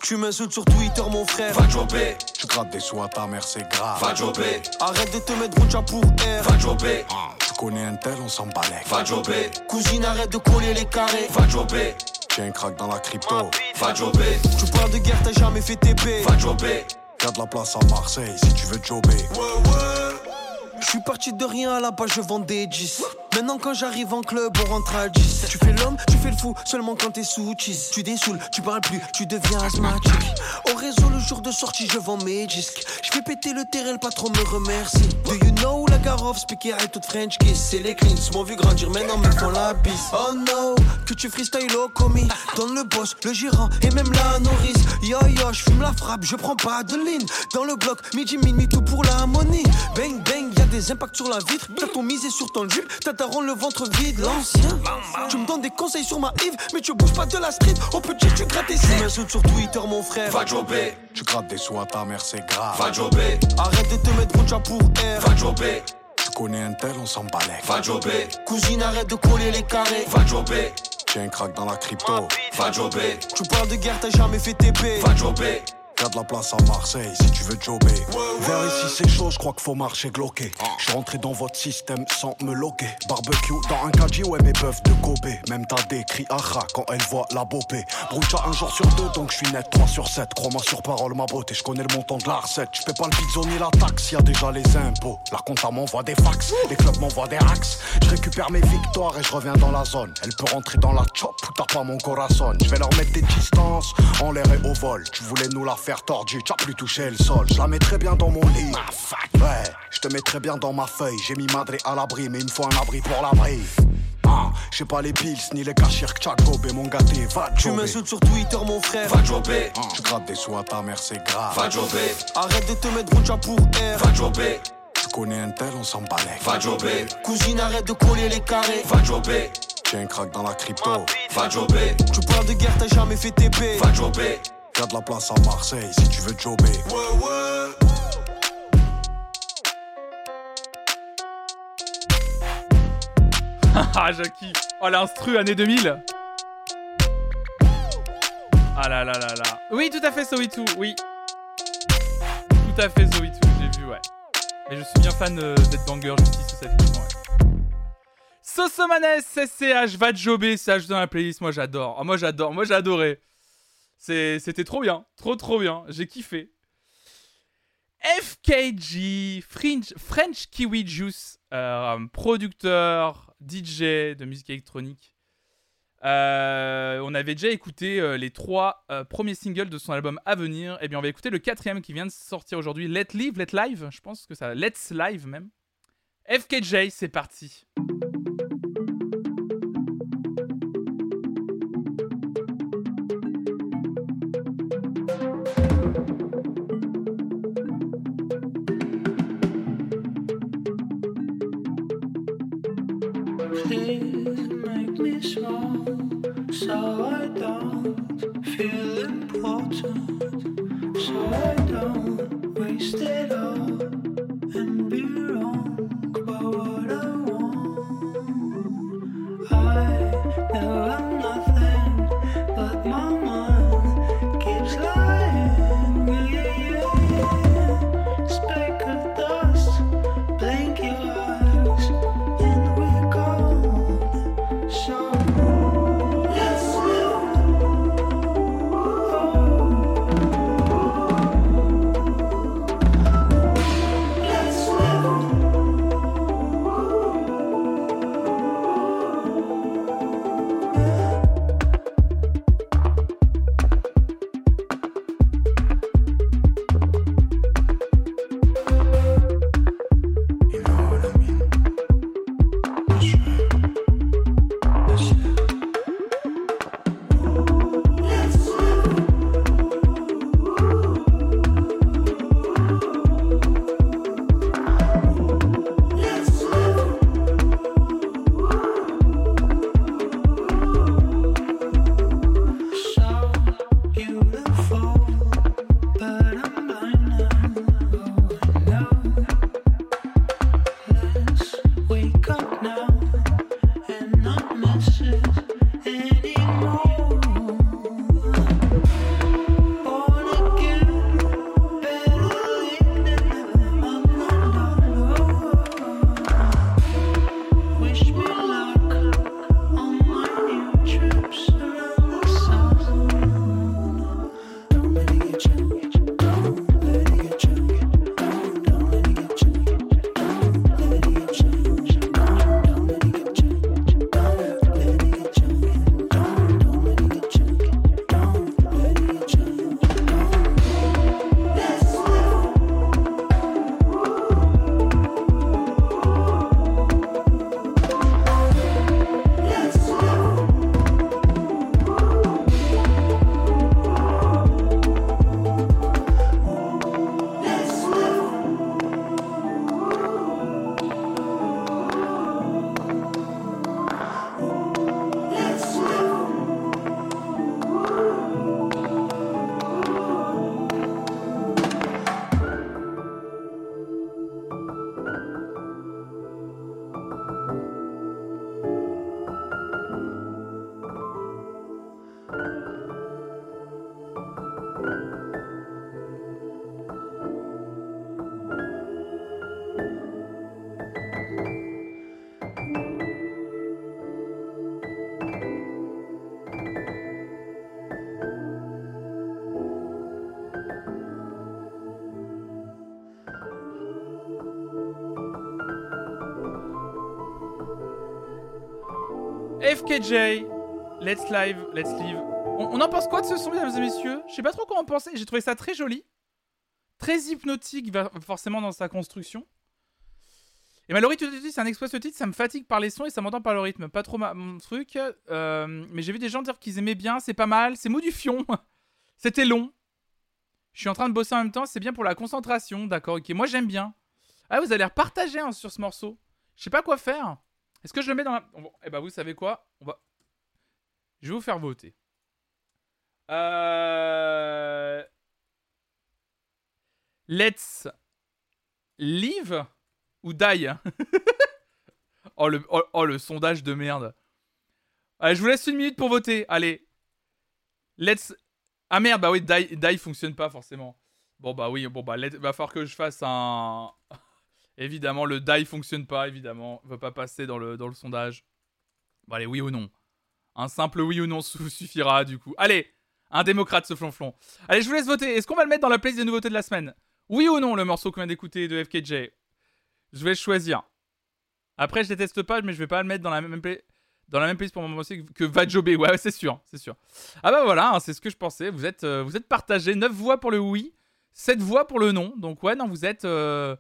Tu m'insultes sur Twitter mon frère. Va jobber. Tu grattes des sous à ta mère c'est grave. Va jobber. Arrête de te mettre rouge à pour Air. Va jobber. Tu connais un tel on s'en balèque. Va jobber. Cousine arrête de coller les carrés. Va jobber. Tiens crack dans la crypto. Va jobber. Tu parles de guerre t'as jamais fait T P. Va jobber. T'as de la place à Marseille si tu veux jobber. Ouais ouais. Je suis parti de rien à la base je vendais dix. Maintenant quand j'arrive en club on rentre à dix. Tu fais l'homme, tu fais le fou, seulement quand t'es sous cheese. Tu dessoules, tu parles plus, tu deviens asthmatique. Au réseau le jour de sortie je vends mes disques. Je fais péter le terrain, le patron me remercie. Do you know la garof, speaker avec toute French kiss. C'est les cleans, m'ont vu grandir, maintenant me font la bise. Oh no, que tu freestyle au commis. Donne le boss, le gérant et même la nourrice. Yo yo, je fume la frappe, je prends pas de ligne. Dans le bloc, midi, minuit, tout pour la money. Bang bang, y'a des impacts sur la vitre. T'as ton misé sur ton jupe, t'as ta rend le ventre vide, l'ancien. Tu me donnes des conseils sur ma hive, mais tu bouges pas de la street. Au petit, tu grattes ici. Tu m'insultes sur Twitter, mon frère. Va jobber. Tu grattes des sous à ta mère, c'est grave. Va jobber. Arrête de te mettre rouge à pour air. Va jobber. Tu connais un tel, on s'en balèque. Va jobber. Cousine, arrête de coller les carrés. Va jobber. Tiens, un crack dans la crypto. Va jobber. Tu parles de guerre, t'as jamais fait T P. Va jobber. Y'a de la place à Marseille si tu veux jobber. Ouais, ouais. Vers ici c'est chaud, je crois qu'il faut marcher gloqué. Je suis rentré dans votre système sans me loquer. Barbecue dans un caddie, ouais mes bœufs de Kobe. Même t'as des cris à ras quand elle voit la bopée. Broucha un jour sur deux donc je suis net trois sur sept. Crois-moi sur parole ma beauté, je connais le montant de la recette. Je paie pas le pizzo ni la taxe, y'a déjà les impôts. La compta m'envoie des fax, les clubs m'envoient des hacks. Je récupère mes victoires et je reviens dans la zone. Elle peut rentrer dans la chop ou t'as pas mon corazon. Je vais leur mettre des distances en l'air et au vol. Tu voulais nous la faire tordu, t'as plus touché le sol. Je la mets très bien dans mon lit. Ma fac. Ouais, je te mets très bien dans ma feuille. J'ai mis Madré à l'abri, mais il me faut un abri pour l'abri. Ah, je sais pas les pills, ni les cachirs que t'as gobé, mon gâté. Va jobber. Tu m'insultes sur Twitter, mon frère. Va jobber. Ah. Tu grattes des soins à ta mère, c'est grave. Va jobber. Arrête de te mettre rouge à pour air. Va jobber. Tu connais un tel, on s'en balèque. Va jobber. Cousine, arrête de coller les carrés. Va jobber. J'ai un crack dans la crypto. Va jobber. Tu parles de guerre, t'as jamais fait T P. Va jobber. Y'a de la place à Marseille si tu veux jobber. Ouais, ouais. Haha, Jackie. Oh, l'instru, année deux mille. Ah là là là là. Oui, tout à fait, Sowitu, oui. Tout à fait, Sowitu, j'ai vu, ouais. Mais je suis bien fan euh, d'être banger, justice, tout ça, effectivement, ouais. Soso Maness, S C H, va jobber, S C H dans la playlist, moi j'adore. Oh, moi j'adore, moi j'ai adoré. C'est, c'était trop bien, trop trop bien, j'ai kiffé. F K G, French, French Kiwi Juice, euh, producteur, D J de musique électronique. Euh, on avait déjà écouté euh, les trois euh, premiers singles de son album à venir. Et bien on va écouter le quatrième qui vient de sortir aujourd'hui, Let's Live, Let's Live, je pense que ça, Let's Live même. F K J, c'est parti. F K J, Let's Live, Let's Live. On, on en pense quoi de ce son, mesdames et messieurs? Je sais pas trop quoi en penser. J'ai trouvé ça très joli, très hypnotique, forcément dans sa construction. Et Mallory, tout de suite, c'est un exploit ce titre. Ça me fatigue par les sons et ça m'entend par le rythme. Pas trop ma, mon truc. Euh, mais j'ai vu des gens dire qu'ils aimaient bien. C'est pas mal. C'est modifiant. C'était long. Je suis en train de bosser en même temps. C'est bien pour la concentration. D'accord, ok. Moi, j'aime bien. Ah, vous avez l'air partagé hein, sur ce morceau. Je sais pas quoi faire. Est-ce que je le mets dans la... Eh ben, vous savez quoi? On va... Je vais vous faire voter. Euh... Let's live ou die. oh, le... Oh, oh, le sondage de merde. Allez, je vous laisse une minute pour voter. Allez. Let's... Ah merde, bah oui, die, die fonctionne pas forcément. Bon, bah oui, bon, bah, let... va falloir que je fasse un... Évidemment, le die fonctionne pas, évidemment. Il ne va pas passer dans le, dans le sondage. Bon, allez, oui ou non. Un simple oui ou non suffira, du coup. Allez, un démocrate, ce flonflon. Allez, je vous laisse voter. Est-ce qu'on va le mettre dans la playlist des nouveautés de la semaine? Oui ou non, le morceau qu'on vient d'écouter de F K J? Je vais choisir. Après, je ne déteste pas, mais je ne vais pas le mettre dans la même, pla- dans la même playlist pour mon morceau que Vajobé. Ouais, c'est sûr, c'est sûr. Ah bah voilà, hein, c'est ce que je pensais. Vous êtes, euh, vous êtes partagés. neuf voix pour le oui, sept voix pour le non. Donc ouais, non, vous êtes... Euh...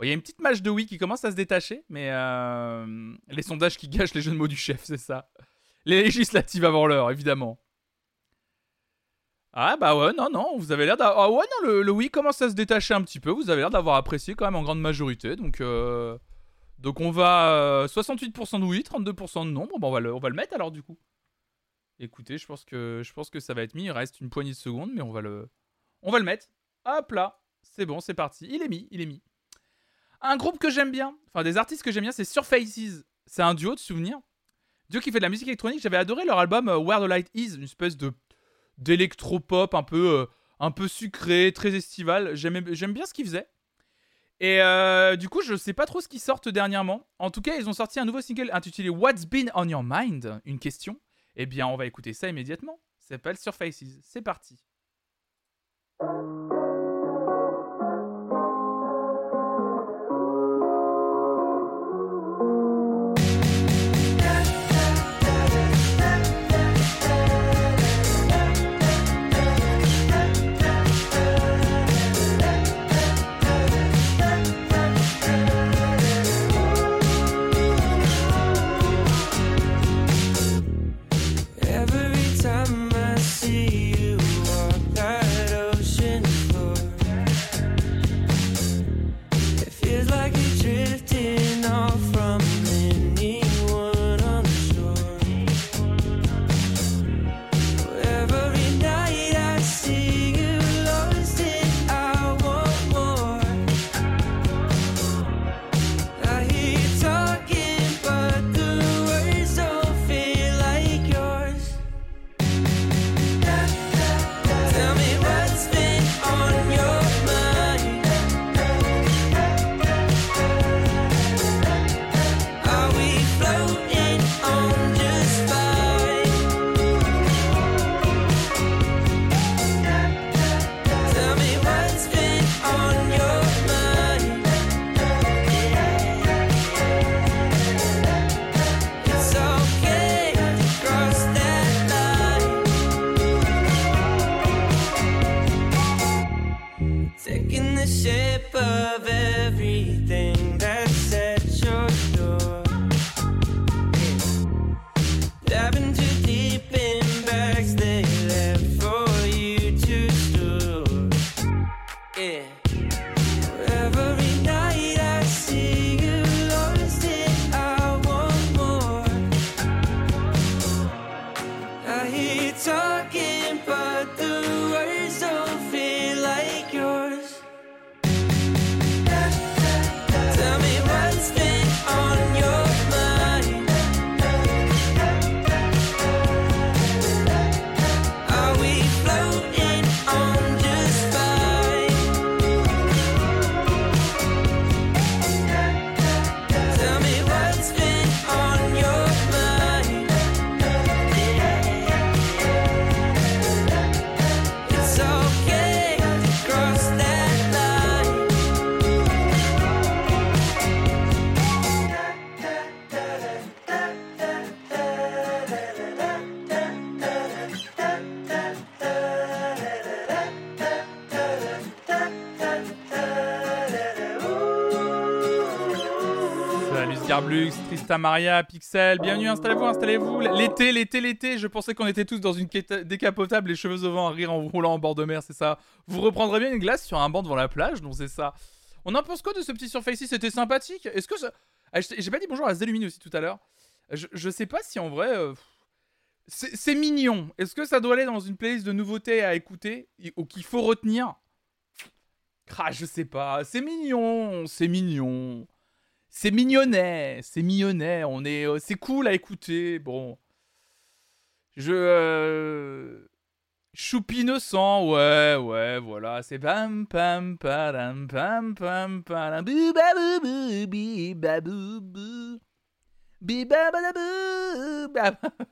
Il y a une petite match de oui qui commence à se détacher, mais euh, les sondages qui gâchent les jeux de mots du chef, c'est ça. Les législatives avant l'heure, évidemment. Ah bah ouais, non, non, vous avez l'air d'avoir... Ah ouais, non, le, le oui commence à se détacher un petit peu, vous avez l'air d'avoir apprécié quand même en grande majorité, donc... Euh... Donc on va euh, soixante-huit pour cent de oui, trente-deux pour cent de non. Bon, bah on va le, on va le mettre alors du coup. Écoutez, je pense que je pense que ça va être mis. Il reste une poignée de secondes, mais on va le, on va le mettre. Hop là, c'est bon, c'est parti. Il est mis, il est mis. Un groupe que j'aime bien, enfin des artistes que j'aime bien, c'est Surfaces. C'est un duo de souvenirs. Duo qui fait de la musique électronique. J'avais adoré leur album Where the Light Is, une espèce de d'électropop un peu, euh, un peu sucré, très estival. J'aime bien ce qu'ils faisaient. Et euh, du coup, je sais pas trop ce qu'ils sortent dernièrement. En tout cas, ils ont sorti un nouveau single intitulé What's Been On Your Mind? Une question. Eh bien, on va écouter ça immédiatement. Ça s'appelle Surfaces. C'est parti. Samaria, Pixel, bienvenue, installez-vous, installez-vous. L'été, l'été, l'été, je pensais qu'on était tous dans une décapotable, les cheveux au vent, à rire en roulant en bord de mer, c'est ça. Vous reprendrez bien une glace sur un banc devant la plage, donc c'est ça. On en pense quoi de ce petit Surface-ci? C'était sympathique. Est-ce que ça... Ah, j'ai pas dit bonjour à Zélumine aussi tout à l'heure. Je, je sais pas si en vrai... Euh... C'est, c'est mignon. Est-ce que ça doit aller dans une playlist de nouveautés à écouter ou qu'il faut retenir? Ah, je sais pas. C'est mignon, c'est mignon. C'est mignonnet, c'est mignonnet, on est, euh, c'est cool à écouter, bon. Je... Euh... Choupi innocent, ouais, ouais, voilà, c'est pam pam pam pam pam pam bibabou bibabou bibabou. Il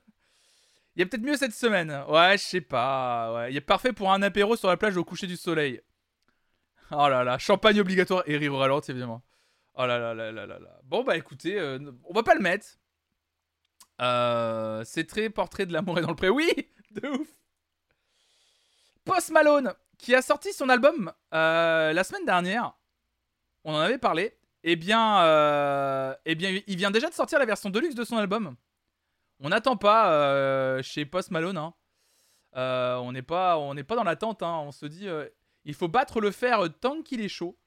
y a peut-être mieux cette semaine, ouais, je sais pas, ouais. Il est parfait pour un apéro sur la plage au coucher du soleil. Oh là là, champagne obligatoire et rire au ralenti, évidemment. Oh là là là là là là. Bon bah écoutez, euh, on va pas le mettre. Euh, c'est très portrait de l'amour et dans le pré. Oui, de ouf. Post Malone, qui a sorti son album euh, la semaine dernière. On en avait parlé. Eh bien, euh, eh bien, il vient déjà de sortir la version deluxe de son album. On n'attend pas euh, chez Post Malone. Hein. Euh, on n'est pas, on n'est pas dans l'attente. Hein. On se dit, euh, il faut battre le fer tant qu'il est chaud.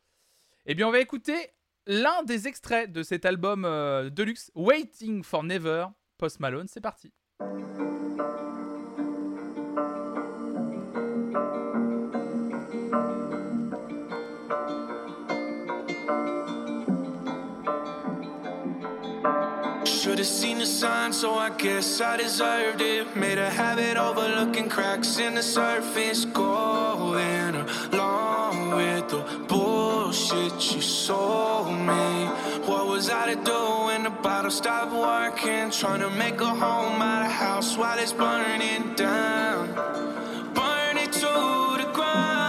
Eh bien, on va écouter l'un des extraits de cet album euh, Deluxe, Waiting for Never, Post Malone, c'est parti. Should've seen the sign, so I guess I deserved it. Made a habit overlooking cracks in the surface. Going along with the bullshit you sold me. What was I to do when the bottle stopped working? Trying to make a home out of house while it's burning down. Burn it to the ground.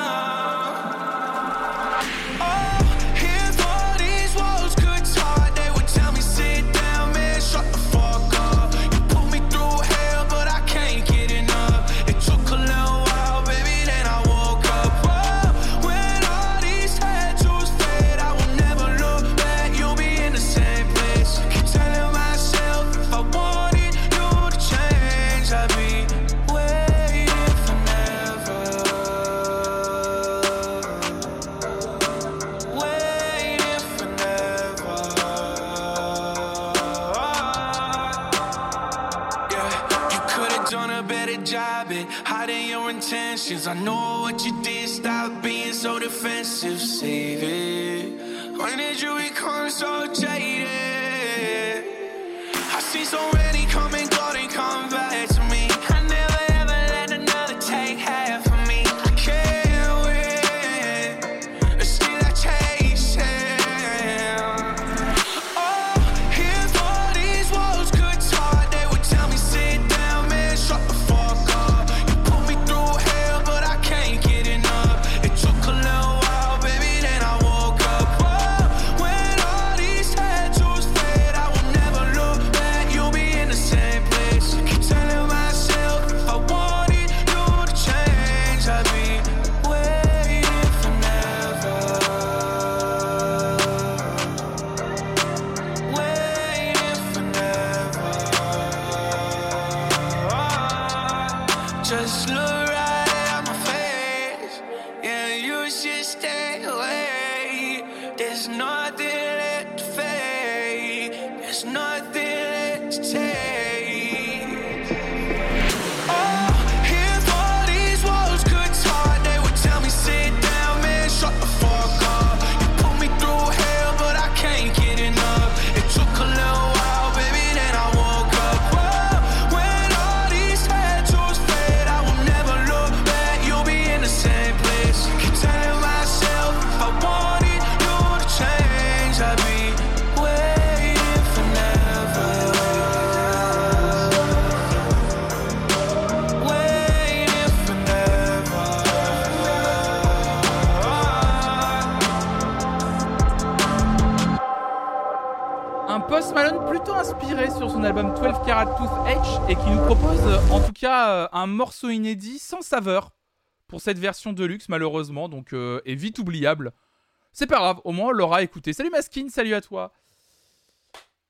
I know what you did, stop being so defensive, save it. When did you become so jaded? I see so many come and go, they come back to me. I never ever let another take half of me. I can't win, but still I chase him. Oh, if all these walls could talk, they would tell me sit down, man, shut the fuck up. Sur son album twelve Karat Tooth H et qui nous propose euh, en tout cas euh, un morceau inédit sans saveur pour cette version de luxe malheureusement, donc euh, est vite oubliable. C'est pas grave, au moins on l'aura écouté. Salut Maskin, salut à toi.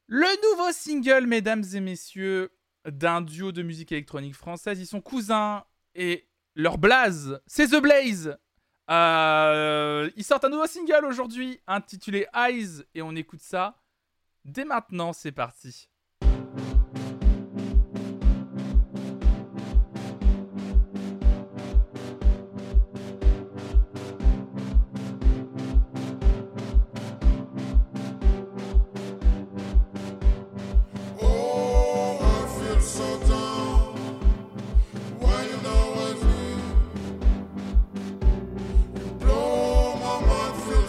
Le nouveau single, mesdames et messieurs, d'un duo de musique électronique française, ils sont cousins et leur blaze, c'est The Blaze. Euh, ils sortent un nouveau single aujourd'hui intitulé Eyes et on écoute ça dès maintenant, c'est parti.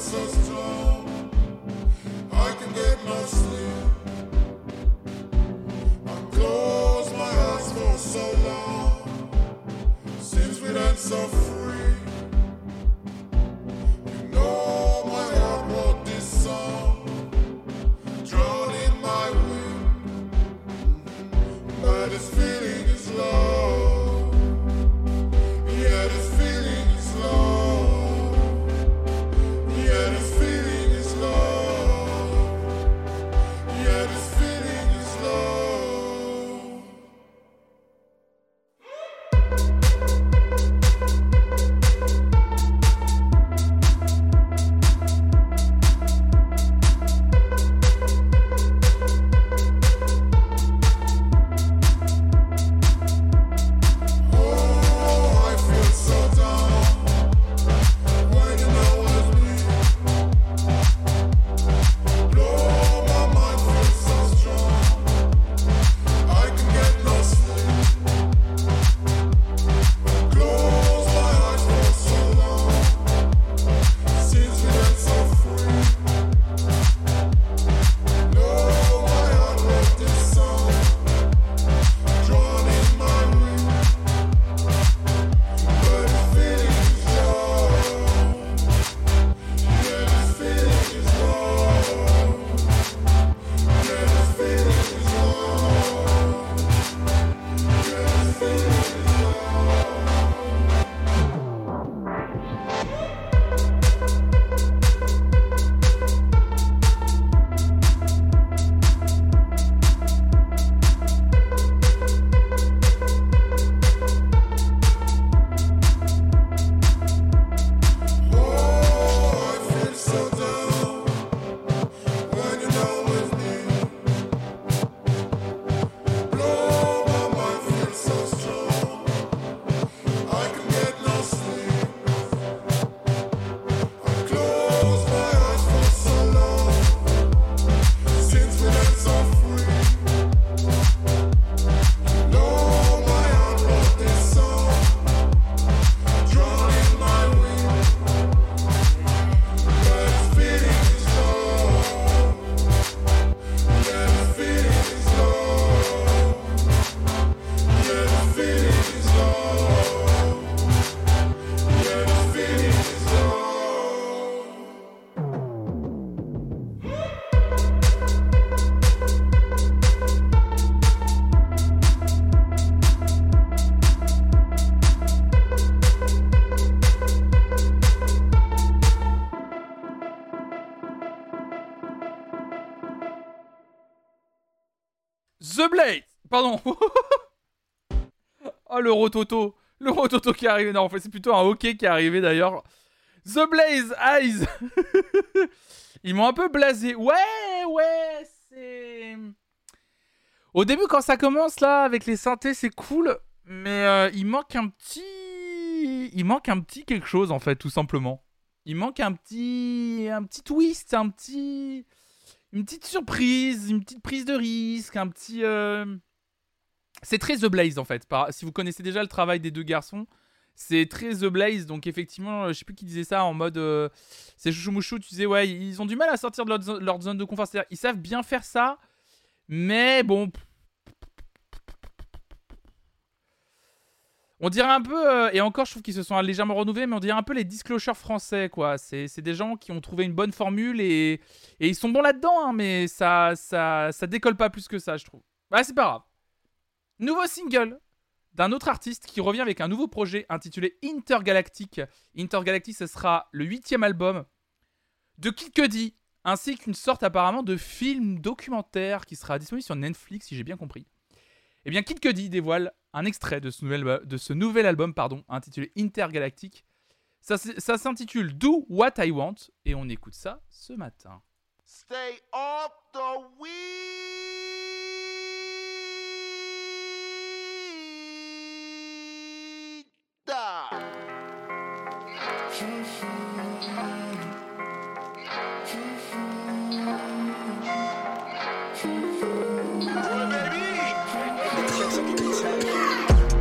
So strong, I can get no sleep. The Blaze. Pardon. Oh, le rototo. Le rototo qui est arrivé. Non, en fait, c'est plutôt un hockey qui est arrivé, d'ailleurs. The Blaze Eyes. Ils m'ont un peu blasé. Ouais, ouais, c'est... Au début, quand ça commence, là, avec les synthés, c'est cool. Mais euh, il manque un petit... Il manque un petit quelque chose, en fait, tout simplement. Il manque un petit... Un petit twist, un petit... Une petite surprise, une petite prise de risque, un petit... Euh... C'est très The Blaze, en fait. Par... Si vous connaissez déjà le travail des deux garçons, c'est très The Blaze. Donc, effectivement, je sais plus qui disait ça en mode... Euh... C'est Chouchou Mouchou, tu disais, ouais, ils ont du mal à sortir de leur, zo- leur zone de confort. C'est-à-dire, ils savent bien faire ça, mais bon... On dirait un peu... Euh... Et encore, je trouve qu'ils se sont légèrement renouvelés, mais on dirait un peu les disclocheurs français, quoi. C'est, c'est des gens qui ont trouvé une bonne formule et, et ils sont bons là-dedans, hein, mais ça, ça, ça décolle pas plus que ça, je trouve. Ouais, c'est pas grave. Nouveau single d'un autre artiste qui revient avec un nouveau projet intitulé Intergalactic. Intergalactic, ce sera le huitième album de Kikedi, ainsi qu'une sorte apparemment de film documentaire qui sera disponible sur Netflix, si j'ai bien compris. Eh bien, Kikedi dévoile un extrait de ce nouvel, de ce nouvel album pardon, intitulé Intergalactic. Ça, ça s'intitule Do What I Want et on écoute ça ce matin. Stay up the week.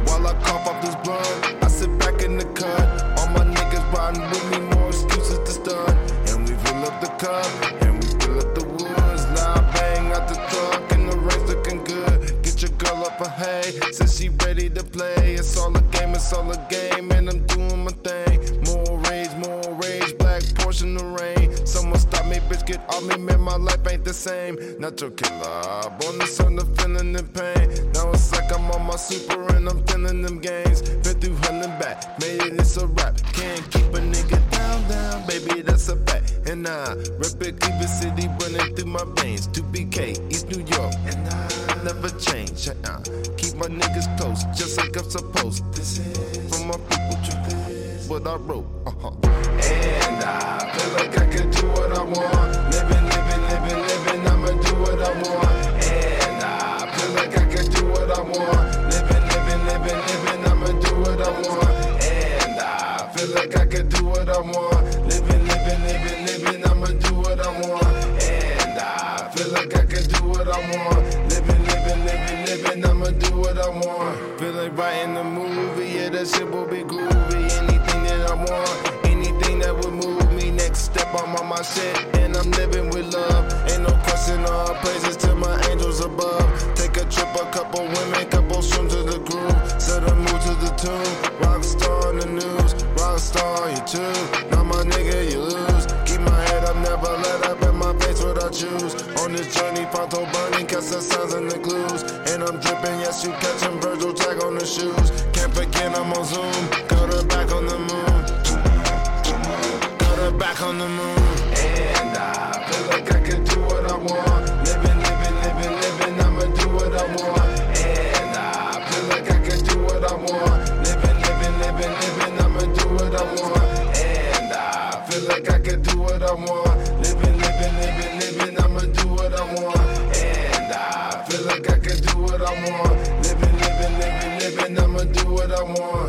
While I cough up this blood, I sit back in the cut. All my niggas riding with me, no excuses to stun. And we fill up the cup, and we fill up the woods. Now I bang out the truck, and the race looking good. Get your girl up a hay, says she ready to play. It's all a game, it's all a game, and I'm doing my thing. More rage, more rage, black Porsche in the rain. Someone stop me, bitch, get off me, man, my life ain't the same. Not your killer, born the son of feeling the pain. Now it's like I'm on my super and I'm feeling them games. Been through hell and back, made it, it's a rap. Can't keep a nigga down, down, baby, that's a fact. And I rep it, keep it city running through my veins. two B K, East New York, and I never change. Uh-uh. Keep my niggas close, just like I'm supposed. This is for my people, truth is what I wrote. Uh-huh. And I feel like I can do what I want. Living, living, living, living, I'ma do what I want. And I feel like I can do what I want. Living, living, living, living, I'ma do what I want. And I feel like I can do what I want. Living, living, living, living, I'ma do what I want. And I feel like I can do what I want. Living, living, living, living, I'ma do what I want. Feel like writing a movie, yeah, that shit will be groovy. Anything that I want. That would move me. Next step, I'm on my shit, and I'm living with love. Ain't no question, all praises to my angels above. Take a trip, a couple women, couple shrooms to the groove. Set a move to the tune. Rockstar on the news, rockstar you too. Now my nigga, you lose. Keep my head up, never let up. In my face, what I choose. On this journey, Fonto burning, catch the signs and the clues. And I'm dripping, yes you catching. Virgil tag on the shoes. Can't forget I'm on Zoom. Got her back on the moon. Back on the moon, and I feel like I can do what I want. Living, living, living, living, I'ma do what I want. And I feel like I can do what I want. Living, living, living, living, I'ma do what I want. And I feel like I can do what I want. Living, living, living, living, I'ma do what I want. And I feel like I can do what I want. Living, living, living, living, I'ma do what I want.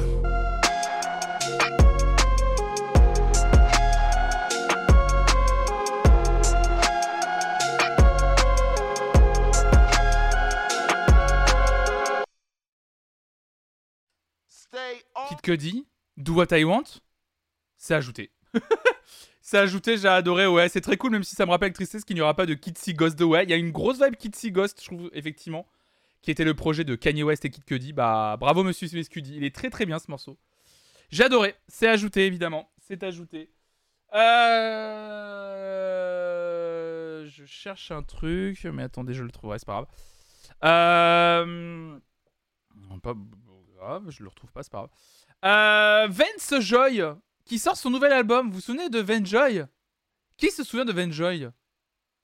Kid Cudi, Do What I Want, c'est ajouté. C'est ajouté, j'ai adoré, ouais, c'est très cool, même si ça me rappelle avec tristesse qu'il n'y aura pas de Kitsy Ghost de ouais. Il y a une grosse vibe Kitsy Ghost, je trouve, effectivement, qui était le projet de Kanye West et Kid Cudi. Bah, bravo Monsieur Cudi, il est très très bien ce morceau. J'ai adoré, c'est ajouté, évidemment, c'est ajouté. Euh... Je cherche un truc, mais attendez, je le trouverai, c'est pas grave. Euh... Non, pas... Ah, je le retrouve pas, c'est pas grave. Euh, Vance Joy, qui sort son nouvel album. Vous vous souvenez de Vance Joy ? Qui se souvient de Vance Joy ?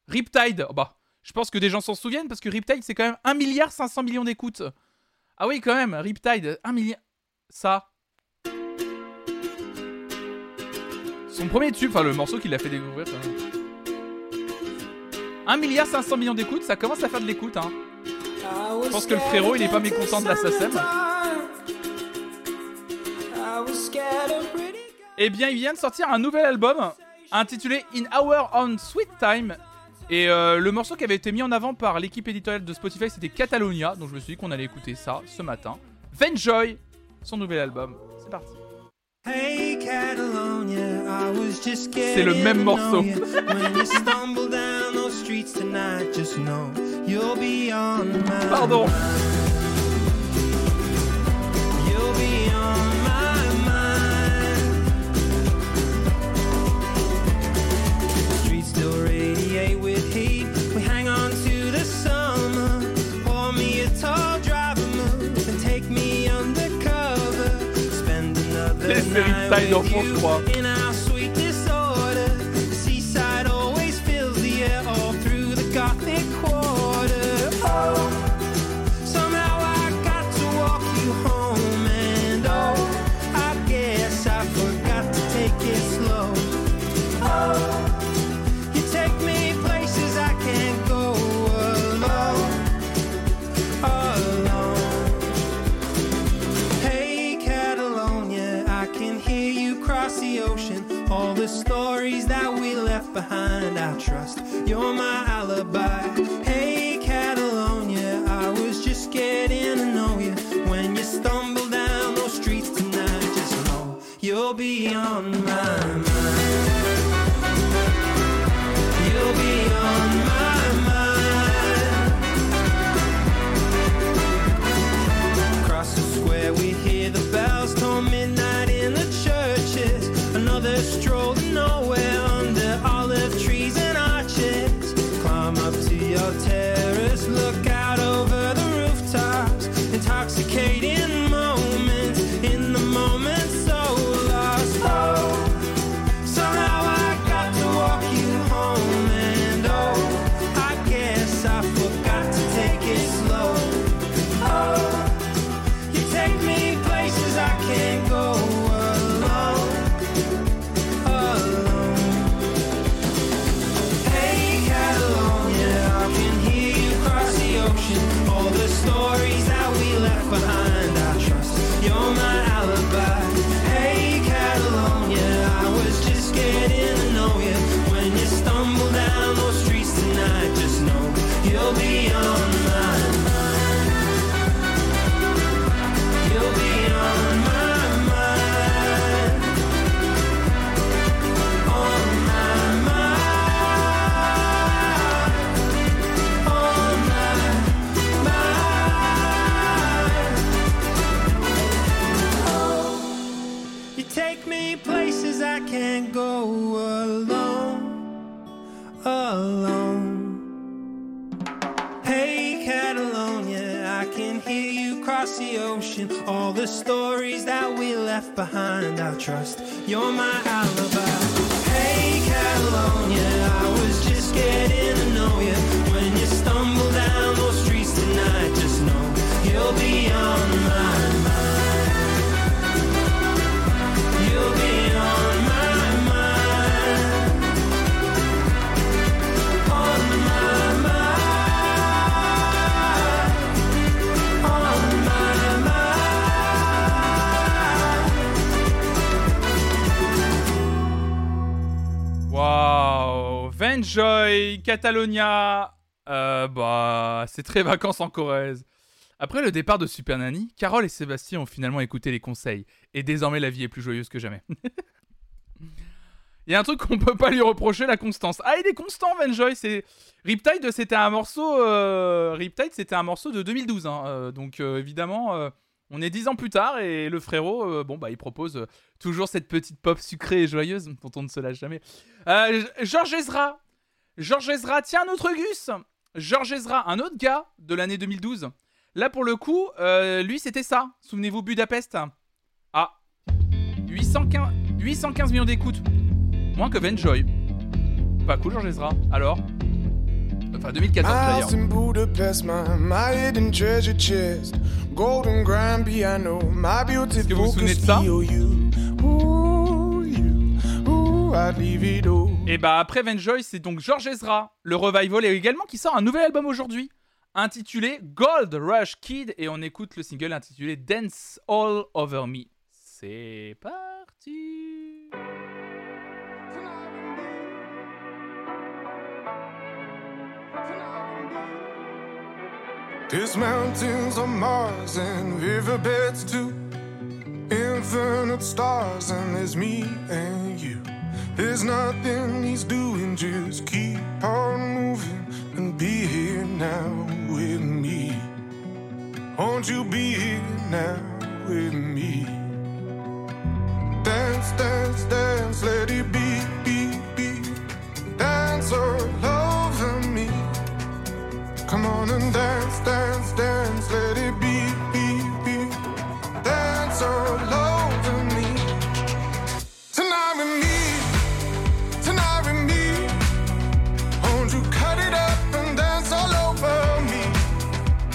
Riptide. Oh bah, Je pense que des gens s'en souviennent parce que Riptide, c'est quand même un milliard cinq cents millions d'écoutes. Ah oui, quand même, Riptide, un milliard... Ça. Son premier tube, enfin le morceau qui l'a fait découvrir. un milliard cinq cents millions d'écoutes, ça commence à faire de l'écoute, hein. Je pense que le frérot, il est pas mécontent de la S A C E M. Eh bien, il vient de sortir un nouvel album intitulé In Our Own Sweet Time. Et euh, le morceau qui avait été mis en avant par l'équipe éditoriale de Spotify, c'était Catalonia. Donc je me suis dit qu'on allait écouter ça ce matin. Vance Joy, son nouvel album. C'est parti. Hey Catalonia, I was just getting C'est le même morceau. Pardon. Les séries de taille d'enfant, je crois. Behind, I trust you're my alibi. Hey Catalonia, I was just getting to know you. When you stumble down those streets tonight, just know you'll be on my mind. You'll be on my mind. Across the square, we hear the bells toll midnight in the churches. Another stroll to nowhere. Terrace, look out over the rooftops, intoxicating moments, in the moment so lost, oh, somehow I got to walk you home, and oh, I guess I forgot to take it slow, oh, you take me places I can't go alone, alone, hey Catalan. All the stories that we left behind, I trust you're my alibi. Hey Catalonia, I was just getting to know you. When you stumble down those streets tonight, just know you'll be on my mind. You'll be on my mind. On my mind. Take me places I can't go alone, alone. Hey Catalonia, I can hear you cross the ocean. All the stories that we left behind, I trust you're my alibi. Hey Catalonia, I was just getting to know you. When you stumble down those streets tonight, just know you'll be on my mind. You'll be on my mind, on my mind, on my mind. Wow, Vance Joy, Catalonia, euh, bah, c'est très vacances en Corrèze. Après le départ de Super Nanny, Carole et Sébastien ont finalement écouté les conseils. Et désormais, la vie est plus joyeuse que jamais. Il y a un truc qu'on peut pas lui reprocher, la constance. Ah, il est constant, Vance Joy. C'est... Riptide, c'était un morceau... Euh... Riptide, c'était un morceau de deux mille douze. Hein. Euh, donc, euh, évidemment, euh, on est dix ans plus tard. Et le frérot, euh, bon, bah, il propose euh, toujours cette petite pop sucrée et joyeuse dont on ne se lâche jamais. Euh, George Ezra. George Ezra. Tiens, un autre Gus. George Ezra, un autre gars de l'année deux mille douze. Là, pour le coup, euh, lui, c'était ça. Souvenez-vous, Budapest. Ah. huit cent quinze millions d'écoutes. Moins que Vance Joy. Pas cool, George Ezra. Alors Enfin, deux mille quatorze d'ailleurs. Est-ce que vous vous souvenez de ça? Et bah après Vance Joy, c'est donc George Ezra, le revival, et également qui sort un nouvel album aujourd'hui, intitulé Gold Rush Kid, et on écoute le single intitulé Dance All Over Me. C'est parti. There's mountains on Mars and riverbeds too, infinite stars, and there's me and you. There's nothing he's doing, just keep on moving and be here now with me. Won't you be here now with me? Dance, dance, dance, let it be, be, be. Dance all over me. Come on and dance, dance, dance, let it be, be, be. Dance all over me. Tonight with me, tonight with me. Won't you cut it up and dance all over me?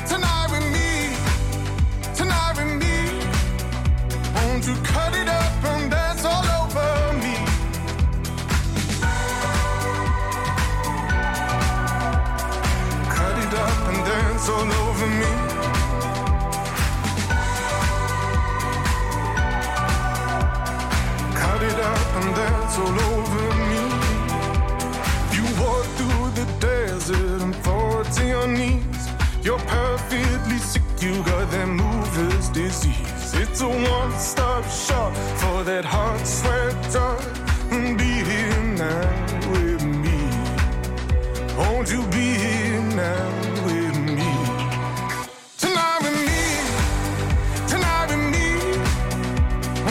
Tonight with me, tonight with me. Won't you cut it up and dance all over me? Cut it up and dance all over me. Cut it up and dance all over me. You walk through the desert and fall to your knees. You're perfectly sick, you got that mover's disease. It's a one-stop shop for that hot sweat drop. And be here now with me. Won't you be here now with me? Tonight with me, tonight with me.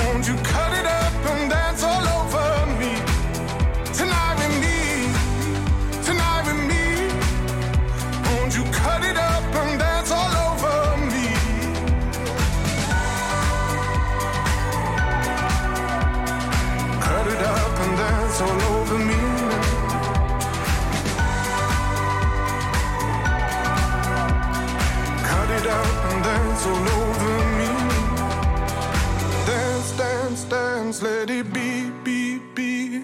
Won't you cut it up and dance all over me? Tonight with me, tonight with me. Won't you cut it up and dance all over me? Cut it up and dance all over me. Cut it up and dance all over me. Dance, dance, dance, let it be, be, be.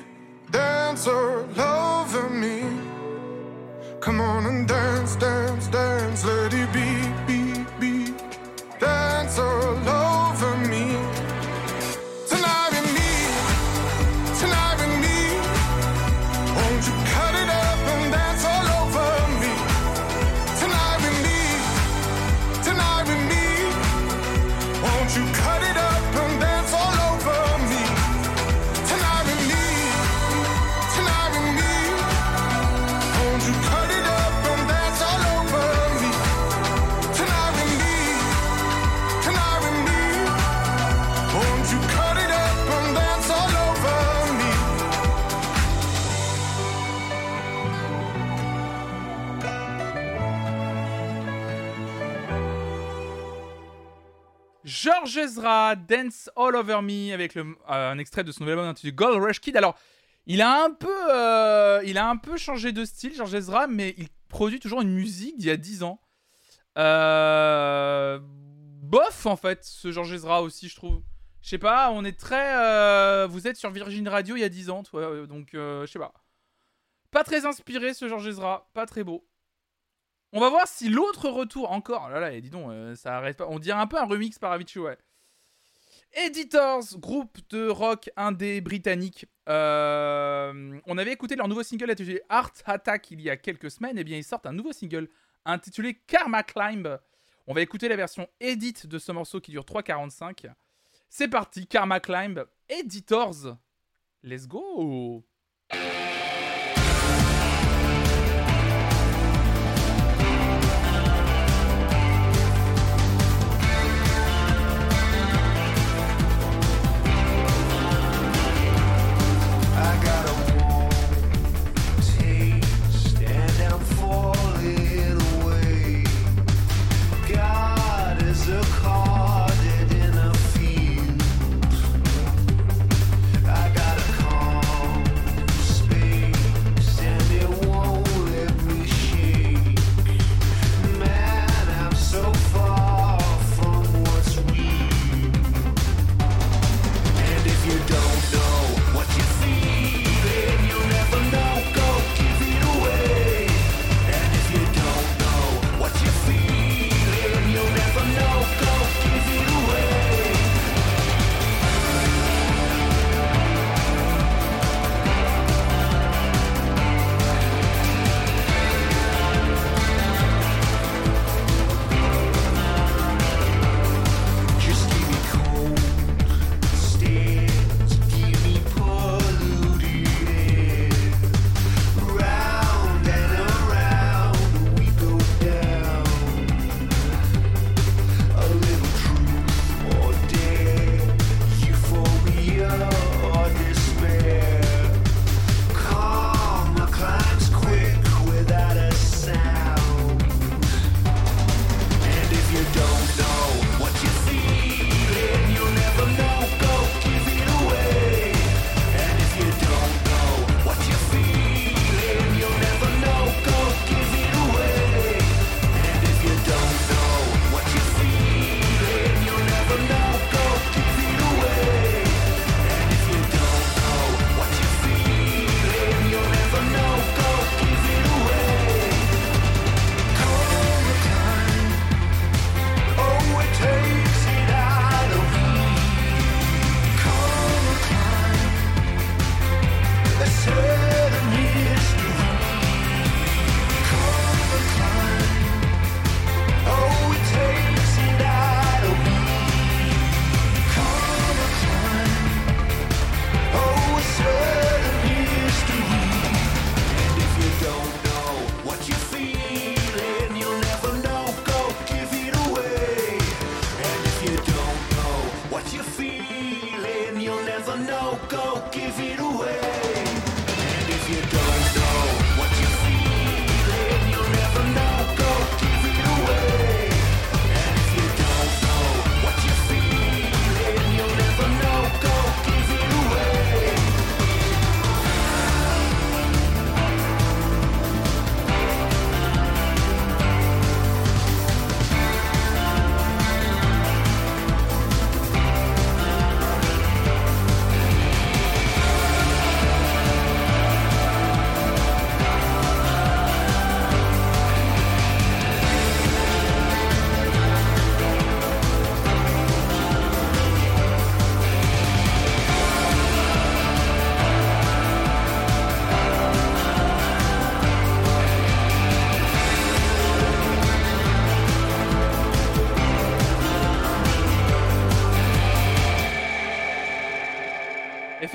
Dance all over me. Come on and dance, dance, dance, let it be, be, be. Dance all over me. Tonight with me, tonight with me. Won't you cut it up and dance all over me? Tonight with me, tonight with me. Won't you cut it up and dance all over me? Tonight with me, tonight with me. Won't you cut it up and dance all over me? Tonight with me, tonight with me. Won't you cut it up and dance all over me? George Ezra, Dance All Over Me, avec le, euh, un extrait de son nouvel album intitulé Gold Rush Kid. Alors, il a un peu, euh, il a un peu changé de style, George Ezra, mais il produit toujours une musique d'il y a dix ans. Euh, bof, en fait, ce George Ezra aussi, je trouve. Je sais pas, on est très... euh, vous êtes sur Virgin Radio il y a dix ans, toi, euh, donc euh, je sais pas. Pas très inspiré, ce George Ezra, pas très beau. On va voir si l'autre retour encore. Oh là là, et dis donc, euh, ça arrête pas. On dirait un peu un remix par Avicii, ouais. Editors, groupe de rock indé britannique. Euh, on avait écouté leur nouveau single intitulé Heart Attack il y a quelques semaines. Et bien, ils sortent un nouveau single intitulé Karma Climb. On va écouter la version edit de ce morceau qui dure trois quarante-cinq. C'est parti, Karma Climb, Editors. Let's go! Space.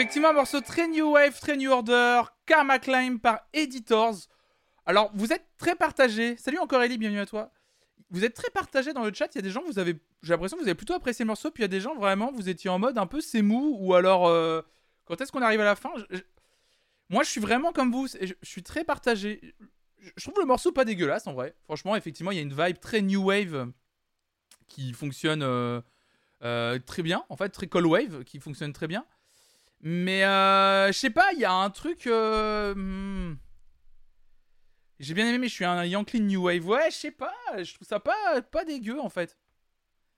Effectivement, un morceau très New Wave, très New Order, Karma Climb par Editors. Alors, vous êtes très partagés. Salut encore Ellie, bienvenue à toi. Vous êtes très partagés dans le chat. Il y a des gens, vous avez, j'ai l'impression que vous avez plutôt apprécié le morceau. Puis il y a des gens, vraiment, vous étiez en mode un peu c'est mou. Ou alors, euh, quand est-ce qu'on arrive à la fin je, je... Moi, je suis vraiment comme vous. Je, je suis très partagé. Je, je trouve le morceau pas dégueulasse, en vrai. Franchement, effectivement, il y a une vibe très New Wave qui fonctionne euh, euh, très bien. En fait, très Cold Wave qui fonctionne très bien. Mais euh, je sais pas, il y a un truc... Euh, hmm. J'ai bien aimé, mais je suis un Yankee New Wave. Ouais, je sais pas, je trouve ça pas, pas dégueu, en fait.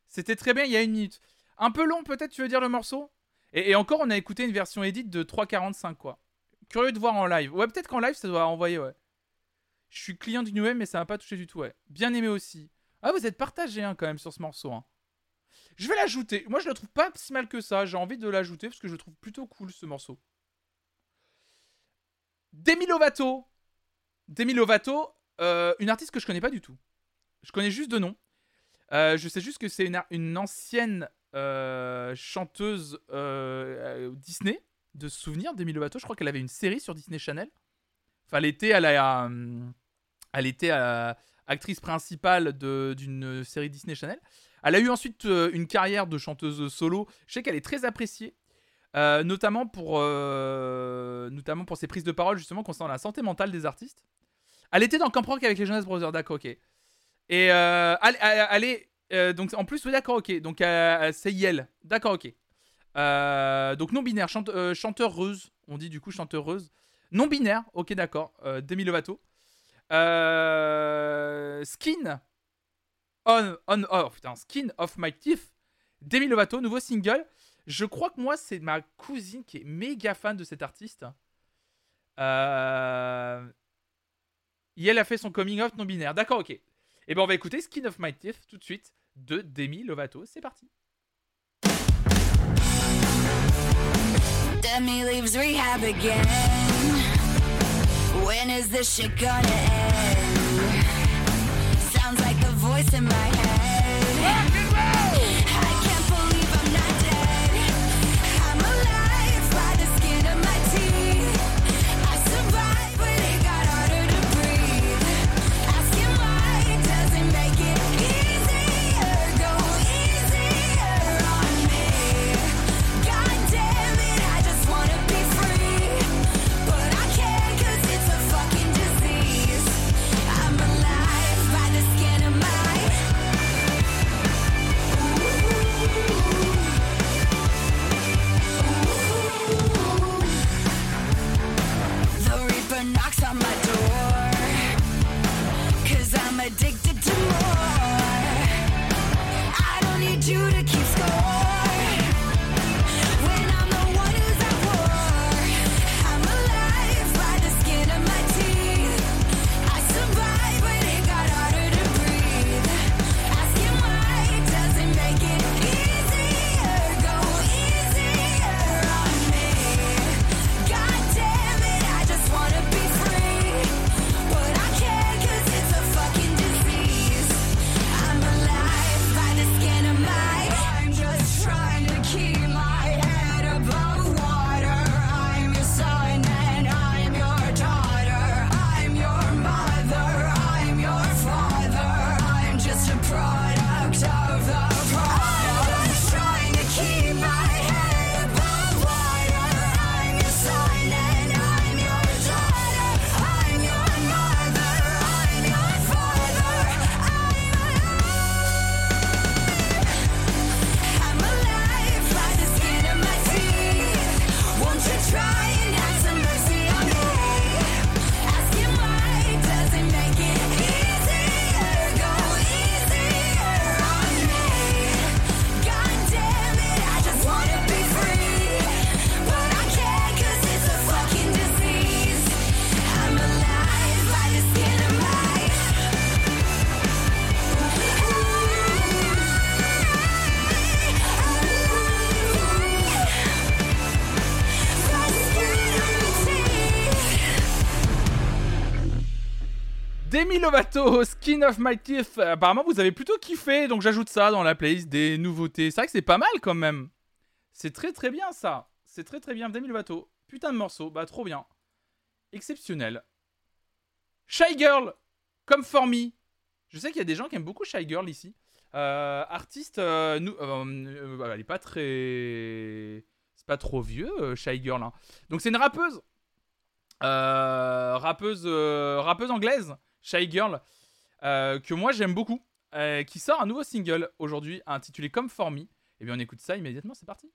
C'était très bien il y a une minute. Un peu long, peut-être, tu veux dire, le morceau et, et encore, on a écouté une version édite de trois quarante-cinq, quoi. Curieux de voir en live. Ouais, peut-être qu'en live, ça doit envoyer, ouais. Je suis client du New Wave, mais ça m'a pas touché du tout, ouais. Bien aimé aussi. Ah, vous êtes partagés, hein, quand même, sur ce morceau, hein. Je vais l'ajouter. Moi, je le trouve pas si mal que ça. J'ai envie de l'ajouter parce que je le trouve plutôt cool, ce morceau. Demi Lovato. Demi Lovato, euh, une artiste que je connais pas du tout. Je connais juste de nom. Euh, je sais juste que c'est une, une ancienne euh, chanteuse euh, Disney, de souvenir. Demi Lovato, je crois qu'elle avait une série sur Disney Channel. Enfin, elle était, elle a, elle était euh, actrice principale de, d'une série Disney Channel. Elle a eu ensuite euh, une carrière de chanteuse solo. Je sais qu'elle est très appréciée, euh, notamment, pour, euh, notamment pour ses prises de parole, justement, concernant la santé mentale des artistes. Elle était dans Camp Rock avec les Jonas Brothers, d'accord, ok. Et euh, elle, elle, elle est... Euh, donc, en plus, oui, d'accord, ok. Donc, euh, c'est Yel, d'accord, ok. Euh, donc, non-binaire, chante, euh, chanteuse, on dit du coup chanteuse. Non-binaire, ok, d'accord, euh, Demi Lovato. Euh, skin... On, on, oh putain, Skin of My Teeth, Demi Lovato, nouveau single. Je crois que moi, c'est ma cousine qui est méga fan de cet artiste. Euh... Et elle a fait son coming out non-binaire. D'accord, ok. Et ben on va écouter Skin of My Teeth tout de suite de Demi Lovato. C'est parti. Demi leaves rehab again. When is this shit gonna end? Sounds like a voice in my head. Rock and roll! I can't believe I'm not dead. I'm alive by the skin of my teeth. I survived, but it got harder to breathe. Asking why doesn't make it easier. Go easier on me. God damn it, I just wanna be free. But I can't 'cause it's a fucking disease. I'm alive. Knocks on my door, 'cause I'm addicted to more. I don't need you to keep score. Demi Lovato, Skin of My Teeth. Apparemment, vous avez plutôt kiffé, donc j'ajoute ça dans la playlist des nouveautés. C'est vrai que c'est pas mal quand même. C'est très très bien ça. C'est très très bien. Demi Lovato. Putain de morceau. Bah, trop bien. Exceptionnel. Shy Girl. Comme For Me. Je sais qu'il y a des gens qui aiment beaucoup Shy Girl ici. Euh, artiste. Euh, nous, euh, euh, elle est pas très. C'est pas trop vieux, euh, Shy Girl. Hein. Donc, c'est une rappeuse. Euh, rappeuse, euh, rappeuse anglaise. Shy Girl. Euh, que moi, j'aime beaucoup. Euh, qui sort un nouveau single aujourd'hui intitulé Comme For Me. Eh bien, on écoute ça immédiatement. C'est parti.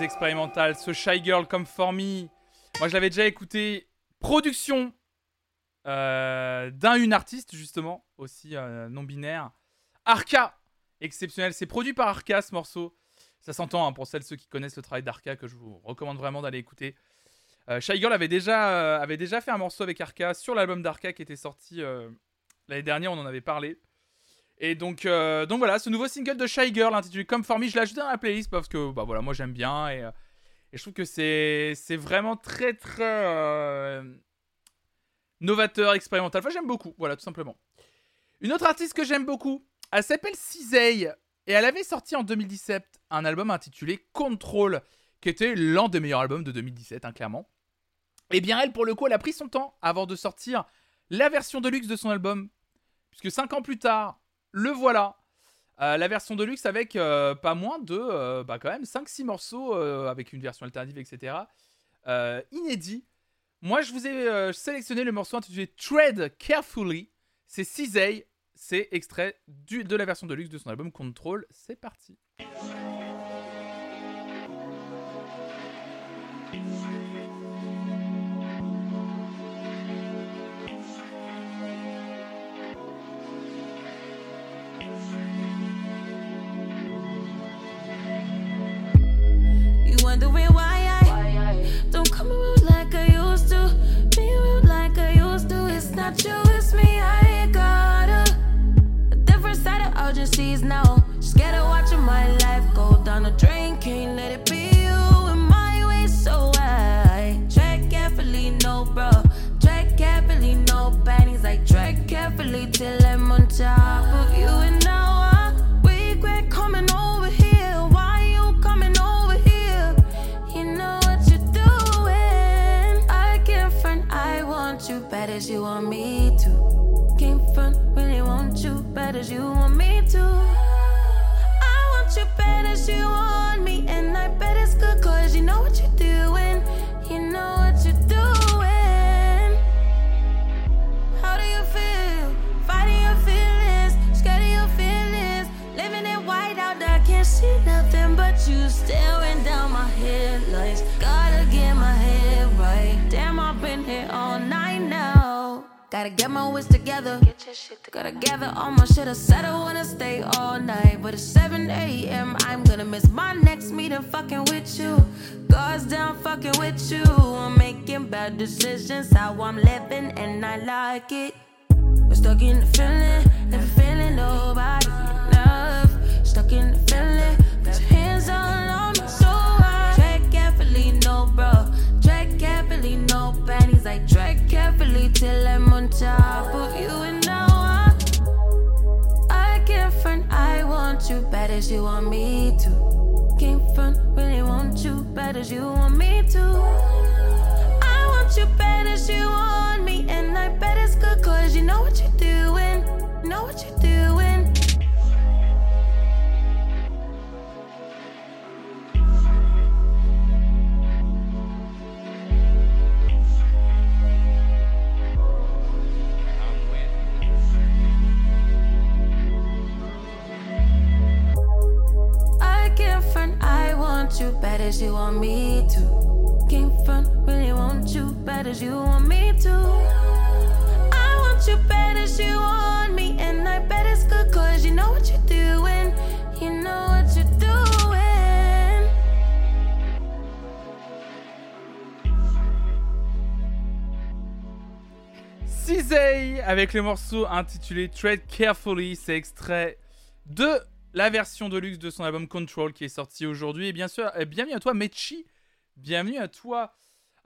Expérimental, ce Shy Girl comme For Me. Moi, je l'avais déjà écouté. Production euh, d'un une artiste, justement, aussi euh, non-binaire. Arca, exceptionnel. C'est produit par Arca, ce morceau. Ça s'entend, hein, pour celles ceux qui connaissent le travail d'Arca, que je vous recommande vraiment d'aller écouter. Euh, Shy Girl avait déjà, euh, avait déjà fait un morceau avec Arca sur l'album d'Arca qui était sorti euh, l'année dernière, on en avait parlé. Et donc, euh, donc voilà, ce nouveau single de Shy Girl intitulé Come For Me, je l'ai ajouté dans la playlist parce que bah voilà, moi j'aime bien et, euh, et je trouve que c'est, c'est vraiment très très euh, novateur, expérimental. Enfin, j'aime beaucoup, voilà, tout simplement. Une autre artiste que j'aime beaucoup, elle s'appelle Sisei et elle avait sorti en deux mille dix-sept un album intitulé Control qui était l'un des meilleurs albums de deux mille dix-sept, hein, clairement. Eh bien, elle, pour le coup, elle a pris son temps avant de sortir la version de luxe de son album. Puisque cinq ans plus tard, le voilà. Euh, la version de luxe avec euh, pas moins de, euh, bah, quand même, cinq six morceaux, euh, avec une version alternative, et cetera. Euh, inédit. Moi, je vous ai euh, sélectionné le morceau intitulé Tread Carefully. C'est Sisei. C'est extrait du, de la version de luxe de son album Control. C'est parti. Wondering why I don't come around like I used to, be around like I used to. It's not you, it's me. I got a, a different side of urgencies now. Just gotta watch my life go down the drain. Can't let it be you in my way, so I tread carefully, no bro. Tread carefully, no panties. I tread carefully till I'm on top of you and now I regret coming over here. Why you coming over? You better as you want me to. Came front, really want you better as you want me to. I want you better as you want me, and I bet it's good cause you know what you're doing. You know what you're doing. How do you feel? Fighting your feelings, scared of your feelings. Living in white out, I can't see nothing but you staring down my headlights. Gotta get my head right. Damn, I've been here all night. Gotta get my wits together. Get your shit together. Gotta gather all my shit. I said I wanna stay all night, but it's seven a.m. I'm gonna miss my next meeting fucking with you. Guards down fucking with you. I'm making bad decisions, how I'm living and I like it. We're stuck in the feeling, never feeling nobody enough. Stuck in the feeling, put your hands all on me so I tread carefully, no bro. Tread carefully, no panties. I tread carefully till I'm on top of you. And now I, I can't front. I want you better as you want me to. Can't front. Really want you better as you want me to. I want you better as you want me, and I bet it's good cause you know what you're doing. You know what you're doing. I want you better as you want me to. Came front, really want you better as you want me to. I want you better as you want me, and I bet it's good cause you know what you're doing. You know what you're doing. Sisei avec le morceau intitulé Tread Carefully, c'est extrait de la version de luxe de son album Control qui est sortie aujourd'hui. Et bien sûr, et bienvenue à toi, Mechi. Bienvenue à toi.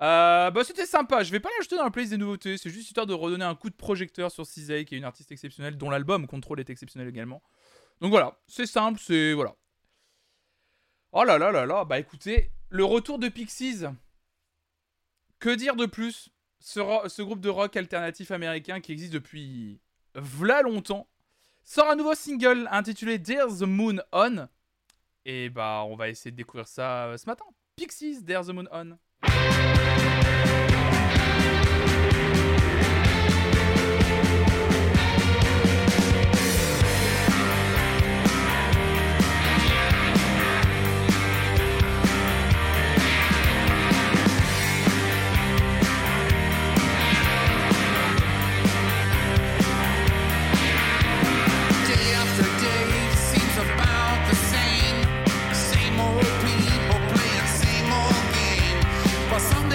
Euh, bah, c'était sympa. Je vais pas l'ajouter dans la playlist des nouveautés. C'est juste histoire de redonner un coup de projecteur sur Sisei, qui est une artiste exceptionnelle, dont l'album Control est exceptionnel également. Donc voilà, c'est simple. C'est. Voilà. Oh là là là là. Bah écoutez, le retour de Pixies. Que dire de plus? Ce, ro- ce groupe de rock alternatif américain qui existe depuis v'là longtemps sort un nouveau single intitulé There's the Moon On. Et bah, on va essayer de découvrir ça euh, ce matin. Pixies, There's the Moon On. Some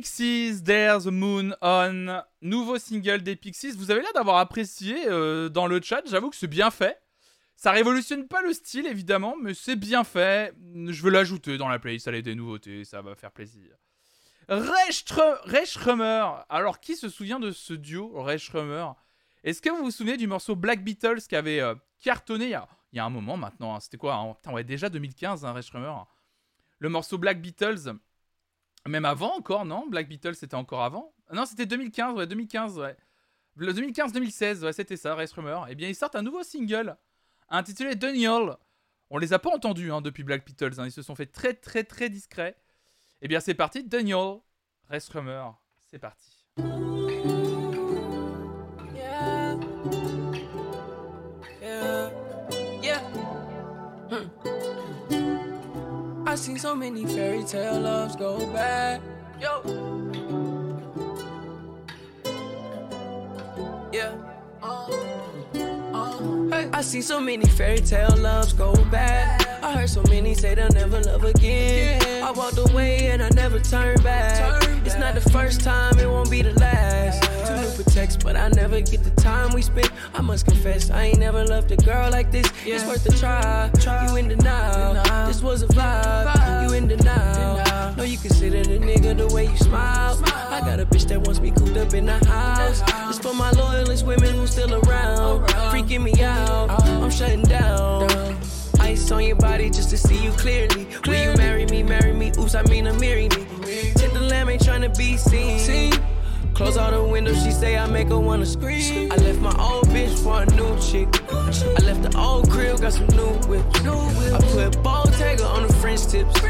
Pixies, There's the Moon On, nouveau single des Pixies. Vous avez l'air d'avoir apprécié euh, dans le chat, j'avoue que c'est bien fait. Ça révolutionne pas le style évidemment, mais c'est bien fait. Je veux l'ajouter dans la playlist, allez, des nouveautés, ça va faire plaisir. Rae Sremmurd, alors qui se souvient de ce duo Rae Sremmurd? Est-ce que vous vous souvenez du morceau Black Beatles qui avait euh, cartonné il y, a, il y a un moment maintenant, hein, c'était quoi hein, putain, ouais, déjà deux mille quinze, hein, Rae Sremmurd. Le morceau Black Beatles, même avant encore, non? Black Beatles, c'était encore avant? Non, c'était deux mille quinze, ouais, deux mille quinze, ouais. Le deux mille quinze deux mille seize, ouais, c'était ça, Rae Sremmurd. Eh bien, ils sortent un nouveau single intitulé Daniel. On les a pas entendus hein, depuis Black Beatles, hein, ils se sont fait très très très discrets. Eh bien, c'est parti, Daniel, Rae Sremmurd, c'est parti. Yeah. Yeah. Yeah. Hmm. I've seen so many fairy tale loves go bad. Yo. Yeah. Uh, uh, hey. I see so many fairy tale loves go bad. I heard so many say they'll never love again. Yeah. I walked away and I never turned back. Turn back. It's not the first time, it won't be the last. Yeah. Two different texts, but I never get the time we spent. I must confess, I ain't never loved a girl like this. Yeah. It's worth a try. try. You in denial. denial. This was a vibe. vibe. You in denial. denial. No, you consider the nigga the way you smile. smile. I got a bitch that wants me cooped up in the house. It's for my loyalist women who's still around. around. Freaking me out. out. I'm shutting down. down. Ice on your body just to see you clearly. Will you marry me, marry me? Oops, I mean, I'm marrying me. Tender lamb ain't trying to be seen. Close all the windows, she say I make her wanna scream. I left my old bitch for a new chick. I left the old crib, got some new whips. I put Bottega on the French tips.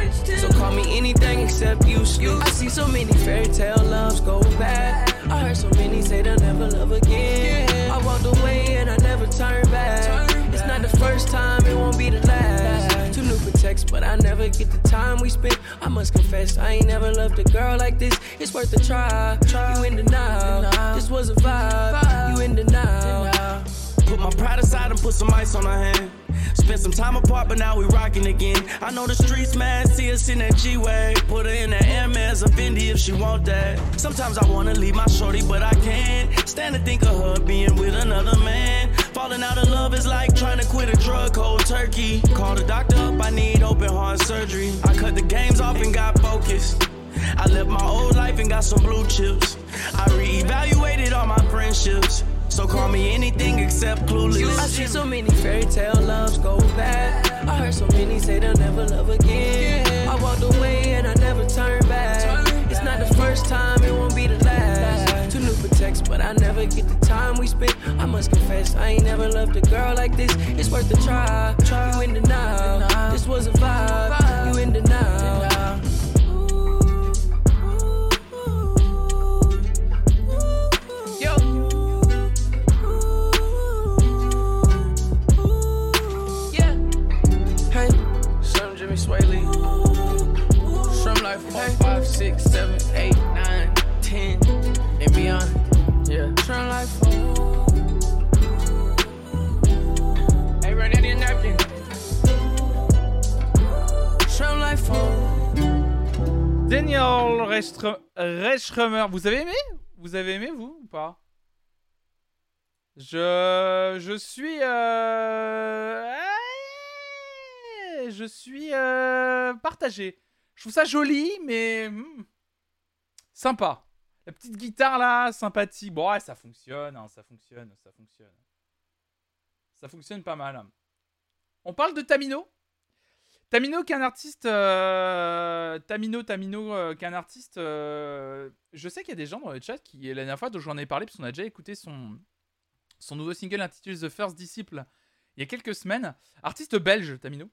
So call me anything except you, skew. I see so many fairy tale loves go bad. I heard so many say they'll never love again. I walked away and I never turned back. It's not the first time, it won't be the last. Two new texts, but I never get the time we spent. I must confess, I ain't never loved a girl like this. It's worth a try. You in denial. This was a vibe. You in denial. Put my pride aside and put some ice on her hand. Spent some time apart, but now we rockin' again. I know the streets mad, see us in that G-Way. Put her in that Air Man's a Fendi if she want that. Sometimes I wanna leave my shorty, but I can't. Stand to think of her being with another man. Falling out of love is like trying to quit a drug cold turkey. Call the doctor up, I need open heart surgery. I cut the games off and got focused. I lived my old life and got some blue chips. I reevaluated all my friendships. So call me anything except clueless. I see so many fairy tale loves go bad. I heard so many say they'll never love again. I walked away and I never turned back. It's not the first time, it won't be the last. Two new texts, but I never get the time we spent. I must confess, I ain't never loved a girl like this. It's worth a try. You in denial. This was a vibe. You in denial. four, five, six, seven, eight, nine, ten, and beyond. Yeah. Turn life. Hey, run that in napkin. Turn life. Daniel Rae Sremmurd. Vous avez aimé? Vous avez aimé, vous, ou pas? Je. Je suis. Euh... Je suis. Euh... Partagé. Je trouve ça joli, mais hmm, sympa. La petite guitare là, sympathique. Bon, ouais, ça fonctionne, hein, ça fonctionne, ça fonctionne. Ça fonctionne pas mal. Hein. On parle de Tamino. Tamino qui est un artiste... Euh, Tamino, Tamino euh, qui est un artiste... Euh, je sais qu'il y a des gens dans le chat qui, la dernière fois dont j'en ai parlé, parce qu'on a déjà écouté son, son nouveau single intitulé The First Disciple il y a quelques semaines. Artiste belge, Tamino.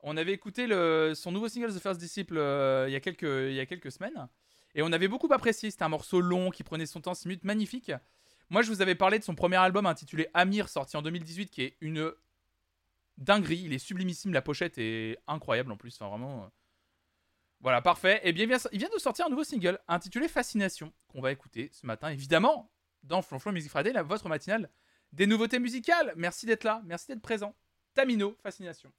On avait écouté le, son nouveau single The First Disciple euh, il, y a quelques, il y a quelques semaines. Et on avait beaucoup apprécié. C'était un morceau long qui prenait son temps, six minutes, magnifique. Moi, je vous avais parlé de son premier album intitulé Amir, sorti en deux mille dix-huit, qui est une dinguerie. Il est sublimissime, la pochette est incroyable en plus. Enfin, vraiment. Euh... Voilà, parfait. Et bien, il vient, il vient de sortir un nouveau single intitulé Fascination, qu'on va écouter ce matin, évidemment, dans Flonflon Music Friday, la, votre matinale des nouveautés musicales. Merci d'être là, merci d'être présent. Tamino, Fascination.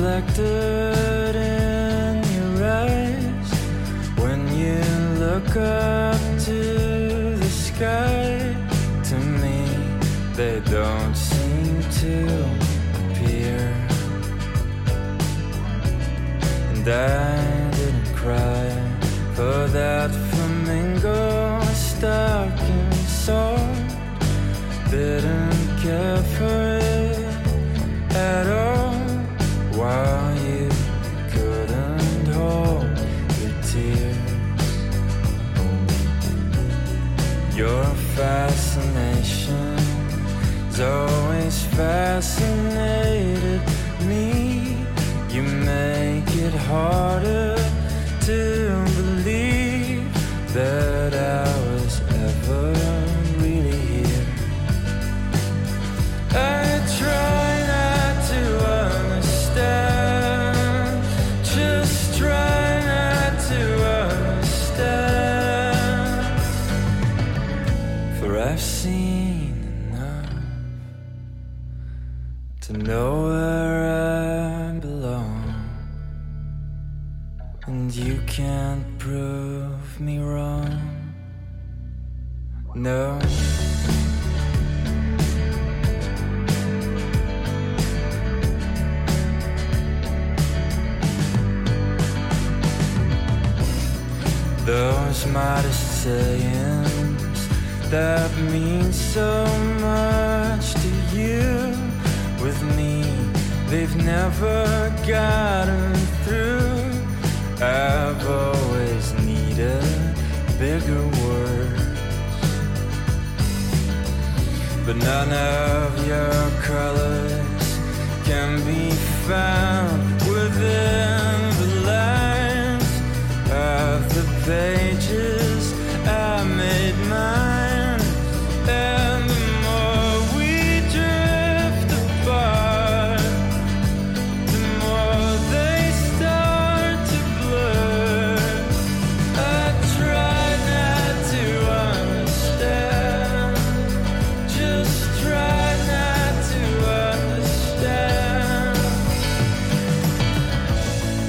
reflected in your eyes when you look up to the sky. To me, they don't seem to appear, and I didn't cry for that flamingo stuck in salt. Didn't care for it at all. While you couldn't hold your tears, your fascination's always fascinated me. You make it harder to believe that I was ever. I try not to understand, just try not to understand, for I've seen enough to know where I belong, and you can't prove me wrong, no. Those modest sayings that mean so much to you, with me they've never gotten through. I've always needed bigger words, but none of your colors can be found within the lines of the pages I made mine, and the more we drift apart, the more they start to blur. I try not to understand, just try not to understand.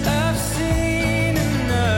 I've seen enough.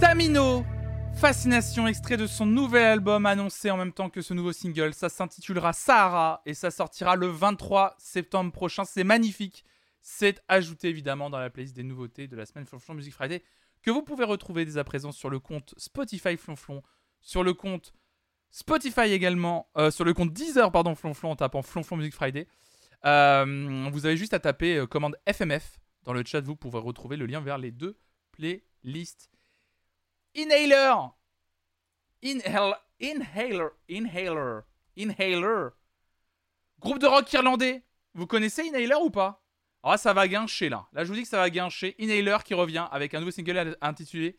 Tamino, Fascination, extrait de son nouvel album annoncé en même temps que ce nouveau single. Ça s'intitulera Sahara et ça sortira le vingt-trois septembre prochain. C'est magnifique. C'est ajouté évidemment dans la playlist des nouveautés de la semaine Flonflon Music Friday que vous pouvez retrouver dès à présent sur le compte Spotify Flonflon, sur le compte Spotify également, euh, sur le compte Deezer pardon Flonflon en tapant Flonflon Music Friday. Euh, vous avez juste à taper euh, commande F M F dans le chat. Vous pourrez retrouver le lien vers les deux playlists. Inhaler, Inhale, Inhaler, Inhaler, Inhaler, groupe de rock irlandais. Vous connaissez Inhaler ou pas? Ah, ça va guincher là. Là, je vous dis que ça va guincher. Inhaler qui revient avec un nouveau single intitulé.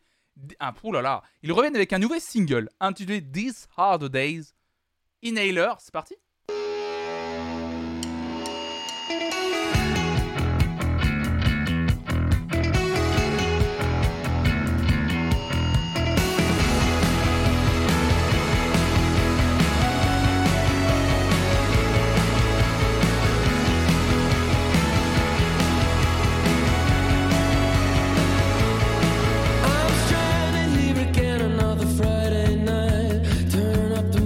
Ah, oulala. Ils reviennent avec un nouveau single intitulé These Hard Days. Inhaler, c'est parti. Friday night, turn up the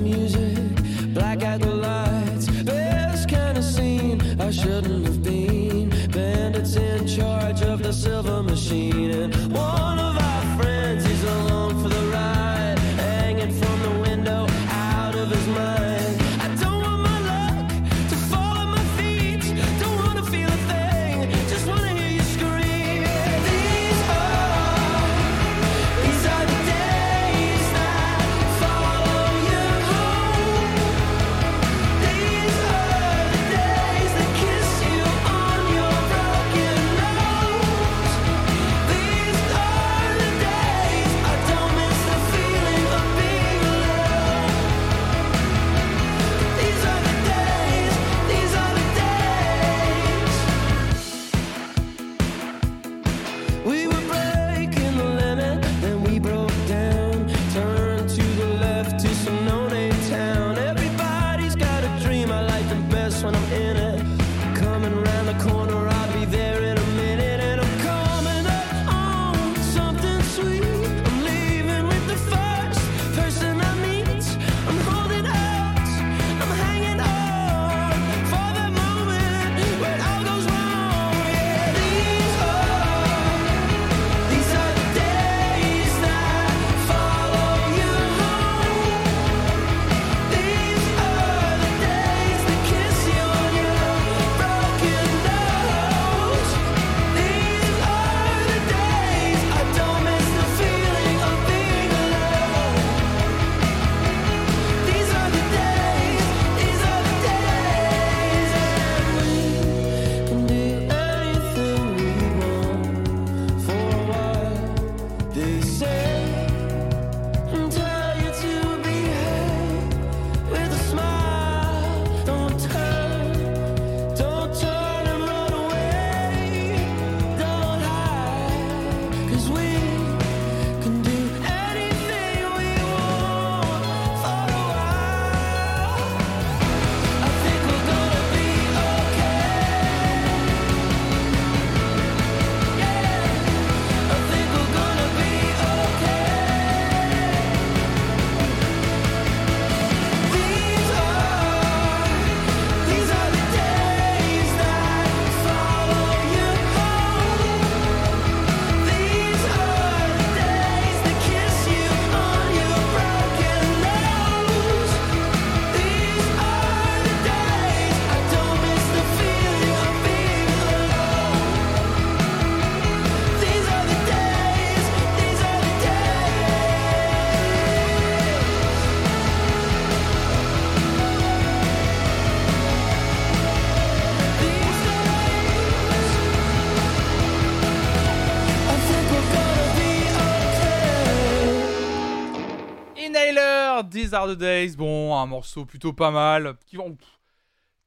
These Are The Days, bon, un morceau plutôt pas mal, qui, on,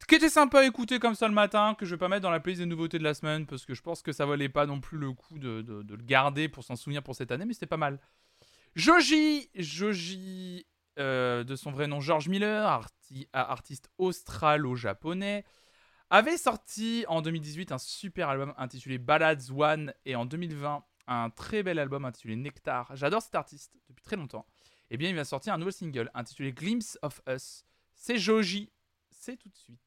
qui était sympa à écouter comme ça le matin, que je vais pas mettre dans la playlist des nouveautés de la semaine, parce que je pense que ça valait pas non plus le coup de, de, de le garder pour s'en souvenir pour cette année, mais c'était pas mal. Joji, Joji, euh, de son vrai nom George Miller, arti, artiste australo-japonais, avait sorti en deux mille dix-huit un super album intitulé Ballads One, et en deux mille vingt, un très bel album intitulé Nectar. J'adore cet artiste depuis très longtemps. Eh bien, il vient sortir un nouveau single intitulé Glimpse of Us. C'est Joji. C'est tout de suite.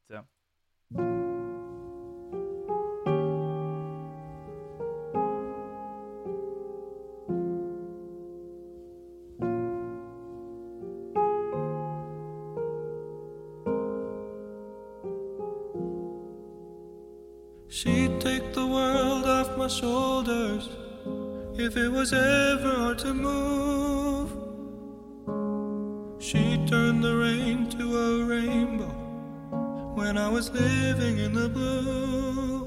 She'd take the world off my shoulders if it was ever hard to move. She turned the rain to a rainbow when I was living in the blue.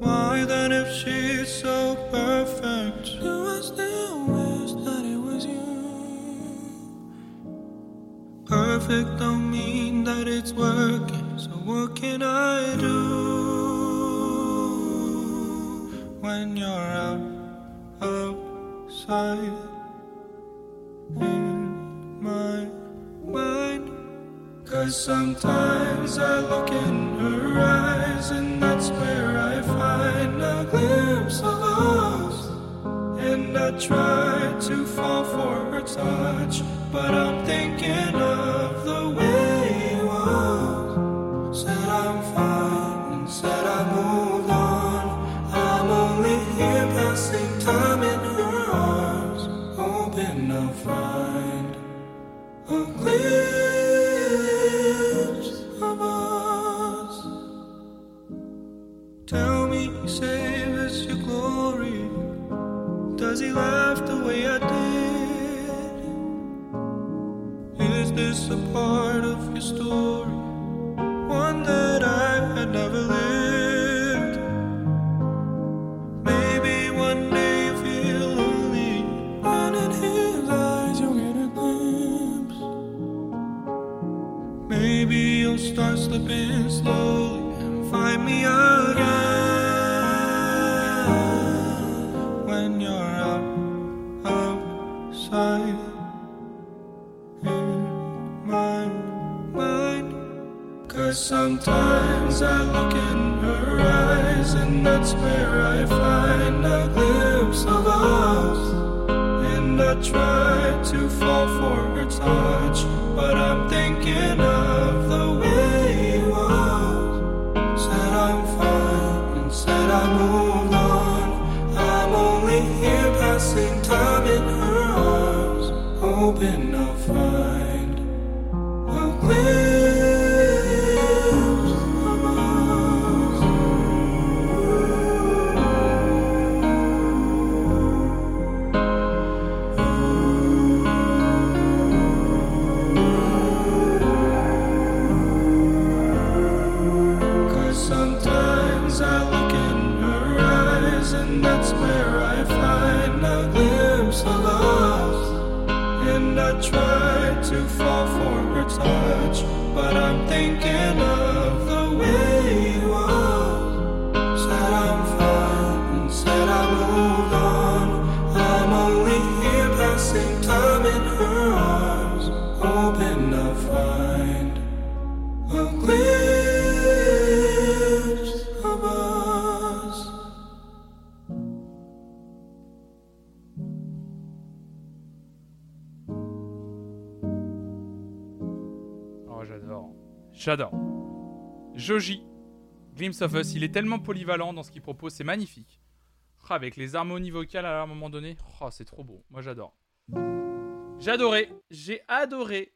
Why then, if she's so perfect, do I still wish that it was you? Perfect don't mean that it's working, so what can I do when you're out outside? In my mind, 'cause sometimes I look in her eyes, and that's where I find a glimpse of us. And I try to fall for her touch, but I'm thinking of the way it was. Said I'm fine and said I moved on. I'm only here passing time in her arms, hoping I'll find J'adore. Joji, Glimpse of Us, il est tellement polyvalent dans ce qu'il propose, c'est magnifique. Oh, avec les harmonies vocales à un moment donné, oh, c'est trop beau, moi j'adore. J'adorais, j'ai adoré.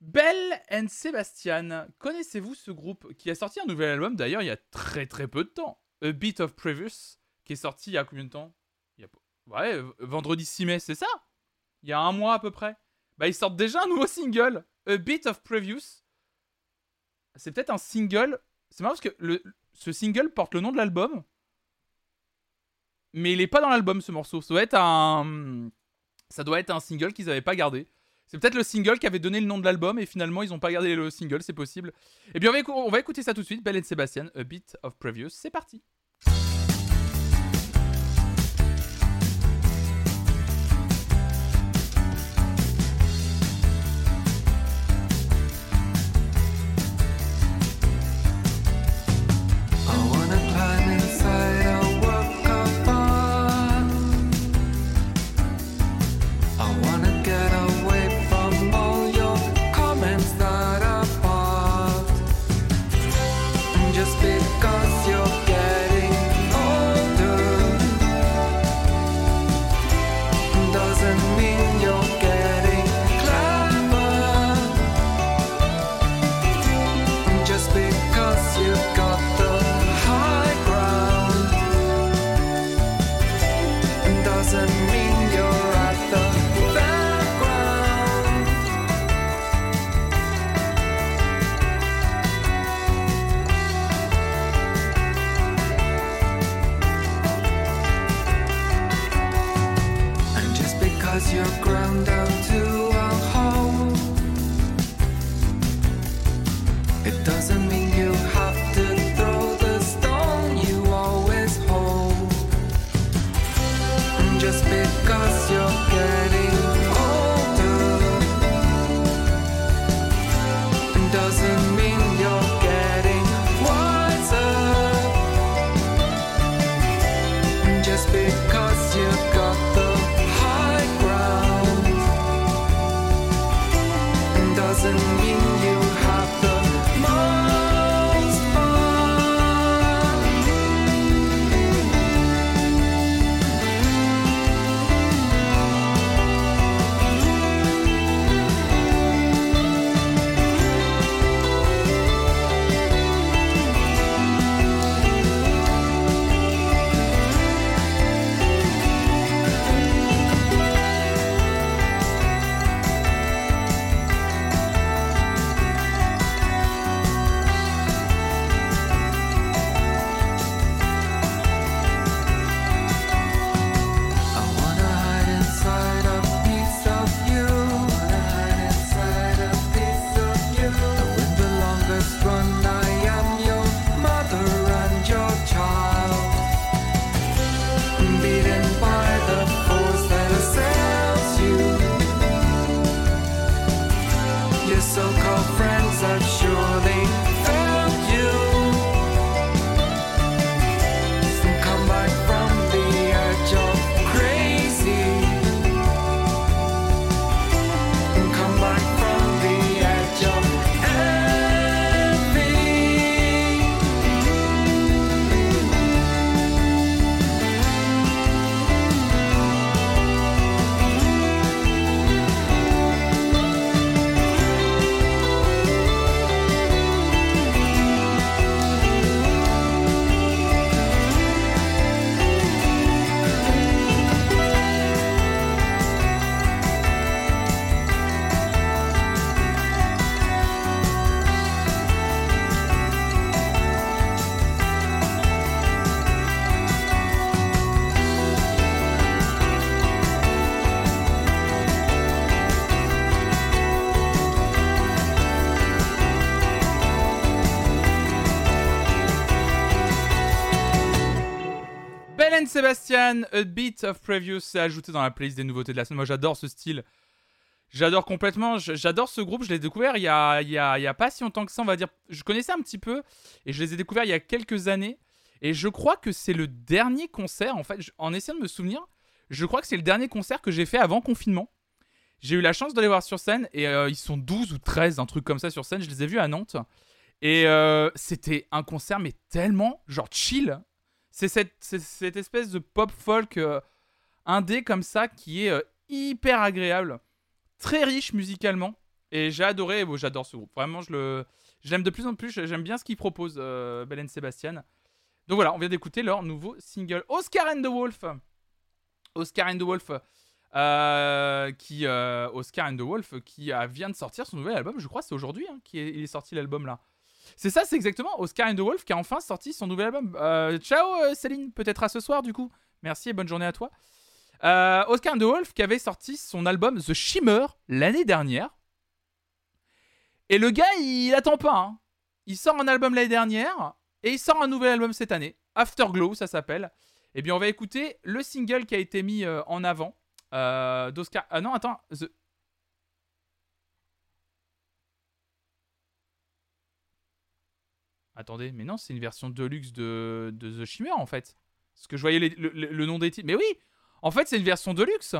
Belle and Sebastian, connaissez-vous ce groupe qui a sorti un nouvel album d'ailleurs il y a très très peu de temps, A Bit of Previous, qui est sorti il y a combien de temps il y a... Ouais, vendredi six mai, c'est ça ? Il y a un mois à peu près. Bah ils sortent déjà un nouveau single, A Bit of Previous. C'est peut-être un single. C'est marrant parce que le, ce single porte le nom de l'album. Mais il n'est pas dans l'album ce morceau. Ça doit être un, ça doit être un single qu'ils n'avaient pas gardé. C'est peut-être le single qui avait donné le nom de l'album et finalement ils n'ont pas gardé le single, c'est possible. Et bien on va, on va écouter ça tout de suite. Belle et Sébastien, A Bit of Previous. C'est parti. Sébastien, A Bit of Previews s'est ajouté dans la playlist des nouveautés de la semaine. Moi, j'adore ce style. J'adore complètement. J'adore ce groupe. Je l'ai découvert il y a, il y a, il y a pas si longtemps que ça, on va dire. Je connaissais un petit peu et je les ai découverts il y a quelques années. Et je crois que c'est le dernier concert, en fait, en essayant de me souvenir, je crois que c'est le dernier concert que j'ai fait avant confinement. J'ai eu la chance de les voir sur scène et euh, ils sont douze ou treize, un truc comme ça sur scène. Je les ai vus à Nantes et euh, c'était un concert mais tellement genre chill. C'est cette, c'est cette espèce de pop-folk euh, indé comme ça qui est euh, hyper agréable, très riche musicalement. Et j'ai adoré, bon, j'adore ce groupe. Vraiment, je, le, je l'aime de plus en plus. J'aime bien ce qu'ils proposent, euh, Belen Sébastien. Donc voilà, on vient d'écouter leur nouveau single, Oscar and the Wolf. Oscar and the Wolf, euh, qui, euh, Oscar and the Wolf qui euh, vient de sortir son nouvel album. Je crois que c'est aujourd'hui hein, qu'il est sorti l'album là. C'est ça, c'est exactement Oscar and the Wolf qui a enfin sorti son nouvel album. Euh, ciao euh, Céline, peut-être à ce soir du coup. Merci et bonne journée à toi. Euh, Oscar and the Wolf qui avait sorti son album The Shimmer l'année dernière. Et le gars, il, il attend pas. Hein. Il sort un album l'année dernière et il sort un nouvel album cette année. Afterglow, ça s'appelle. Eh bien, on va écouter le single qui a été mis euh, en avant euh, d'Oscar... Ah non, attends, The... Attendez, mais non, c'est une version deluxe de, de The Shimmer, en fait. Parce que je voyais les, le, le, le nom des titres. Mais oui, en fait, c'est une version deluxe.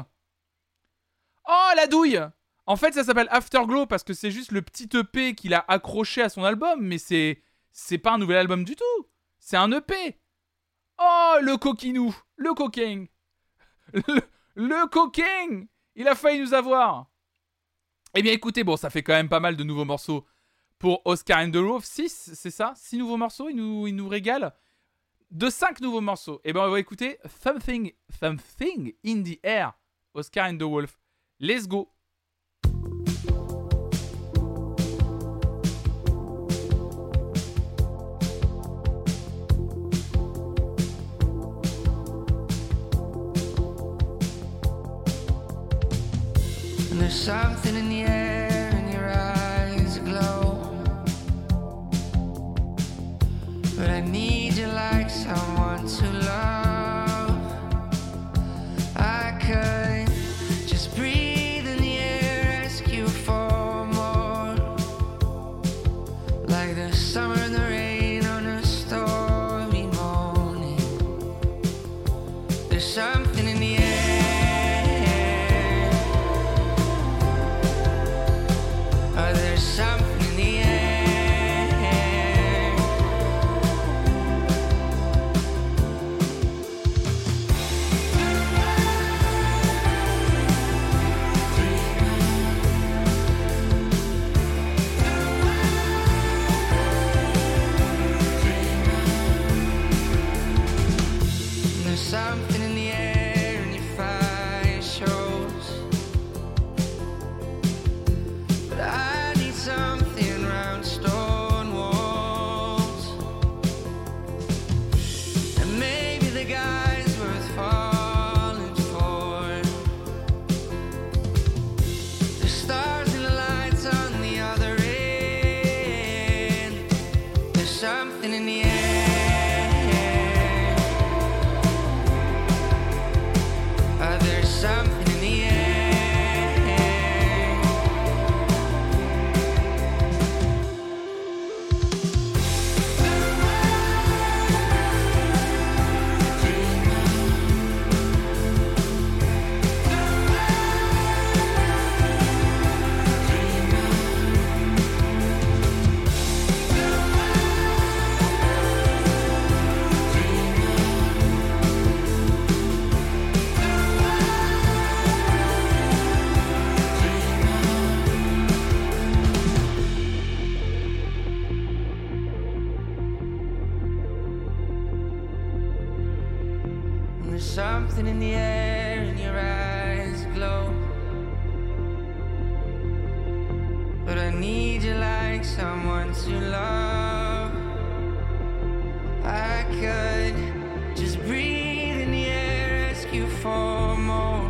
Oh, la douille! En fait, ça s'appelle Afterglow parce que c'est juste le petit E P qu'il a accroché à son album. Mais c'est, c'est pas un nouvel album du tout. C'est un E P. Oh, le coquinou. Le coquin. Le, le coquin. Il a failli nous avoir. Eh bien, écoutez, bon, ça fait quand même pas mal de nouveaux morceaux. Pour Oscar and the Wolf, six, c'est ça, six nouveaux morceaux, il nous, il nous régale de cinq nouveaux morceaux. Et bien, on va écouter Something, Something in the Air, Oscar and the Wolf. Let's go! And there's something in the air. But I need you like someone to love. I could just breathe in the air, ask you for more. Like the summer and the rain on a stormy morning. There's something in the air. dancing in the air and your eyes glow. But I need you like someone to love. I could just breathe in the air, ask you for more.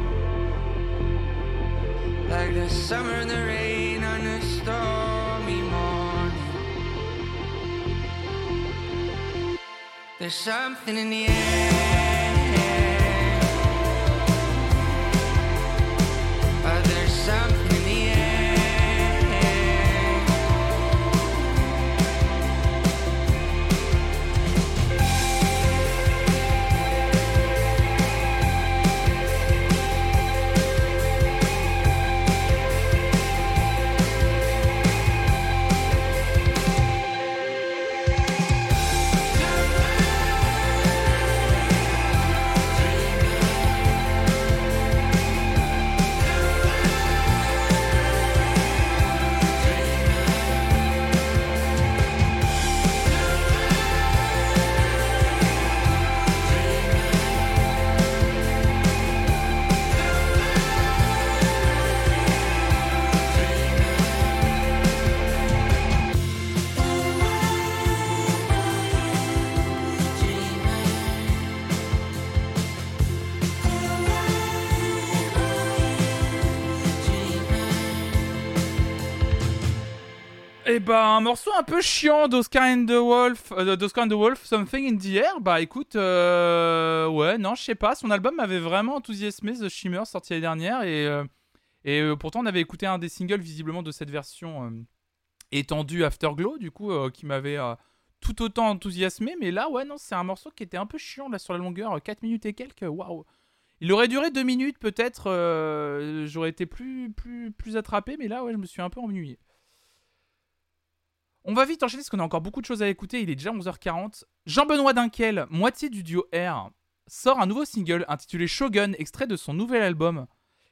Like the summer and the rain on a stormy morning. There's something in the air. Oh, there's something. Eh ben, un morceau un peu chiant d'Oscar and the Wolf, euh, d'Oscar and the Wolf, Something in the Air. Bah écoute, euh, ouais, non, je sais pas. Son album m'avait vraiment enthousiasmé, The Shimmer, sorti l'année dernière. Et, euh, et euh, pourtant, on avait écouté un des singles, visiblement, de cette version euh, étendue, Afterglow, du coup, euh, qui m'avait euh, tout autant enthousiasmé. Mais là, ouais, non, c'est un morceau qui était un peu chiant, là, sur la longueur, euh, quatre minutes et quelques, waouh. Il aurait duré deux minutes, peut-être, euh, j'aurais été plus, plus, plus attrapé, mais là, ouais, je me suis un peu ennuyé. On va vite enchaîner parce qu'on a encore beaucoup de choses à écouter. Il est déjà onze heures quarante. Jean-Benoît Dunckel, moitié du duo Air, sort un nouveau single intitulé Shogun, extrait de son nouvel album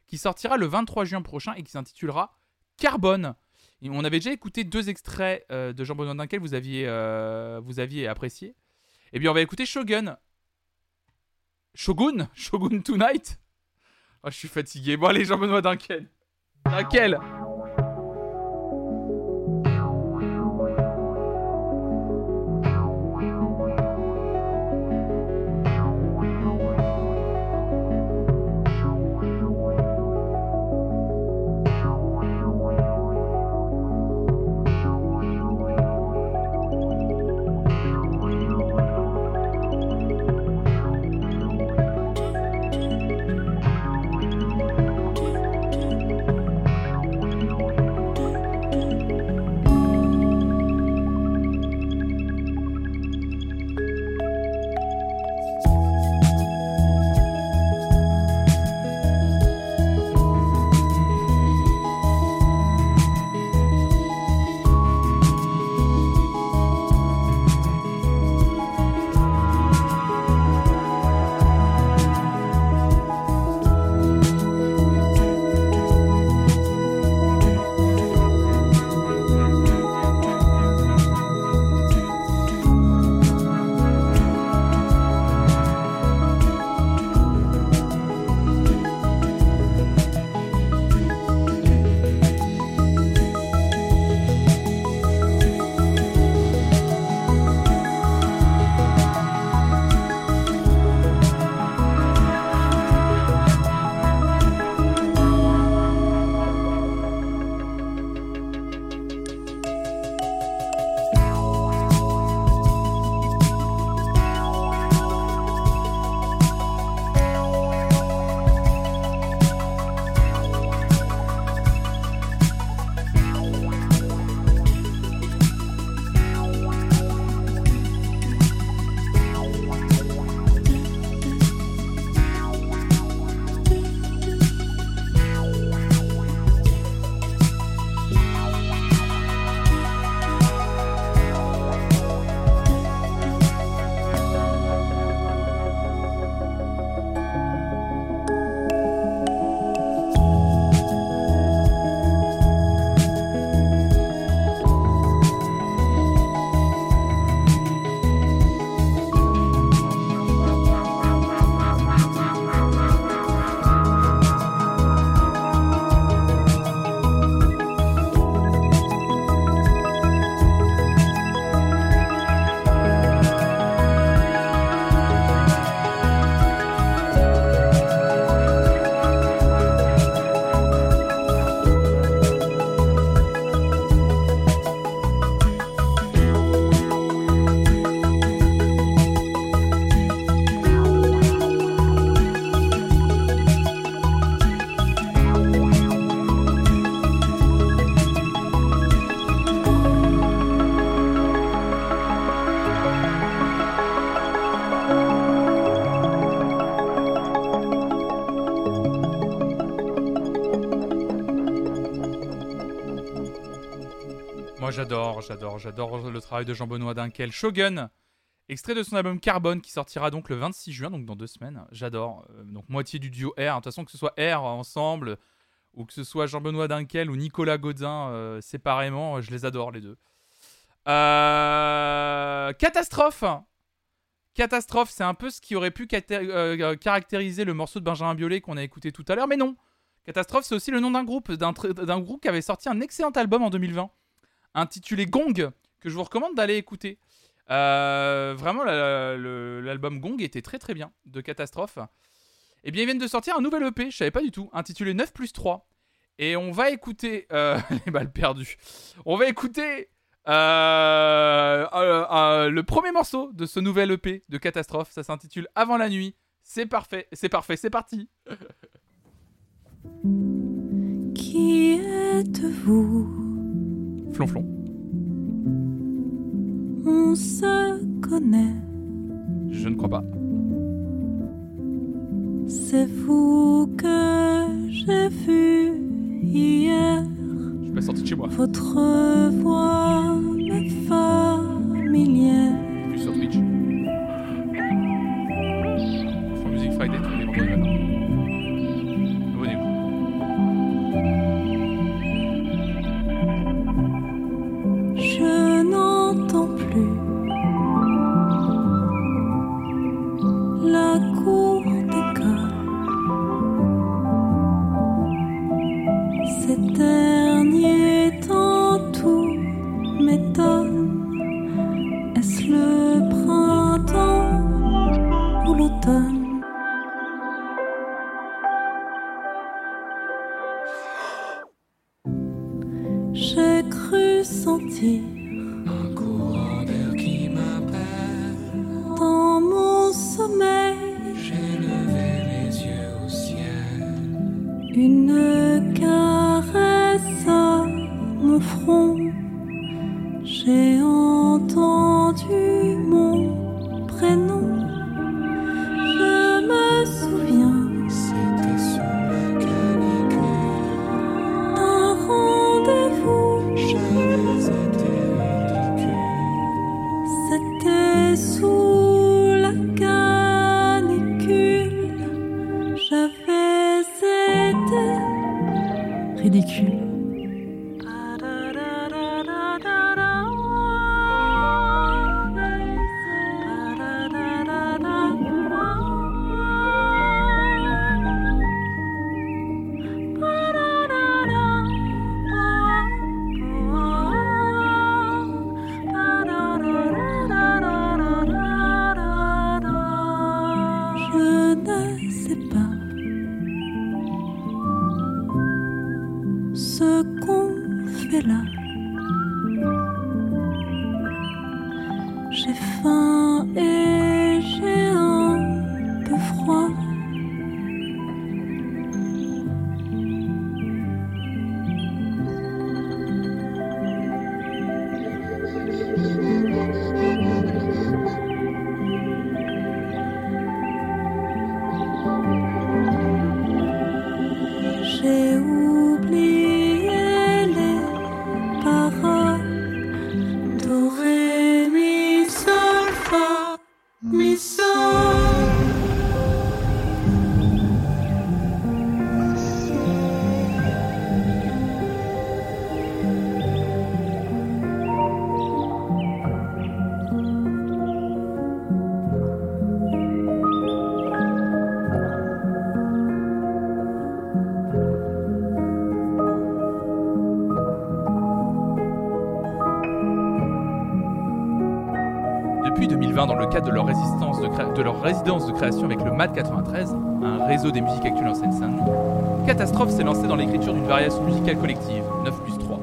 qui sortira le vingt-trois juin prochain et qui s'intitulera Carbone. Et on avait déjà écouté deux extraits euh, de Jean-Benoît Dunckel, vous aviez, euh, vous aviez apprécié. Et bien on va écouter Shogun. Shogun Shogun Tonight. Oh, je suis fatigué. Bon allez, Jean-Benoît Dunckel. Dunckel. Moi j'adore, j'adore, j'adore le travail de Jean-Benoît Dunckel. Shogun, extrait de son album Carbone qui sortira donc le vingt-six juin, donc dans deux semaines. J'adore, donc moitié du duo Air. De toute façon, que ce soit Air ensemble ou que ce soit Jean-Benoît Dunckel ou Nicolas Godin euh, séparément, je les adore les deux. Euh... Catastrophe Catastrophe, c'est un peu ce qui aurait pu caté- euh, caractériser le morceau de Benjamin Biolay qu'on a écouté tout à l'heure, mais non. Catastrophe, c'est aussi le nom d'un groupe, d'un, tr- d'un groupe qui avait sorti un excellent album en deux mille vingt, intitulé Gong, que je vous recommande d'aller écouter. Euh, vraiment, la, la, le, l'album Gong était très très bien, de Catastrophe. Eh bien, ils viennent de sortir un nouvel E P, je savais pas du tout, intitulé neuf plus trois. Et on va écouter... Euh, les balles perdues. On va écouter... Euh, euh, euh, le premier morceau de ce nouvel E P de Catastrophe, ça s'intitule Avant la nuit. C'est parfait, c'est parfait, c'est parti. Qui êtes-vous ? Flonflon. On se connaît. Je ne crois pas. C'est vous que j'ai vu hier. Je suis pas sorti de chez moi. Votre voix m'est familière. Plus sur Twitch. Ils font Music Friday tous les vendredis matin. Abonnez-vous. Je n'entends plus la cour des cas. C'était est-ce le printemps ou l'automne? J'ai cru sentir un courant d'air qui m'appelle. Dans mon sommeil, j'ai levé les yeux au ciel. Une caresse à mon front. J'ai entendu mon prénom. Je me souviens. C'était sous la canicule. Un rendez-vous. J'avais été ridicule. C'était sous la canicule. J'avais été ridicule. De leur, résistance de, cré... de leur résidence de création avec le M A D quatre-vingt-treize, un réseau des musiques actuelles en Seine-Saint-Denis, Catastrophe s'est lancée dans l'écriture d'une variation musicale collective, neuf plus trois.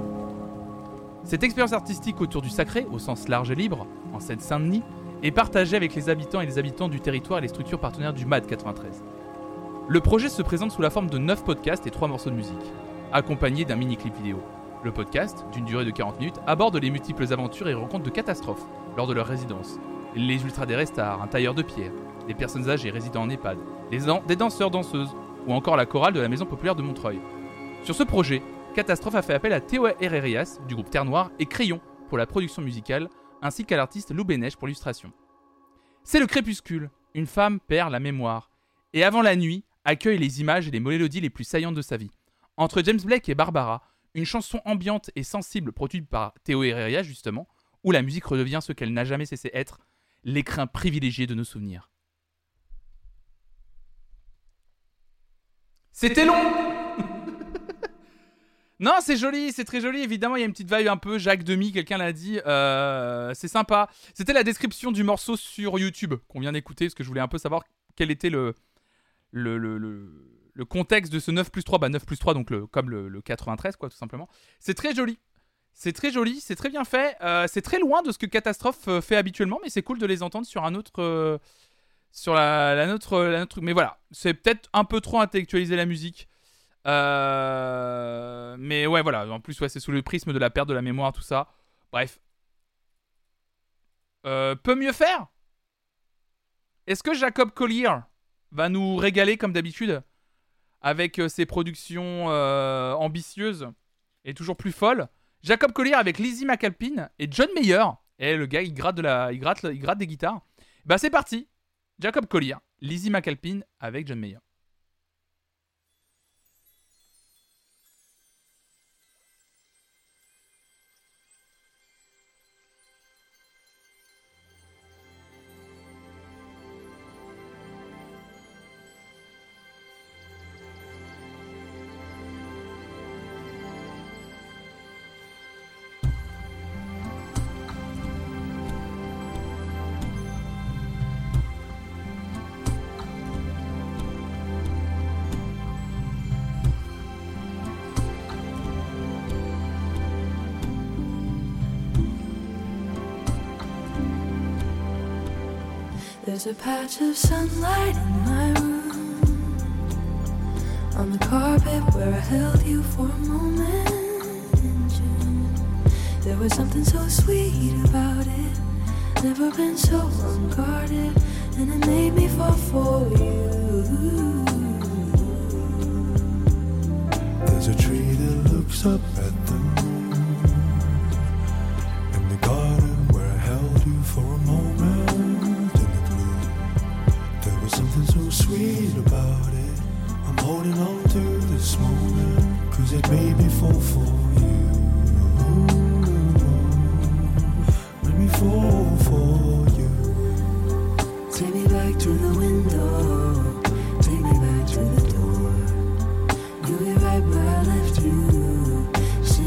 Cette expérience artistique autour du sacré, au sens large et libre, en Seine-Saint-Denis, est partagée avec les habitants et les habitantes du territoire et les structures partenaires du M A D quatre-vingt-treize. Le projet se présente sous la forme de neuf podcasts et trois morceaux de musique, accompagnés d'un mini-clip vidéo. Le podcast, d'une durée de quarante minutes, aborde les multiples aventures et rencontres de Catastrophe lors de leur résidence. Les ultras des restards, un tailleur de pierre, des personnes âgées résidant en EHPAD, des danseurs-danseuses ou encore la chorale de la Maison Populaire de Montreuil. Sur ce projet, Catastrophe a fait appel à Théo Herrerias du groupe Terre Noire et Crayon pour la production musicale, ainsi qu'à l'artiste Lou Bénèche pour l'illustration. C'est le crépuscule, une femme perd la mémoire, et avant la nuit, accueille les images et les mélodies les plus saillantes de sa vie. Entre James Blake et Barbara, une chanson ambiante et sensible produite par Théo Herrerias justement, où la musique redevient ce qu'elle n'a jamais cessé être, l'écrin privilégié de nos souvenirs. C'était long. Non, c'est joli, c'est très joli. Évidemment, il y a une petite vibe un peu Jacques Demy, quelqu'un l'a dit. Euh, c'est sympa. C'était la description du morceau sur YouTube qu'on vient d'écouter, parce que je voulais un peu savoir quel était le, le, le, le, le contexte de ce neuf plus trois. Bah, neuf plus trois, donc le, comme le, le quatre-vingt-treize, quoi, tout simplement. C'est très joli. C'est très joli, c'est très bien fait. Euh, c'est très loin de ce que Catastrophe fait habituellement, mais c'est cool de les entendre sur un autre... Euh... Sur la, la nôtre, la nôtre, mais voilà, c'est peut-être un peu trop intellectualiser la musique. Euh, mais ouais, voilà, en plus, ouais, c'est sous le prisme de la perte de la mémoire, tout ça. Bref. Euh, peut mieux faire ? Est-ce que Jacob Collier va nous régaler, comme d'habitude, avec ses productions euh, ambitieuses et toujours plus folles ? Jacob Collier avec Lizzie McAlpine et John Mayer. Et le gars, il gratte, de la, il gratte, il gratte des guitares. Bah, c'est parti ! Jacob Collier, Lizzie McAlpine avec John Mayer. There's a patch of sunlight in my room, on the carpet where I held you for a moment in June. There was something so sweet about it, never been so unguarded, and it made me fall for you. There's a tree that looks up at the moon, in the garden where I held you for a moment. There was something so sweet about it, I'm holding on to this moment, cause it made me fall for you. Ooh, made me fall for you. Take me back to the window, take me back to the door. You'll be right where I left you. See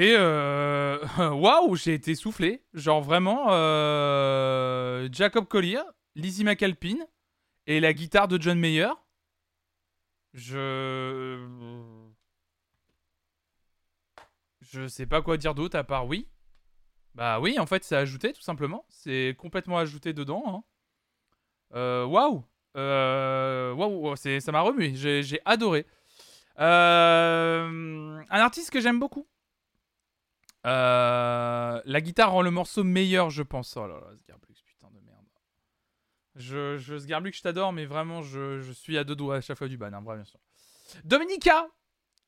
Euh... Waouh, j'ai été soufflé. Genre vraiment, euh... Jacob Collier, Lizzie McAlpine et la guitare de John Mayer. Je... Je sais pas quoi dire d'autre à part oui. Bah oui, en fait, c'est ajouté tout simplement. C'est complètement ajouté dedans. Waouh, hein. Waouh, wow, ça m'a remué. J'ai, j'ai adoré. Euh... Un artiste que j'aime beaucoup. Euh, la guitare rend le morceau meilleur, je pense. Oh là là, Sgarblux, putain de merde. Je, je Sgarblux, je t'adore, mais vraiment, je, je suis à deux doigts à chaque fois du ban. Hein, bref, bien sûr. Dominica,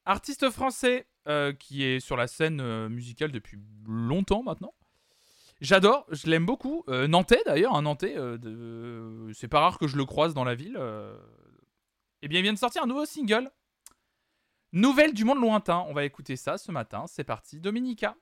artiste français euh, qui est sur la scène euh, musicale depuis longtemps maintenant. J'adore, je l'aime beaucoup. Euh, Nantais d'ailleurs, hein, Nantais. Euh, de, euh, c'est pas rare que je le croise dans la ville. Euh... Eh bien, il vient de sortir un nouveau single. Nouvelle du monde lointain, on va écouter ça ce matin, c'est parti, Dominica.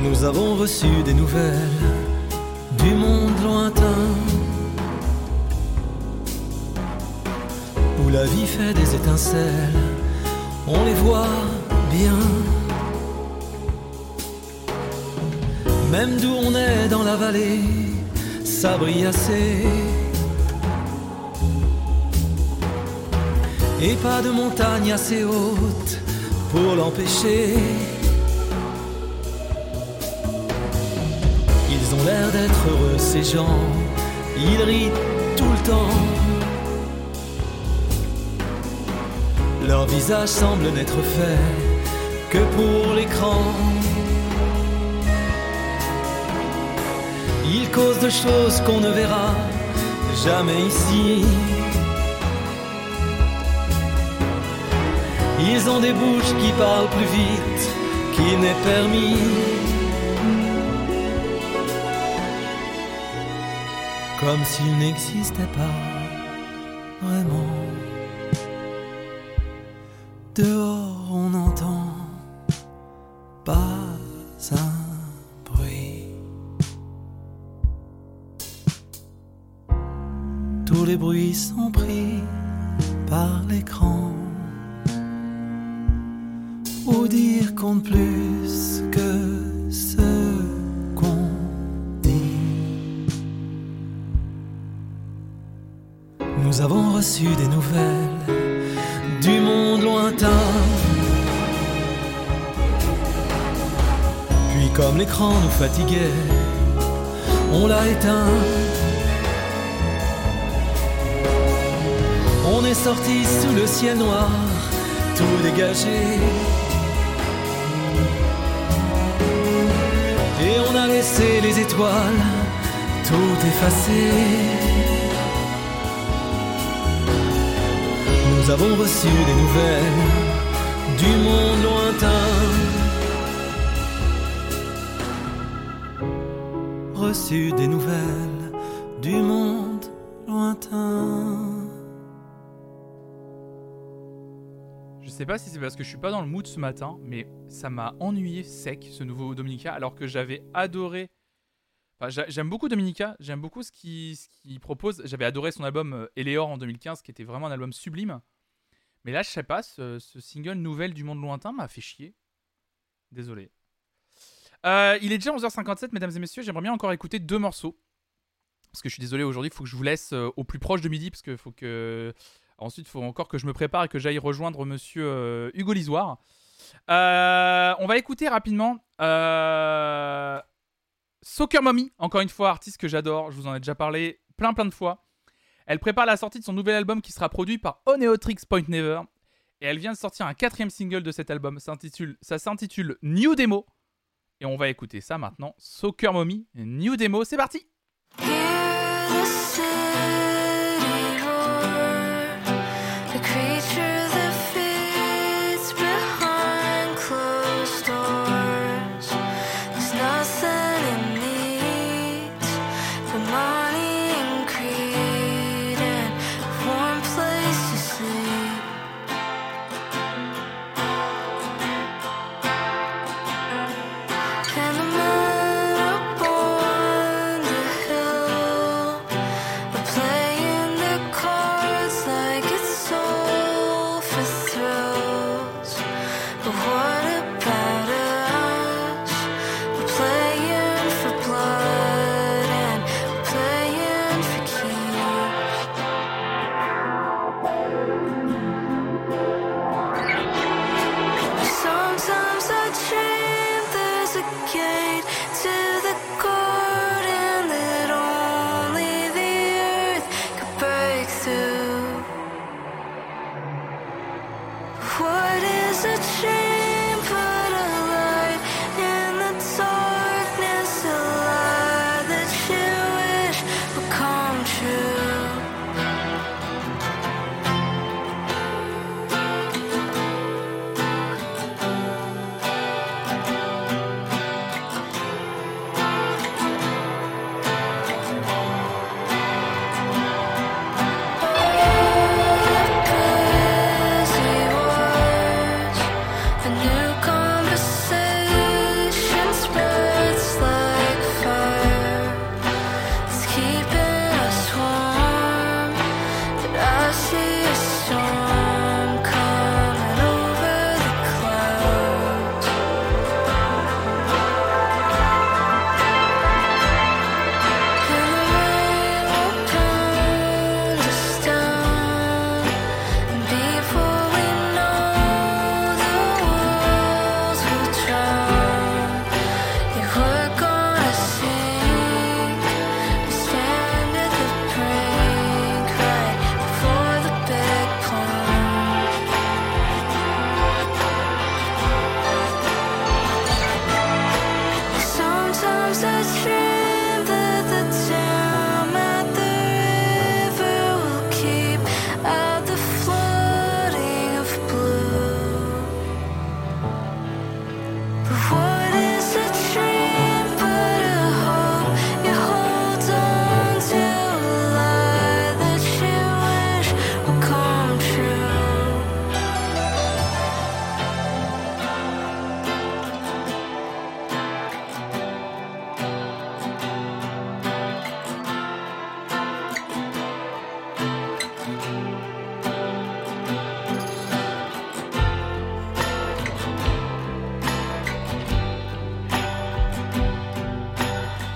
Nous avons reçu des nouvelles du monde lointain, où la vie fait des étincelles, on les voit bien. Même d'où on est dans la vallée, ça brille assez. Et pas de montagne assez haute pour l'empêcher. Ils ont l'air d'être heureux ces gens, ils rient tout le temps. Leur visage semble n'être fait que pour l'écran. Ils causent de choses qu'on ne verra jamais ici. Ils ont des bouches qui parlent plus vite qu'il n'est permis. Comme s'il n'existait pas vraiment. Dehors on n'entend pas un bruit. Tous les bruits sont pris par l'écran. Ou dire qu'on ne plus que ce nous avons reçu des nouvelles du monde lointain. Puis comme l'écran nous fatiguait, on l'a éteint. On est sorti sous le ciel noir, tout dégagé. Et on a laissé les étoiles tout effacées. Nous avons reçu des nouvelles du monde lointain. Reçu des nouvelles du monde lointain. Je sais pas si c'est parce que je suis pas dans le mood ce matin, mais ça m'a ennuyé sec ce nouveau Dominica, alors que j'avais adoré. Enfin, j'aime beaucoup Dominica, j'aime beaucoup ce qu'il, ce qu'il propose. J'avais adoré son album Eleor en deux mille quinze, qui était vraiment un album sublime. Mais là, je sais pas, ce, ce single Nouvelle du monde lointain m'a fait chier. Désolé. Euh, il est déjà onze heures cinquante-sept, mesdames et messieurs. J'aimerais bien encore écouter deux morceaux. parce que je suis désolé, aujourd'hui, il faut que je vous laisse euh, au plus proche de midi, parce que faut que... Ensuite, il faut encore que je me prépare et que j'aille rejoindre monsieur euh, Hugo Lisoire. Euh, on va écouter rapidement euh... Soccer Mommy, encore une fois, artiste que j'adore. Je vous en ai déjà parlé plein plein de fois. Elle prépare la sortie de son nouvel album qui sera produit par Oneotrix Point Never. Et elle vient de sortir un quatrième single de cet album. Ça s'intitule, ça s'intitule New Demo. Et on va écouter ça maintenant. Soccer Mommy, New Demo, c'est parti.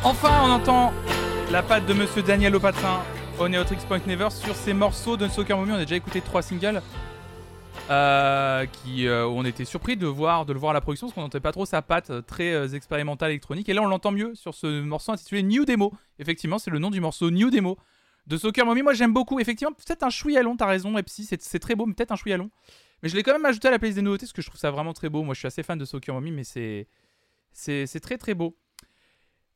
Enfin, on entend la patte de monsieur Daniel Opatrin au Neotrix Point Never sur ses morceaux de Soccer Mommy. On a déjà écouté trois singles euh, qui, euh, où on était surpris de, voir, de le voir à la production parce qu'on n'entendait pas trop sa patte très euh, expérimentale électronique. Et là, on l'entend mieux sur ce morceau intitulé New Demo. Effectivement, c'est le nom du morceau New Demo de Soccer Mommy. Moi, j'aime beaucoup. Effectivement, peut-être un chouïa long, t'as raison, Epsi, c'est, c'est très beau, mais peut-être un chouïa long. Mais je l'ai quand même ajouté à la playlist des nouveautés parce que je trouve ça vraiment très beau. Moi, je suis assez fan de Soccer Mommy, mais c'est, c'est, c'est très très beau.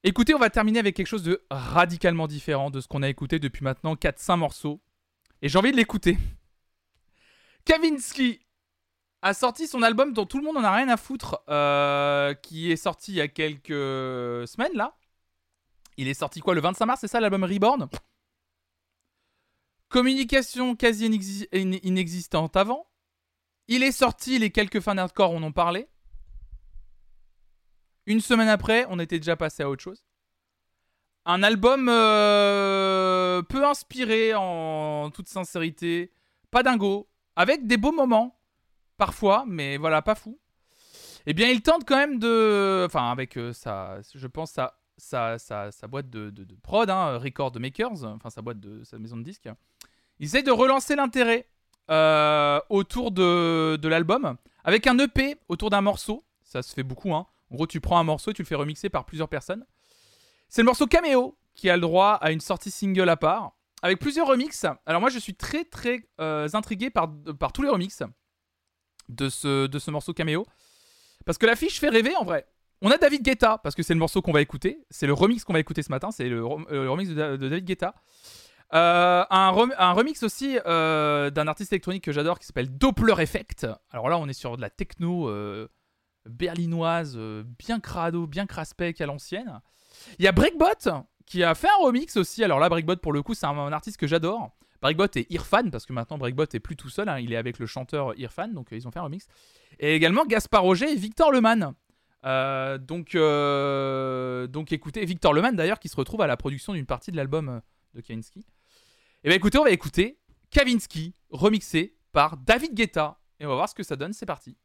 Écoutez, on va terminer avec quelque chose de radicalement différent de ce qu'on a écouté depuis maintenant quatre cinq morceaux. Et j'ai envie de l'écouter. Kavinsky a sorti son album dont tout le monde en a rien à foutre, euh, qui est sorti il y a quelques semaines, là. Il est sorti quoi, le vingt-cinq mars, c'est ça, l'album Reborn ? Communication quasi inexi- in- inexistante avant. Il est sorti, les quelques fans hardcore en ont parlé. Une semaine après, on était déjà passé à autre chose. Un album euh, peu inspiré en toute sincérité. Pas dingo. Avec des beaux moments. Parfois, mais voilà, pas fou. Eh bien, il tente quand même de... Enfin, avec euh, sa, je pense, sa sa, sa, sa boîte de, de, de prod, hein, Record Makers, enfin sa boîte de sa maison de disques, il essaie de relancer l'intérêt euh, autour de, de l'album avec un E P autour d'un morceau. Ça se fait beaucoup, hein. En gros, tu prends un morceau et tu le fais remixer par plusieurs personnes. C'est le morceau Caméo qui a le droit à une sortie single à part, avec plusieurs remixes. Alors moi, je suis très, très euh, intrigué par, par tous les remixes de ce, de ce morceau Caméo. Parce que l'affiche fait rêver, en vrai. On a David Guetta, parce que c'est le morceau qu'on va écouter. C'est le remix qu'on va écouter ce matin. C'est le, le remix de, de David Guetta. Euh, un, rem, un remix aussi euh, d'un artiste électronique que j'adore qui s'appelle Doppler Effect. Alors là, on est sur de la techno euh, berlinoise, euh, bien crado, bien craspec à l'ancienne. Il y a Breakbot qui a fait un remix aussi. Alors là, Breakbot, pour le coup, c'est un, un artiste que j'adore. Breakbot et Irfan, parce que maintenant Breakbot n'est plus tout seul, hein, il est avec le chanteur Irfan, donc euh, ils ont fait un remix. Et également Gaspard Roger et Victor Lemann. Euh, donc, euh, donc écoutez, Victor Lemann d'ailleurs, qui se retrouve à la production d'une partie de l'album de Kavinsky. Et bien écoutez, on va écouter Kavinsky, remixé par David Guetta. Et on va voir ce que ça donne, c'est parti.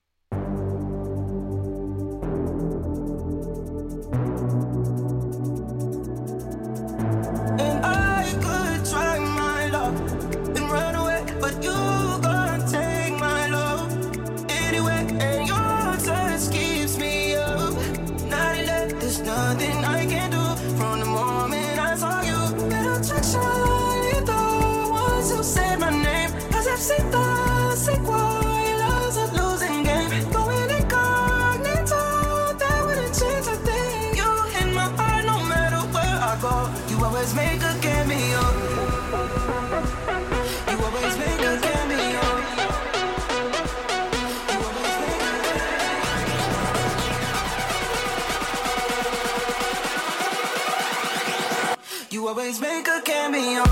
Always make a cameo.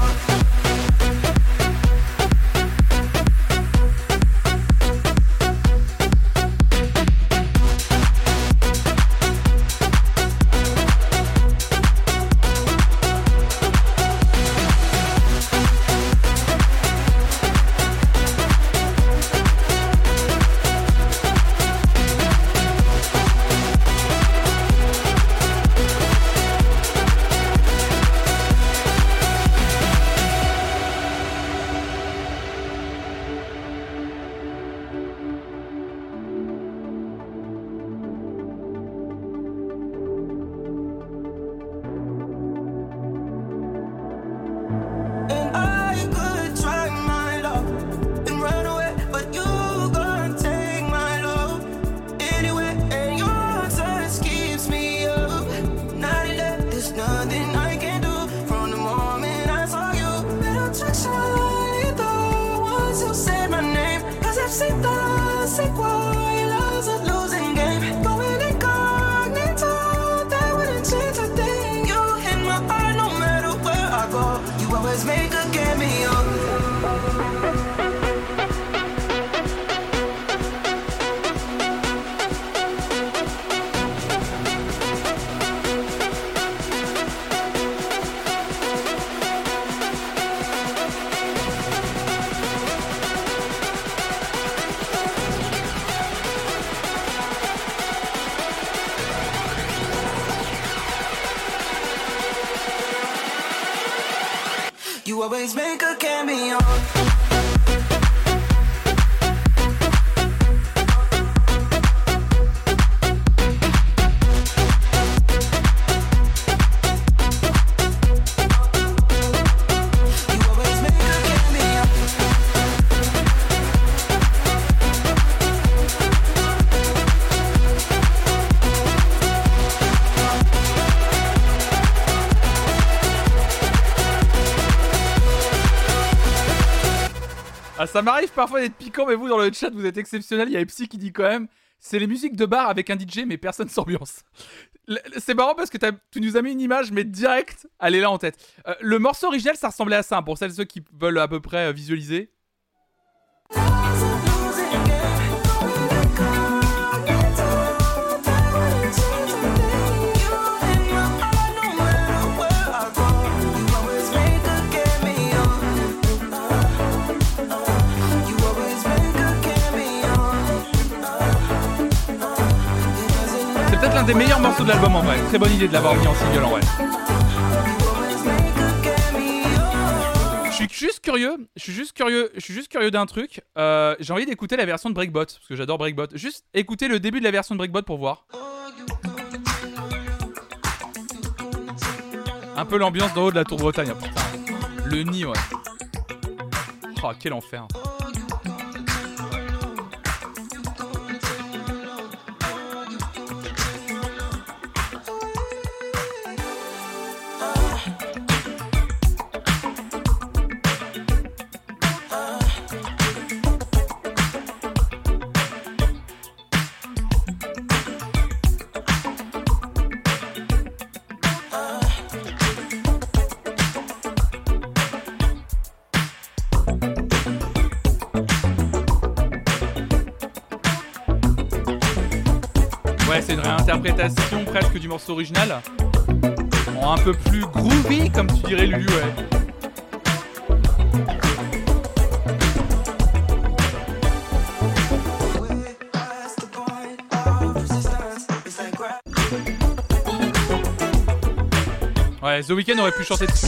Always make a cameo. Ça m'arrive parfois d'être piquant, mais vous, dans le chat, vous êtes exceptionnel. Il y a Psy qui dit quand même, c'est les musiques de bar avec un D J, mais personne s'ambiance. C'est marrant parce que tu nous as mis une image, mais direct, elle est là en tête. Euh, le morceau original, ça ressemblait à ça, pour celles et ceux qui veulent à peu près euh, visualiser. l'un des meilleurs morceaux de l'album en vrai. Très bonne idée de l'avoir mis en single en vrai. Je suis juste curieux, je suis juste curieux, je suis juste curieux d'un truc. Euh, j'ai envie d'écouter la version de Breakbot, parce que j'adore Breakbot. Juste écouter le début de la version de Breakbot pour voir. Un peu l'ambiance d'en haut de la Tour de Bretagne. Le nid, ouais. Oh, quel enfer. Interprétation presque du morceau original, bon, un peu plus groovy comme tu dirais Lulu, ouais. Ouais, The Weeknd aurait pu chanter dessus.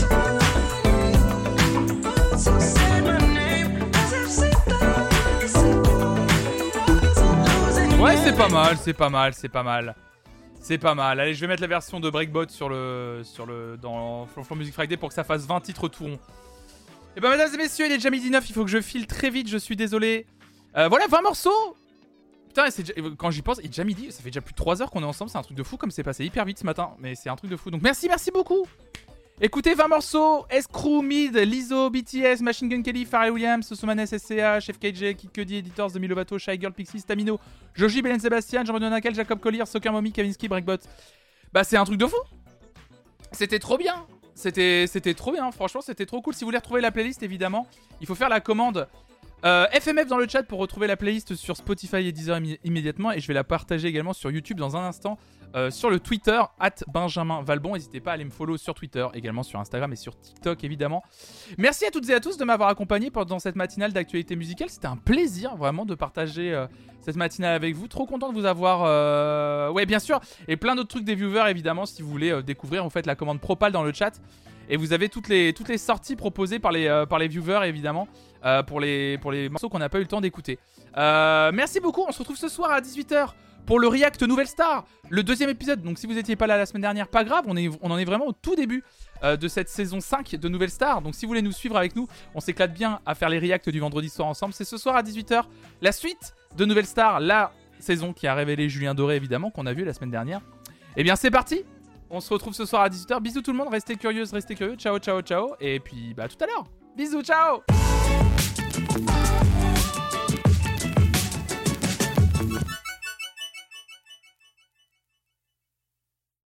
Ouais, c'est pas mal, c'est pas mal, c'est pas mal. C'est pas mal. Allez, je vais mettre la version de Breakbot sur le, sur le, dans Flonflon Music Friday pour que ça fasse vingt titres tout rond. Et ben, mesdames et messieurs, il est déjà midi neuf, il faut que je file très vite, je suis désolé. Euh, voilà, vingt morceaux. Putain, c'est déjà, quand j'y pense, il est déjà midi, ça fait déjà plus de trois heures qu'on est ensemble, c'est un truc de fou comme c'est passé hyper vite ce matin. Mais c'est un truc de fou, donc merci, merci beaucoup. Écoutez, vingt morceaux, S-Crew, Mid, Lizzo, B T S, Machine Gun Kelly, Pharrell Williams, Soso Maness, S C H, F K J, Kid Cudi, Editors, Demi Lovato, Shy Girl, Pixies, Tamino, Joji, Belen Sébastien, Jean-Benoît Dunckel, Jacob Collier, Soccer Mommy, Kavinsky, Breakbot. Bah c'est un truc de fou. C'était trop bien. C'était, c'était trop bien, franchement c'était trop cool. Si vous voulez retrouver la playlist évidemment, il faut faire la commande euh, F M F dans le chat pour retrouver la playlist sur Spotify et Deezer immé- immédiatement. Et je vais la partager également sur YouTube dans un instant. Euh, sur le Twitter, arobase benjamin valbon, n'hésitez pas à aller me follow sur Twitter, également sur Instagram et sur TikTok évidemment. Merci à toutes et à tous de m'avoir accompagné pendant cette matinale d'actualité musicale, c'était un plaisir vraiment de partager euh, cette matinale avec vous, trop content de vous avoir, euh... ouais bien sûr, et plein d'autres trucs des viewers évidemment, si vous voulez euh, découvrir, vous faites la commande Propal dans le chat, et vous avez toutes les, toutes les sorties proposées par les, euh, par les viewers évidemment, euh, pour, les, pour les morceaux qu'on n'a pas eu le temps d'écouter. Euh, merci beaucoup, on se retrouve ce soir à dix-huit heures pour le React Nouvelle Star, le deuxième épisode. Donc si vous n'étiez pas là la semaine dernière, pas grave, on, est, on en est vraiment au tout début euh, de cette saison cinq de Nouvelle Star. Donc si vous voulez nous suivre avec nous, on s'éclate bien à faire les Reacts du vendredi soir ensemble. C'est ce soir à dix-huit heures, la suite de Nouvelle Star, la saison qui a révélé Julien Doré évidemment, qu'on a vu la semaine dernière. Et bien c'est parti, on se retrouve ce soir à dix-huit heures. Bisous tout le monde, restez curieuses, restez curieux, ciao, ciao, ciao. Et puis bah, à tout à l'heure, bisous, ciao.